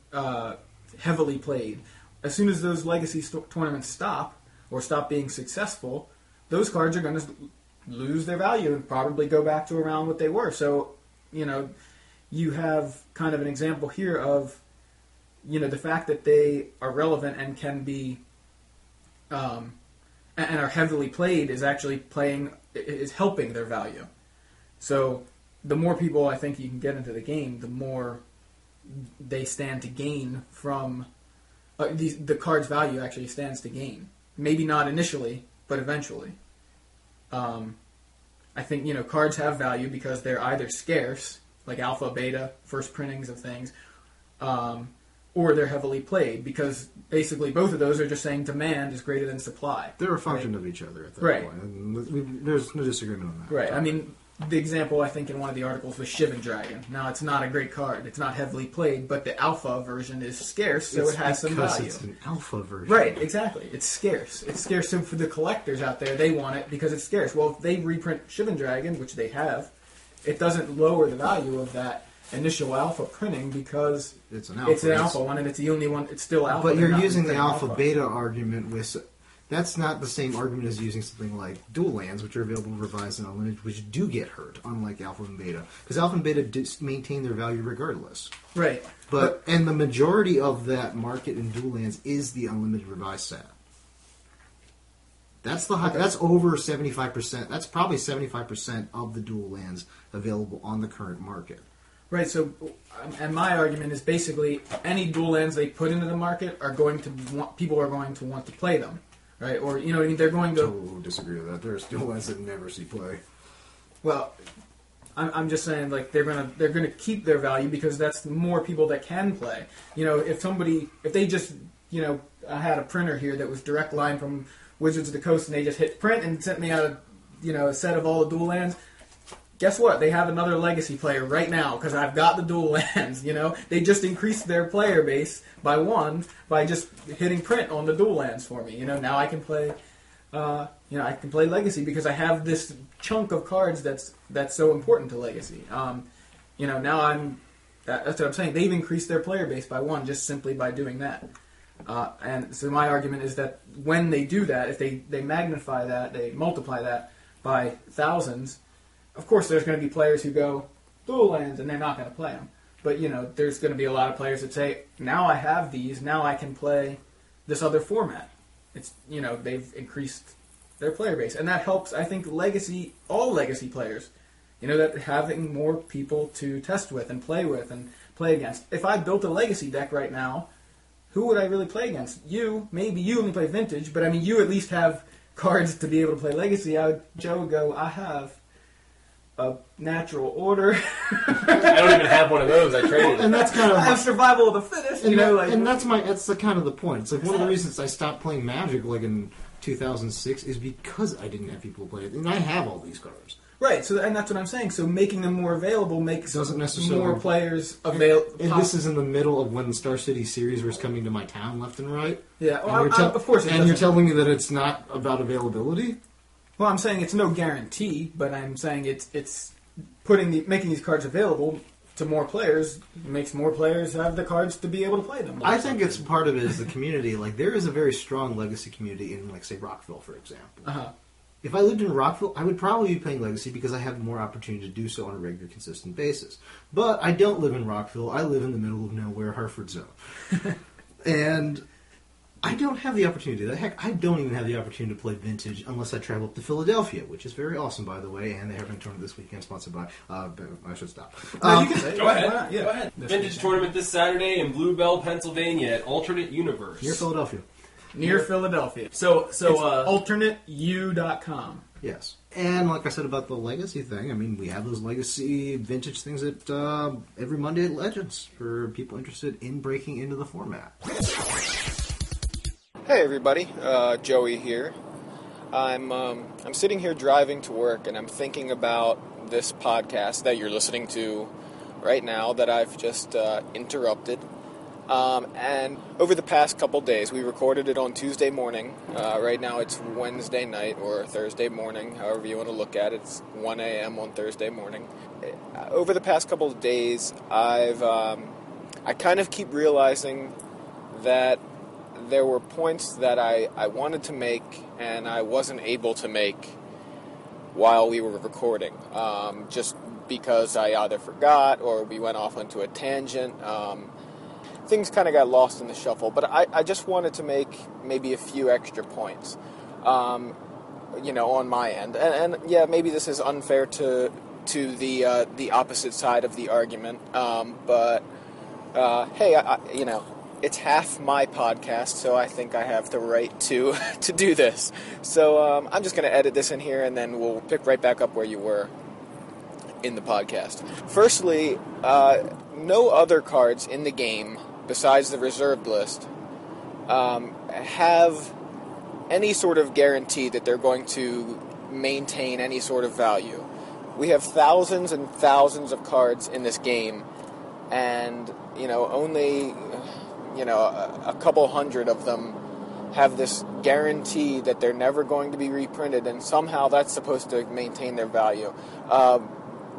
heavily played. As soon as those legacy tournaments stop, or stop being successful, those cards are going to lose their value and probably go back to around what they were. So, you know, you have kind of an example here of, you know, the fact that they are relevant and can be, and are heavily played is actually is helping their value. So the more people I think you can get into the game, the more they stand to gain from, the card's value actually stands to gain. Maybe not initially, but eventually. I think, you know, cards have value because they're either scarce, like alpha, beta, first printings of things, or they're heavily played, because basically both of those are just saying demand is greater than supply. They're a function of each other at that point. And there's no disagreement on that. Right. I mean, the example, I think, in one of the articles was Shivan Dragon. Now, it's not a great card. It's not heavily played, but the alpha version is scarce, so it has some value. Because it's an alpha version. Right, exactly. It's scarce. It's scarce, so for the collectors out there, they want it because it's scarce. Well, if they reprint Shivan Dragon, which they have, it doesn't lower the value of that initial alpha printing because it's an alpha one and it's the only one. It's still alpha. But you're using the alpha beta argument with. That's not the same argument as using something like dual lands, which are available revised and unlimited, which do get hurt, unlike alpha and beta, because alpha and beta maintain their value regardless. Right. But the majority of that market in dual lands is the unlimited revised set. That's the high, that's over 75%. That's probably 75% of the dual lands available on the current market. Right, so, and my argument is basically any dual lands they put into the market are going to want, people are going to want to play them, right? Or, you know, I mean, they're going to... I totally disagree with that. There's dual lands that never see play. Well, I'm just saying, like, they're gonna keep their value because that's more people that can play. You know, if they just, you know, I had a printer here that was direct line from Wizards of the Coast and they just hit print and sent me out a, you know, a set of all the dual lands... Guess what? They have another legacy player right now because I've got the dual lands, you know? They just increased their player base by one by just hitting print on the dual lands for me, you know? Now I can play you know, I can play Legacy because I have this chunk of cards that's so important to Legacy. You know, now that's what I'm saying. They've increased their player base by one just simply by doing that. And so my argument is that when they do that, if they magnify that, they multiply that by thousands, of course there's going to be players who go dual lands and they're not going to play them. But, you know, there's going to be a lot of players that say, now I have these, now I can play this other format. It's, you know, they've increased their player base. And that helps, I think, Legacy, all Legacy players, you know, that having more people to test with and play against. If I built a Legacy deck right now, who would I really play against? You, maybe you only play Vintage, but I mean, you at least have cards to be able to play Legacy. Joe would go, I have a Natural Order. I don't even have one of those. I traded. And that's kind of. I have Survival of the Fittest. You know, like, and that's the kind of the point. It's like one of the reasons I stopped playing Magic, like in 2006, is because I didn't have people play it, and I have all these cards. Right. So, and that's what I'm saying. So, making them more available makes more players available. And this is in the middle of when the Star City series was coming to my town left and right. Yeah. Well, you're telling me that it's not about availability. Well, I'm saying it's no guarantee, but I'm saying it's making these cards available to more players makes more players have the cards to be able to play them. I think it's part of it is the community. Like, there is a very strong Legacy community in, like, say, Rockville, for example. Uh-huh. If I lived in Rockville, I would probably be playing Legacy because I have more opportunity to do so on a regular, consistent basis. But I don't live in Rockville. I live in the middle of nowhere, Hartford zone. And I don't have the opportunity to do that. Heck, I don't even have the opportunity to play Vintage unless I travel up to Philadelphia, which is very awesome, by the way, and they have a tournament this weekend sponsored by... I should stop. You can say, go ahead. Vintage tournament this Saturday in Blue Bell, Pennsylvania at Alternate Universe. Near Philadelphia. So alternateu.com. Yes. And like I said about the Legacy thing, I mean, we have those Legacy Vintage things at every Monday at Legends for people interested in breaking into the format. Hey everybody, Joey here. I'm sitting here driving to work, and I'm thinking about this podcast that you're listening to right now that I've just interrupted. And over the past couple days, we recorded it on Tuesday morning. Right now it's Wednesday night or Thursday morning, however you want to look at it. It's 1 a.m. on Thursday morning. Over the past couple of days, I kind of keep realizing that there were points that I wanted to make and I wasn't able to make while we were recording, just because I either forgot or we went off onto a tangent. Things kind of got lost in the shuffle, but I just wanted to make maybe a few extra points, you know, on my end. And yeah, maybe this is unfair to the opposite side of the argument, but hey, I you know, it's half my podcast, so I think I have the right to do this. So I'm just going to edit this in here, and then we'll pick right back up where you were in the podcast. Firstly, no other cards in the game, besides the reserved list, have any sort of guarantee that they're going to maintain any sort of value. We have thousands and thousands of cards in this game, and, you know, only... you know, a couple hundred of them have this guarantee that they're never going to be reprinted, and somehow that's supposed to maintain their value.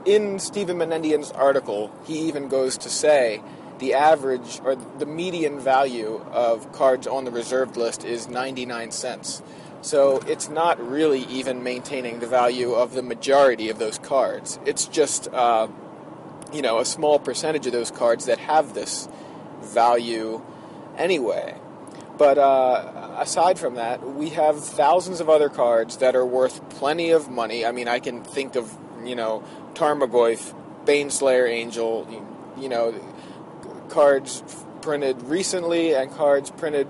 In Stephen Menendian's article, he even goes to say the average or the median value of cards on the reserved list is 99 cents. So it's not really even maintaining the value of the majority of those cards. It's just, you know, a small percentage of those cards that have this value anyway. But aside from that, we have thousands of other cards that are worth plenty of money. I mean, I can think of, you know, Tarmogoyf, Baneslayer Angel, you know, cards printed recently and cards printed,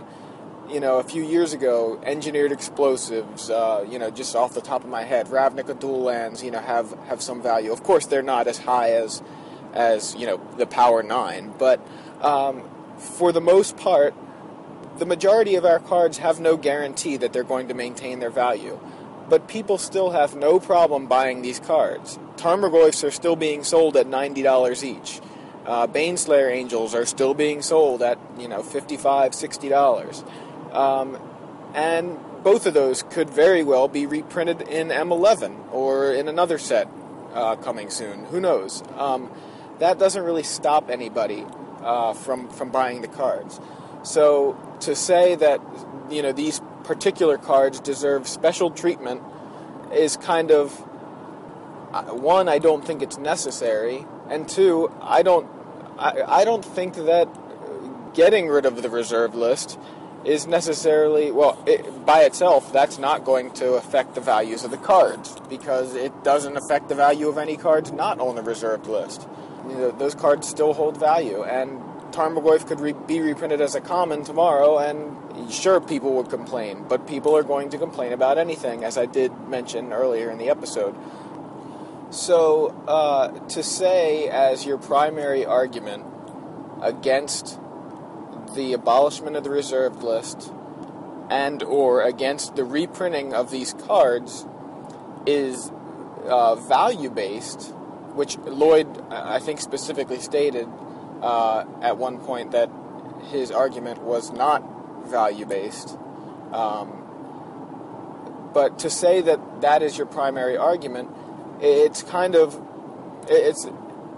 you know, a few years ago, Engineered Explosives, you know, just off the top of my head, Ravnica Dual Lands, you know, have some value. Of course, they're not as high as you know, the Power 9, but for the most part, the majority of our cards have no guarantee that they're going to maintain their value. But people still have no problem buying these cards. Tarmogoyfs are still being sold at $90 each. Baneslayer Angels are still being sold at, you know, $55, $60. and both of those could very well be reprinted in M11 or in another set coming soon. Who knows? That doesn't really stop anybody from buying the cards. So to say that, you know, these particular cards deserve special treatment is kind of, one, I don't think it's necessary, and two, I don't think that getting rid of the reserve list is necessarily, well, by itself, that's not going to affect the values of the cards, because it doesn't affect the value of any cards not on the reserved list. You know, those cards still hold value, and Tarmogoyf could be reprinted as a common tomorrow, and sure, people would complain, but people are going to complain about anything, as I did mention earlier in the episode. So, to say as your primary argument against the abolishment of the reserved list and or against the reprinting of these cards is value-based, which Lloyd, I think, specifically stated at one point that his argument was not value-based. But to say that that is your primary argument, it's kind of...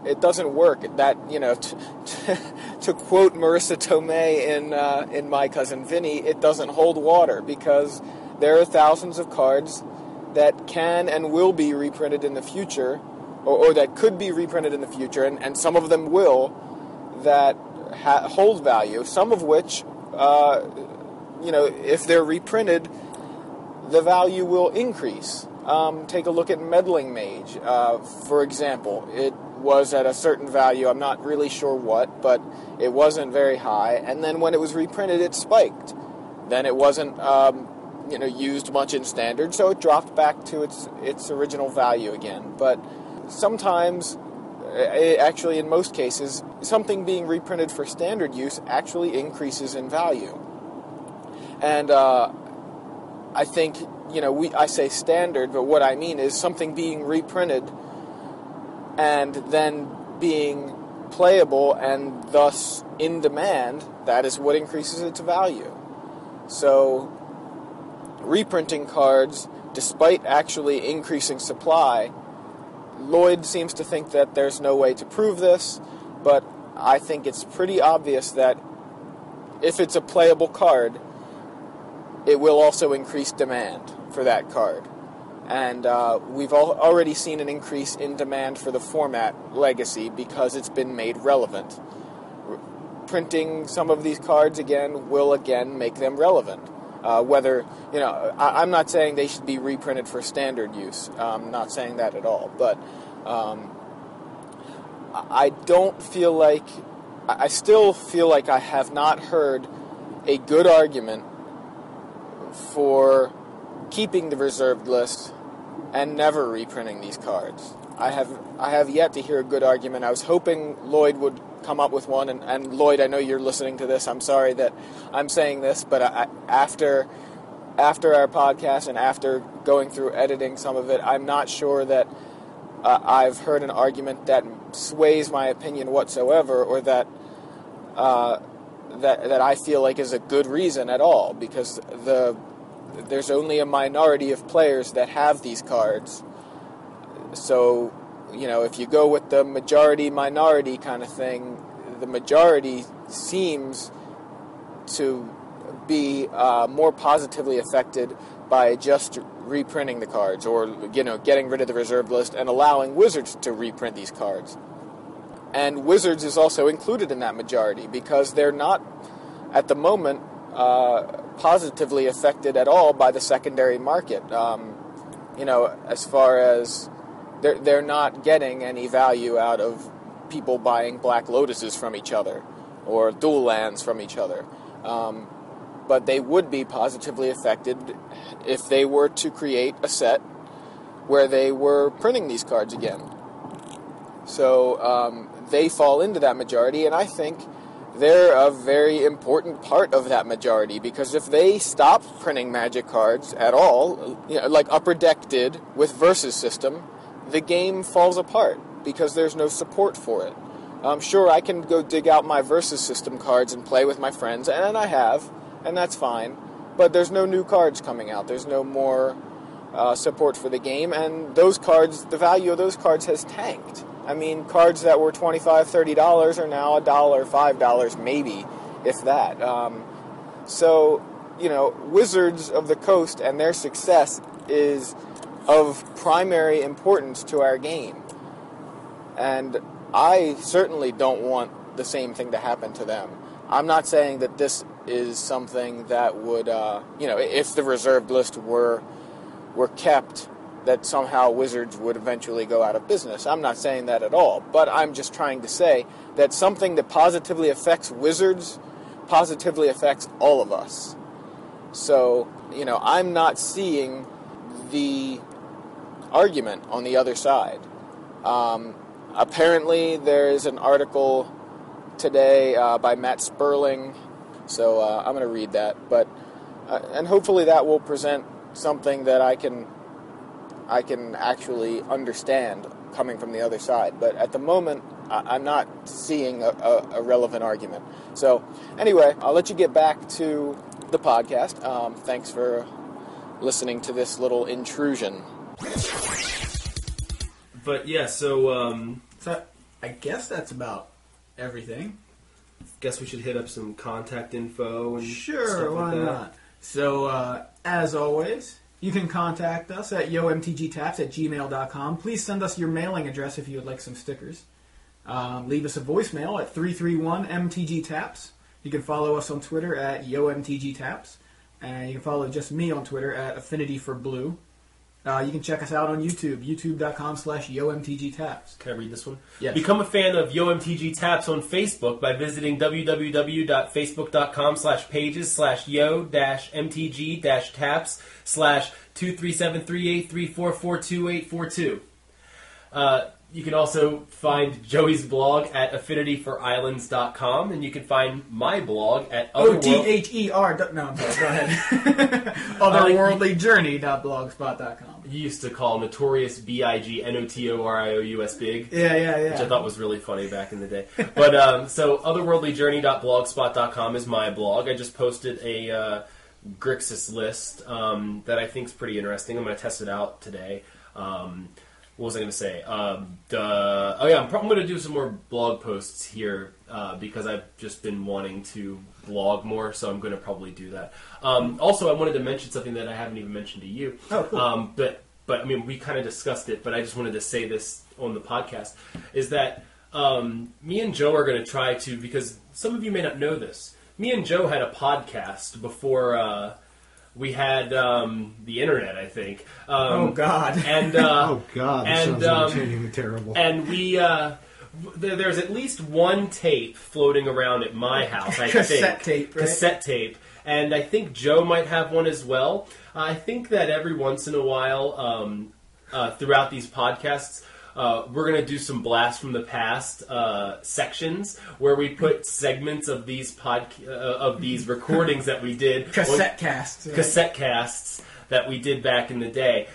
It doesn't work. That, you know, to quote Marissa Tomei in My Cousin Vinny, it doesn't hold water, because there are thousands of cards that can and will be reprinted in the future, or that could be reprinted in the future, and some of them will, that hold value, some of which, you know, if they're reprinted, the value will increase. Take a look at Meddling Mage, for example. It was at a certain value, I'm not really sure what, but it wasn't very high, and then when it was reprinted, it spiked. Then it wasn't you know, used much in Standard, so it dropped back to its original value again. But sometimes, actually in most cases, something being reprinted for Standard use actually increases in value. And I think, you know, I say Standard, but what I mean is something being reprinted and then being playable and thus in demand, that is what increases its value. So reprinting cards, despite actually increasing supply, Lloyd seems to think that there's no way to prove this, but I think it's pretty obvious that if it's a playable card, it will also increase demand for that card. And we've already seen an increase in demand for the format Legacy because it's been made relevant. Printing some of these cards again will again make them relevant. Whether, you know, I'm not saying they should be reprinted for Standard use. I'm not saying that at all. But I don't feel like, I still feel like I have not heard a good argument for keeping the reserved list and never reprinting these cards. I have yet to hear a good argument. I was hoping Lloyd would come up with one, and Lloyd, I know you're listening to this. I'm sorry that I'm saying this, but after our podcast and after going through editing some of it, I'm not sure that I've heard an argument that sways my opinion whatsoever, or that that I feel like is a good reason at all, because there's only a minority of players that have these cards. So, you know, if you go with the majority-minority kind of thing, the majority seems to be more positively affected by just reprinting the cards, or, you know, getting rid of the reserve list and allowing Wizards to reprint these cards. And Wizards is also included in that majority, because they're not, at the moment, positively affected at all by the secondary market. You know, as far as they're not getting any value out of people buying Black Lotuses from each other or Dual Lands from each other. But they would be positively affected if they were to create a set where they were printing these cards again. So they fall into that majority, and I think they're a very important part of that majority, because if they stop printing Magic cards at all, you know, like Upper Deck did with Versus system, the game falls apart because there's no support for it. Sure, I can go dig out my Versus system cards and play with my friends, and I have, and that's fine, but there's no new cards coming out. There's no more support for the game, and those cards, the value of those cards has tanked. I mean, cards that were $25, $30 are now $1, $5 maybe, if that. So, you know, Wizards of the Coast and their success is of primary importance to our game. And I certainly don't want the same thing to happen to them. I'm not saying that this is something that would, you know, if the reserved list were kept, that somehow Wizards would eventually go out of business. I'm not saying that at all, but I'm just trying to say that something that positively affects Wizards positively affects all of us. So, you know, I'm not seeing the argument on the other side. Apparently, there is an article today by Matt Sperling, so I'm going to read that. But and hopefully that will present something that I can actually understand coming from the other side. But at the moment, I'm not seeing a relevant argument. So anyway, I'll let you get back to the podcast. Thanks for listening to this little intrusion. But yeah, so I guess that's about everything. Guess we should hit up some contact info and stuff like that. Not? So as always, you can contact us at yomtgtaps@gmail.com. Please send us your mailing address if you would like some stickers. Leave us a voicemail at 331-MTG-TAPS. You can follow us on Twitter at yomtgtaps. And you can follow just me on Twitter at AffinityForBlue. You can check us out on YouTube, youtube.com/yomtgtaps. Can I read this one? Yes. Become a fan of yomtgtaps on Facebook by visiting www.facebook.com/pages/yo-mtg-taps/2373834428442. You can also find Joey's blog at affinityforislands.com, and you can find my blog at otherworldlyjourney.blogspot.com. You used to call Notorious BIGNOTORIOUS Big. Yeah. Which I thought was really funny back in the day. But, so otherworldlyjourney.blogspot.com is my blog. I just posted a Grixis list that I think is pretty interesting. I'm going to test it out today. What was I going to say? I'm probably going to do some more blog posts here because I've just been wanting to blog more, so I'm going to probably do that. Also, I wanted to mention something that I haven't even mentioned to you. Oh, cool. But I mean, we kind of discussed it, but I just wanted to say this on the podcast, is that me and Joe are going to try to, because some of you may not know this, me and Joe had a podcast before... we had the internet, I think. Oh God! And oh God! This sounds entertaining, terrible. And we there's at least one tape floating around at my house. I cassette think tape, right? Cassette tape, and I think Joe might have one as well. I think that every once in a while, throughout these podcasts. We're going to do some Blast from the Past sections where we put segments of these recordings that we did. Cassette casts that we did back in the day.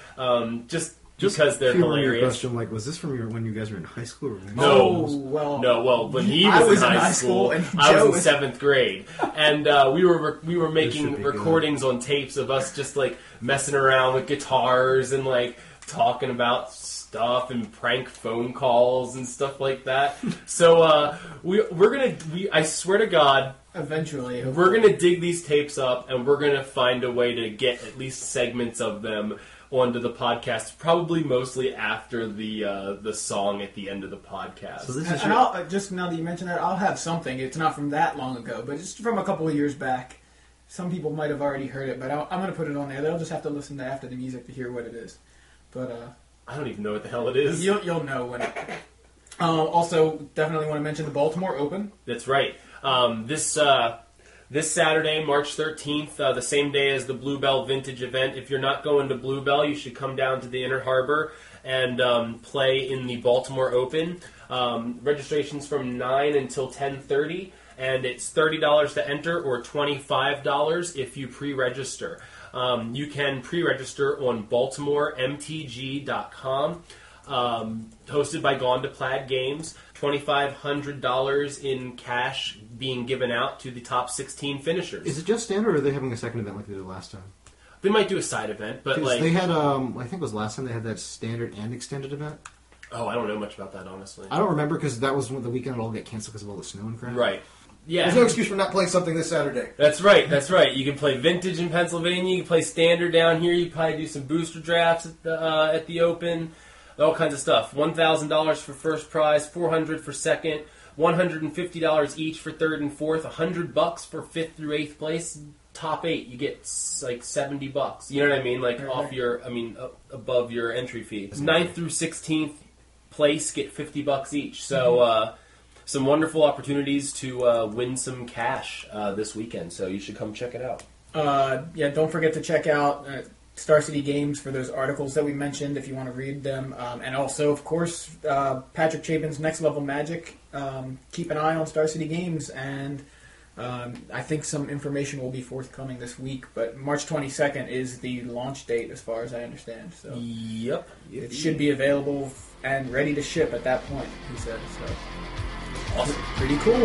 Just because they're hilarious. Question, like, was this from when you guys were in high school? Or no, when he was in high school, and I was in 7th grade, and we were making recordings on tapes of us just like messing around with guitars and like talking about stuff and prank phone calls and stuff like that. So we're gonna I swear to God, eventually hopefully. We're gonna dig these tapes up and we're gonna find a way to get at least segments of them onto the podcast. Probably mostly after the song at the end of the podcast. So this is just now that you mentioned that, I'll have something. It's not from that long ago, but it's from a couple of years back. Some people might have already heard it, but I'm gonna put it on there. They'll just have to listen to after the music to hear what it is. But I don't even know what the hell it is. You'll know when. Also, definitely want to mention the Baltimore Open. That's right. This Saturday, March 13th, the same day as the Bluebell Vintage event. If you're not going to Bluebell, you should come down to the Inner Harbor and play in the Baltimore Open. Registration's from 9 until 10:30, and it's $30 to enter or $25 if you pre-register. You can pre-register on BaltimoreMTG.com. hosted by Gone to Plaid Games. $2,500 in cash being given out to the top 16 finishers. Is it just standard, or are they having a second event like they did last time? They might do a side event, but like they had, I think it was last time they had that standard and extended event. Oh, I don't know much about that, honestly. I don't remember, because that was when the weekend it all got canceled because of all the snow and crap. Right. Yeah. There's no excuse for not playing something this Saturday. That's right, that's right. You can play Vintage in Pennsylvania, you can play Standard down here, you can probably do some booster drafts at the Open, all kinds of stuff. $1,000 for first prize, $400 for second, $150 each for third and fourth, $100 for fifth through eighth place. Top eight, you get like $70. You know what I mean? Like off your, I mean, above your entry fee. 9th through 16th place get $50 each. So some wonderful opportunities to win some cash this weekend. So you should come check it out. Yeah, don't forget to check out Star City Games for those articles that we mentioned if you want to read them. And also, of course, Patrick Chapin's Next Level Magic. Keep an eye on Star City Games and. I think some information will be forthcoming this week, but March 22nd is the launch date, as far as I understand. So, yep, it should be available and ready to ship at that point. He said so. Awesome, pretty cool.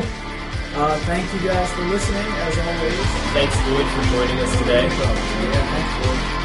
Thank you guys for listening, as always. Thanks, Lloyd, for joining us today. Yeah, thanks, Lloyd.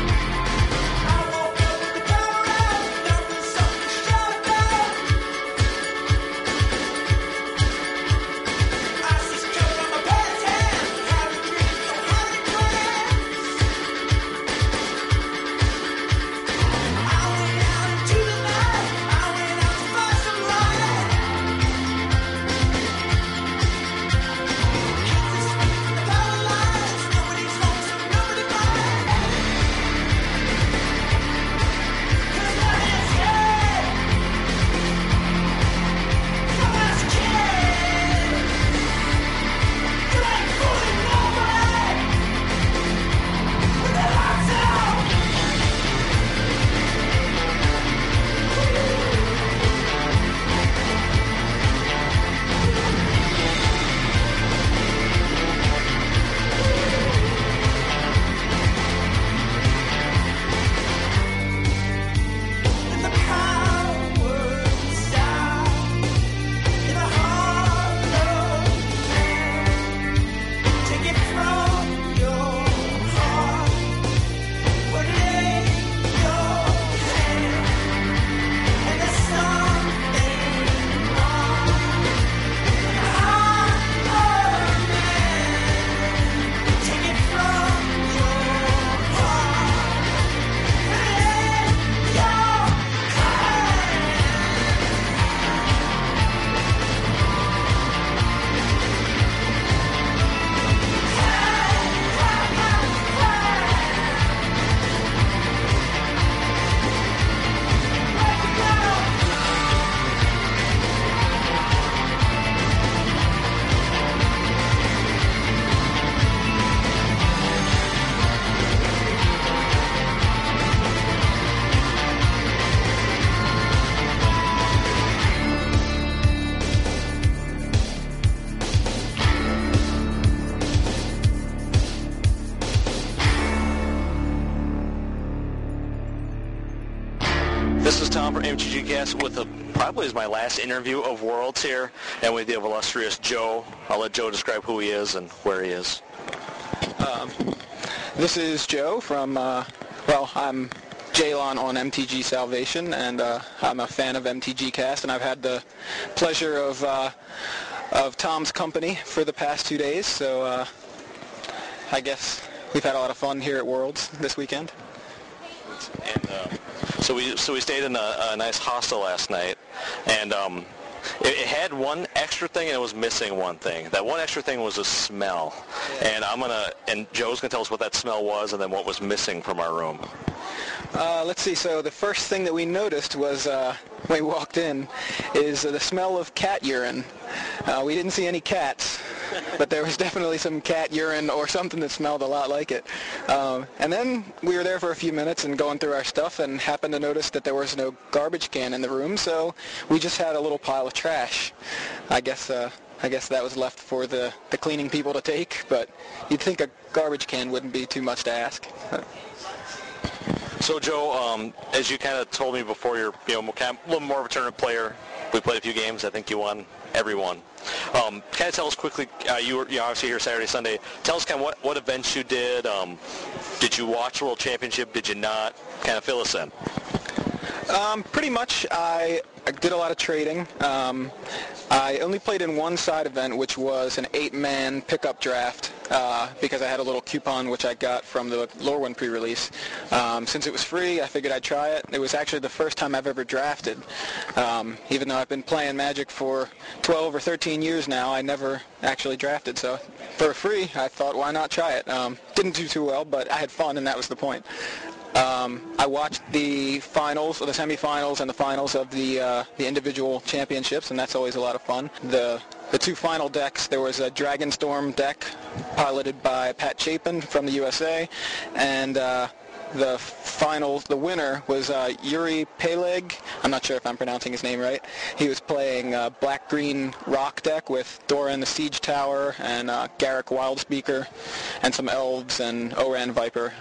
With a, probably is my last interview of Worlds here, and we have illustrious Joe. I'll let Joe describe who he is and where he is. This is Joe from, well, I'm Jalon on MTG Salvation, and I'm a fan of MTG Cast, and I've had the pleasure of Tom's company for the past 2 days, so I guess we've had a lot of fun here at Worlds this weekend. And, so we stayed in a nice hostel last night, and it had one extra thing, and it was missing one thing. That one extra thing was a smell, and Joe's gonna tell us what that smell was, and then what was missing from our room. Let's see. So the first thing that we noticed was when we walked in is the smell of cat urine. We didn't see any cats, but there was definitely some cat urine or something that smelled a lot like it. And then we were there for a few minutes and going through our stuff and happened to notice that there was no garbage can in the room, so we just had a little pile of trash. I guess that was left for the cleaning people to take, but you'd think a garbage can wouldn't be too much to ask. So Joe, as you kind of told me before, you're kind of a little more of a tournament player. We played a few games. I think you won every one. Kind of tell us quickly. You were obviously here Saturday, Sunday. Tell us kind of what events you did. Did you watch the World Championship? Did you not? Kind of fill us in. Pretty much, I did a lot of trading. I only played in one side event, which was an 8-man pickup draft, because I had a little coupon which I got from the Lorwyn pre-release. Since it was free, I figured I'd try it. It was actually the first time I've ever drafted. Even though I've been playing Magic for 12 or 13 years now, I never actually drafted. So for free, I thought, why not try it? Didn't do too well, but I had fun, and that was the point. I watched the finals, or the semifinals, and the finals of the individual championships, and that's always a lot of fun. The two final decks, there was a Dragonstorm deck piloted by Pat Chapin from the USA, and the finals, the winner was Yuri Peleg. I'm not sure if I'm pronouncing his name right. He was playing black-green rock deck with Doran the Siege Tower and Garruk Wildspeaker and some elves and Oran Viper.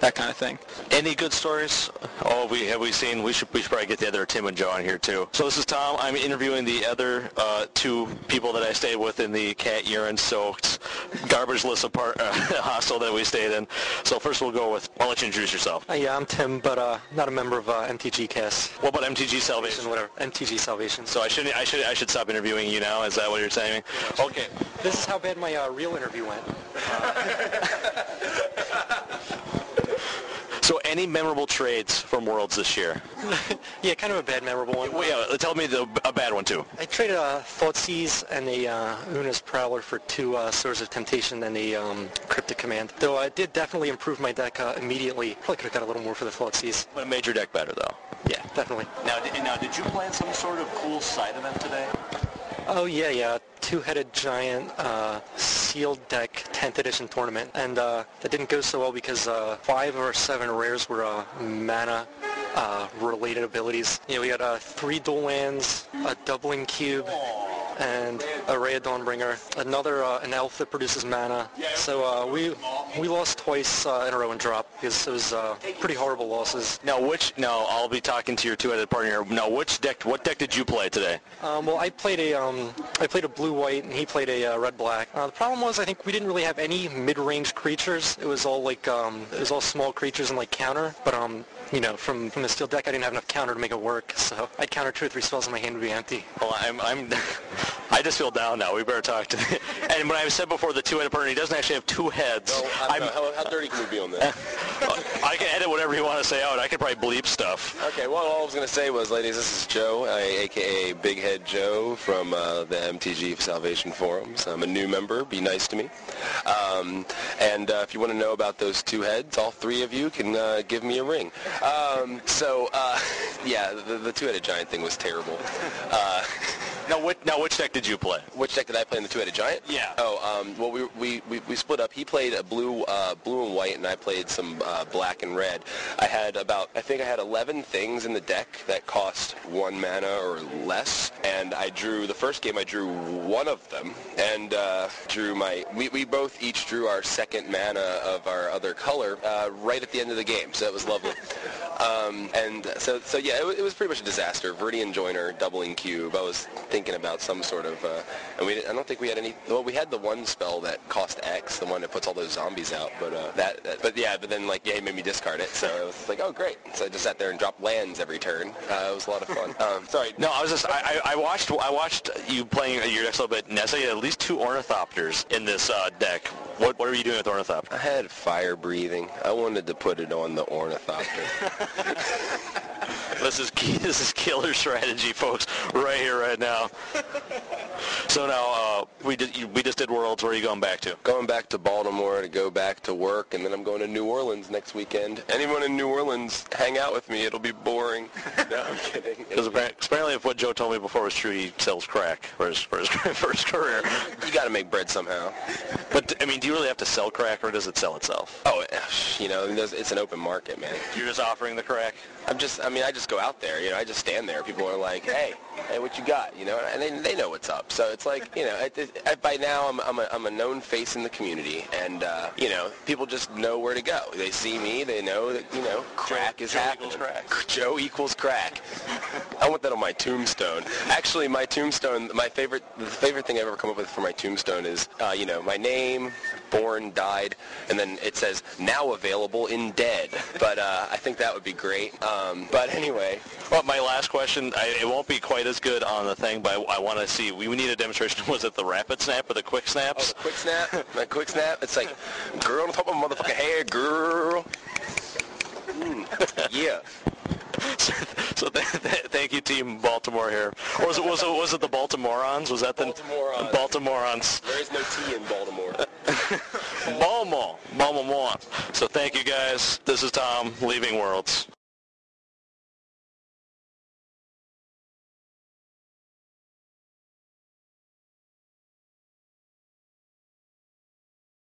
That kind of thing. Any good stories? Oh, we seen. We should probably get the other Tim and Joe on here too. So this is Tom. I'm interviewing the other two people that I stayed with in the cat urine soaked garbage list apart hostel that we stayed in. So first we'll go with. I'll let you introduce yourself. Yeah, I'm Tim, but not a member of MTG Cast. What about MTG Salvation? Whatever. MTG Salvation. So I should stop interviewing you now. Is that what you're saying? Okay. This is how bad my real interview went. So any memorable trades from Worlds this year? Yeah, kind of a bad memorable one. Well, yeah, tell me a bad one, too. I traded a Thoughtseize and a Una's Prowler for two Swords of Temptation and a Cryptic Command. Though I did definitely improve my deck immediately. Probably could have got a little more for the Thoughtseize. But it made your deck better, though. Yeah, definitely. Now, did you plan some sort of cool side event today? Oh, yeah. Two-headed giant sealed deck 10th edition tournament, and that didn't go so well because 5 or 7 rares were mana related abilities. We had 3 dual lands, a doubling cube, and a Ray of Dawnbringer, another an elf that produces mana. So we lost twice in a row and dropped because it was pretty horrible losses. Now I'll be talking to your two-headed partner here. Now what deck did you play today? Well, I played a blue white, and he played a red-black. The problem was, I think we didn't really have any mid-range creatures. It was all like small creatures and like counter. But from the steel deck, I didn't have enough counter to make it work. So I'd counter 2 or 3 spells, and my hand would be empty. Well, I just feel down now. We better talk to him. And when I said before, the two-headed partner, he doesn't actually have 2 heads. No, how dirty can we be on that? I can edit whatever you want to say out. I could probably bleep stuff. Okay. Well, all I was going to say was, ladies, this is Joe, a.k.a. Big Head Joe from the MTG Salvation Forums. I'm a new member. Be nice to me. And if you want to know about those 2 heads, all 3 of you can give me a ring. Yeah, the two-headed giant thing was terrible. Now, which deck did you play? Which deck did I play in the two-headed giant? Yeah. Oh, well, we split up. He played a blue and white, and I played some black and red. I had 11 things in the deck that cost 1 mana or less, and the first game I drew 1 of them, and we both each drew our second mana of our other color right at the end of the game, so that was lovely. It was pretty much a disaster. Viridian Joiner, doubling cube. I was thinking about some sort of, I don't think we had any. Well, we had the one spell that cost X, the one that puts all those zombies out. But then he made me discard it, so it was like, oh great. So I just sat there and dropped lands every turn. It was a lot of fun. Sorry. No, I was just I watched you playing your next little bit. And I saw you had at least 2 Ornithopters in this deck. What are you doing with Ornithopter? I had fire breathing. I wanted to put it on the Ornithopter. This is killer strategy, folks, right here, right now. So now we just did Worlds. Where are you going back to? Going back to Baltimore to go back to work, and then I'm going to New Orleans next weekend. Anyone in New Orleans, hang out with me. It'll be boring. No, I'm kidding. Because apparently, if what Joe told me before was true, he sells crack for his career. You got to make bread somehow. But, I mean, do you really have to sell crack, or does it sell itself? Oh, you know, it's an open market, man. You're just offering the crack? I just go out there, you know, I just stand there. People are like, hey, what you got, you know, and they know what's up. So it's like, you know, by now I'm a known face in the community, and, you know, people just know where to go. They see me, they know that, you know, crack is happening. Joe equals crack. I want that on my tombstone. Actually, my tombstone, the favorite thing I've ever come up with for my tombstone is, you know, my name, born, died, and then it says, now available in dead. But I think that would be great. But anyway. Well, my last question, it won't be quite as good on the thing, but I want to see, we need a demonstration. Was it the rapid snap or the quick snaps? Oh, the quick snap. The quick snap. It's like, girl on top of my motherfucking hair, girl. Yeah. So thank you, Team Baltimore here. Or was it the Baltimorons? Was that the Baltimorons? Baltimorons. There is no T in Baltimore. Baltimore. So thank you guys. This is Tom leaving Worlds.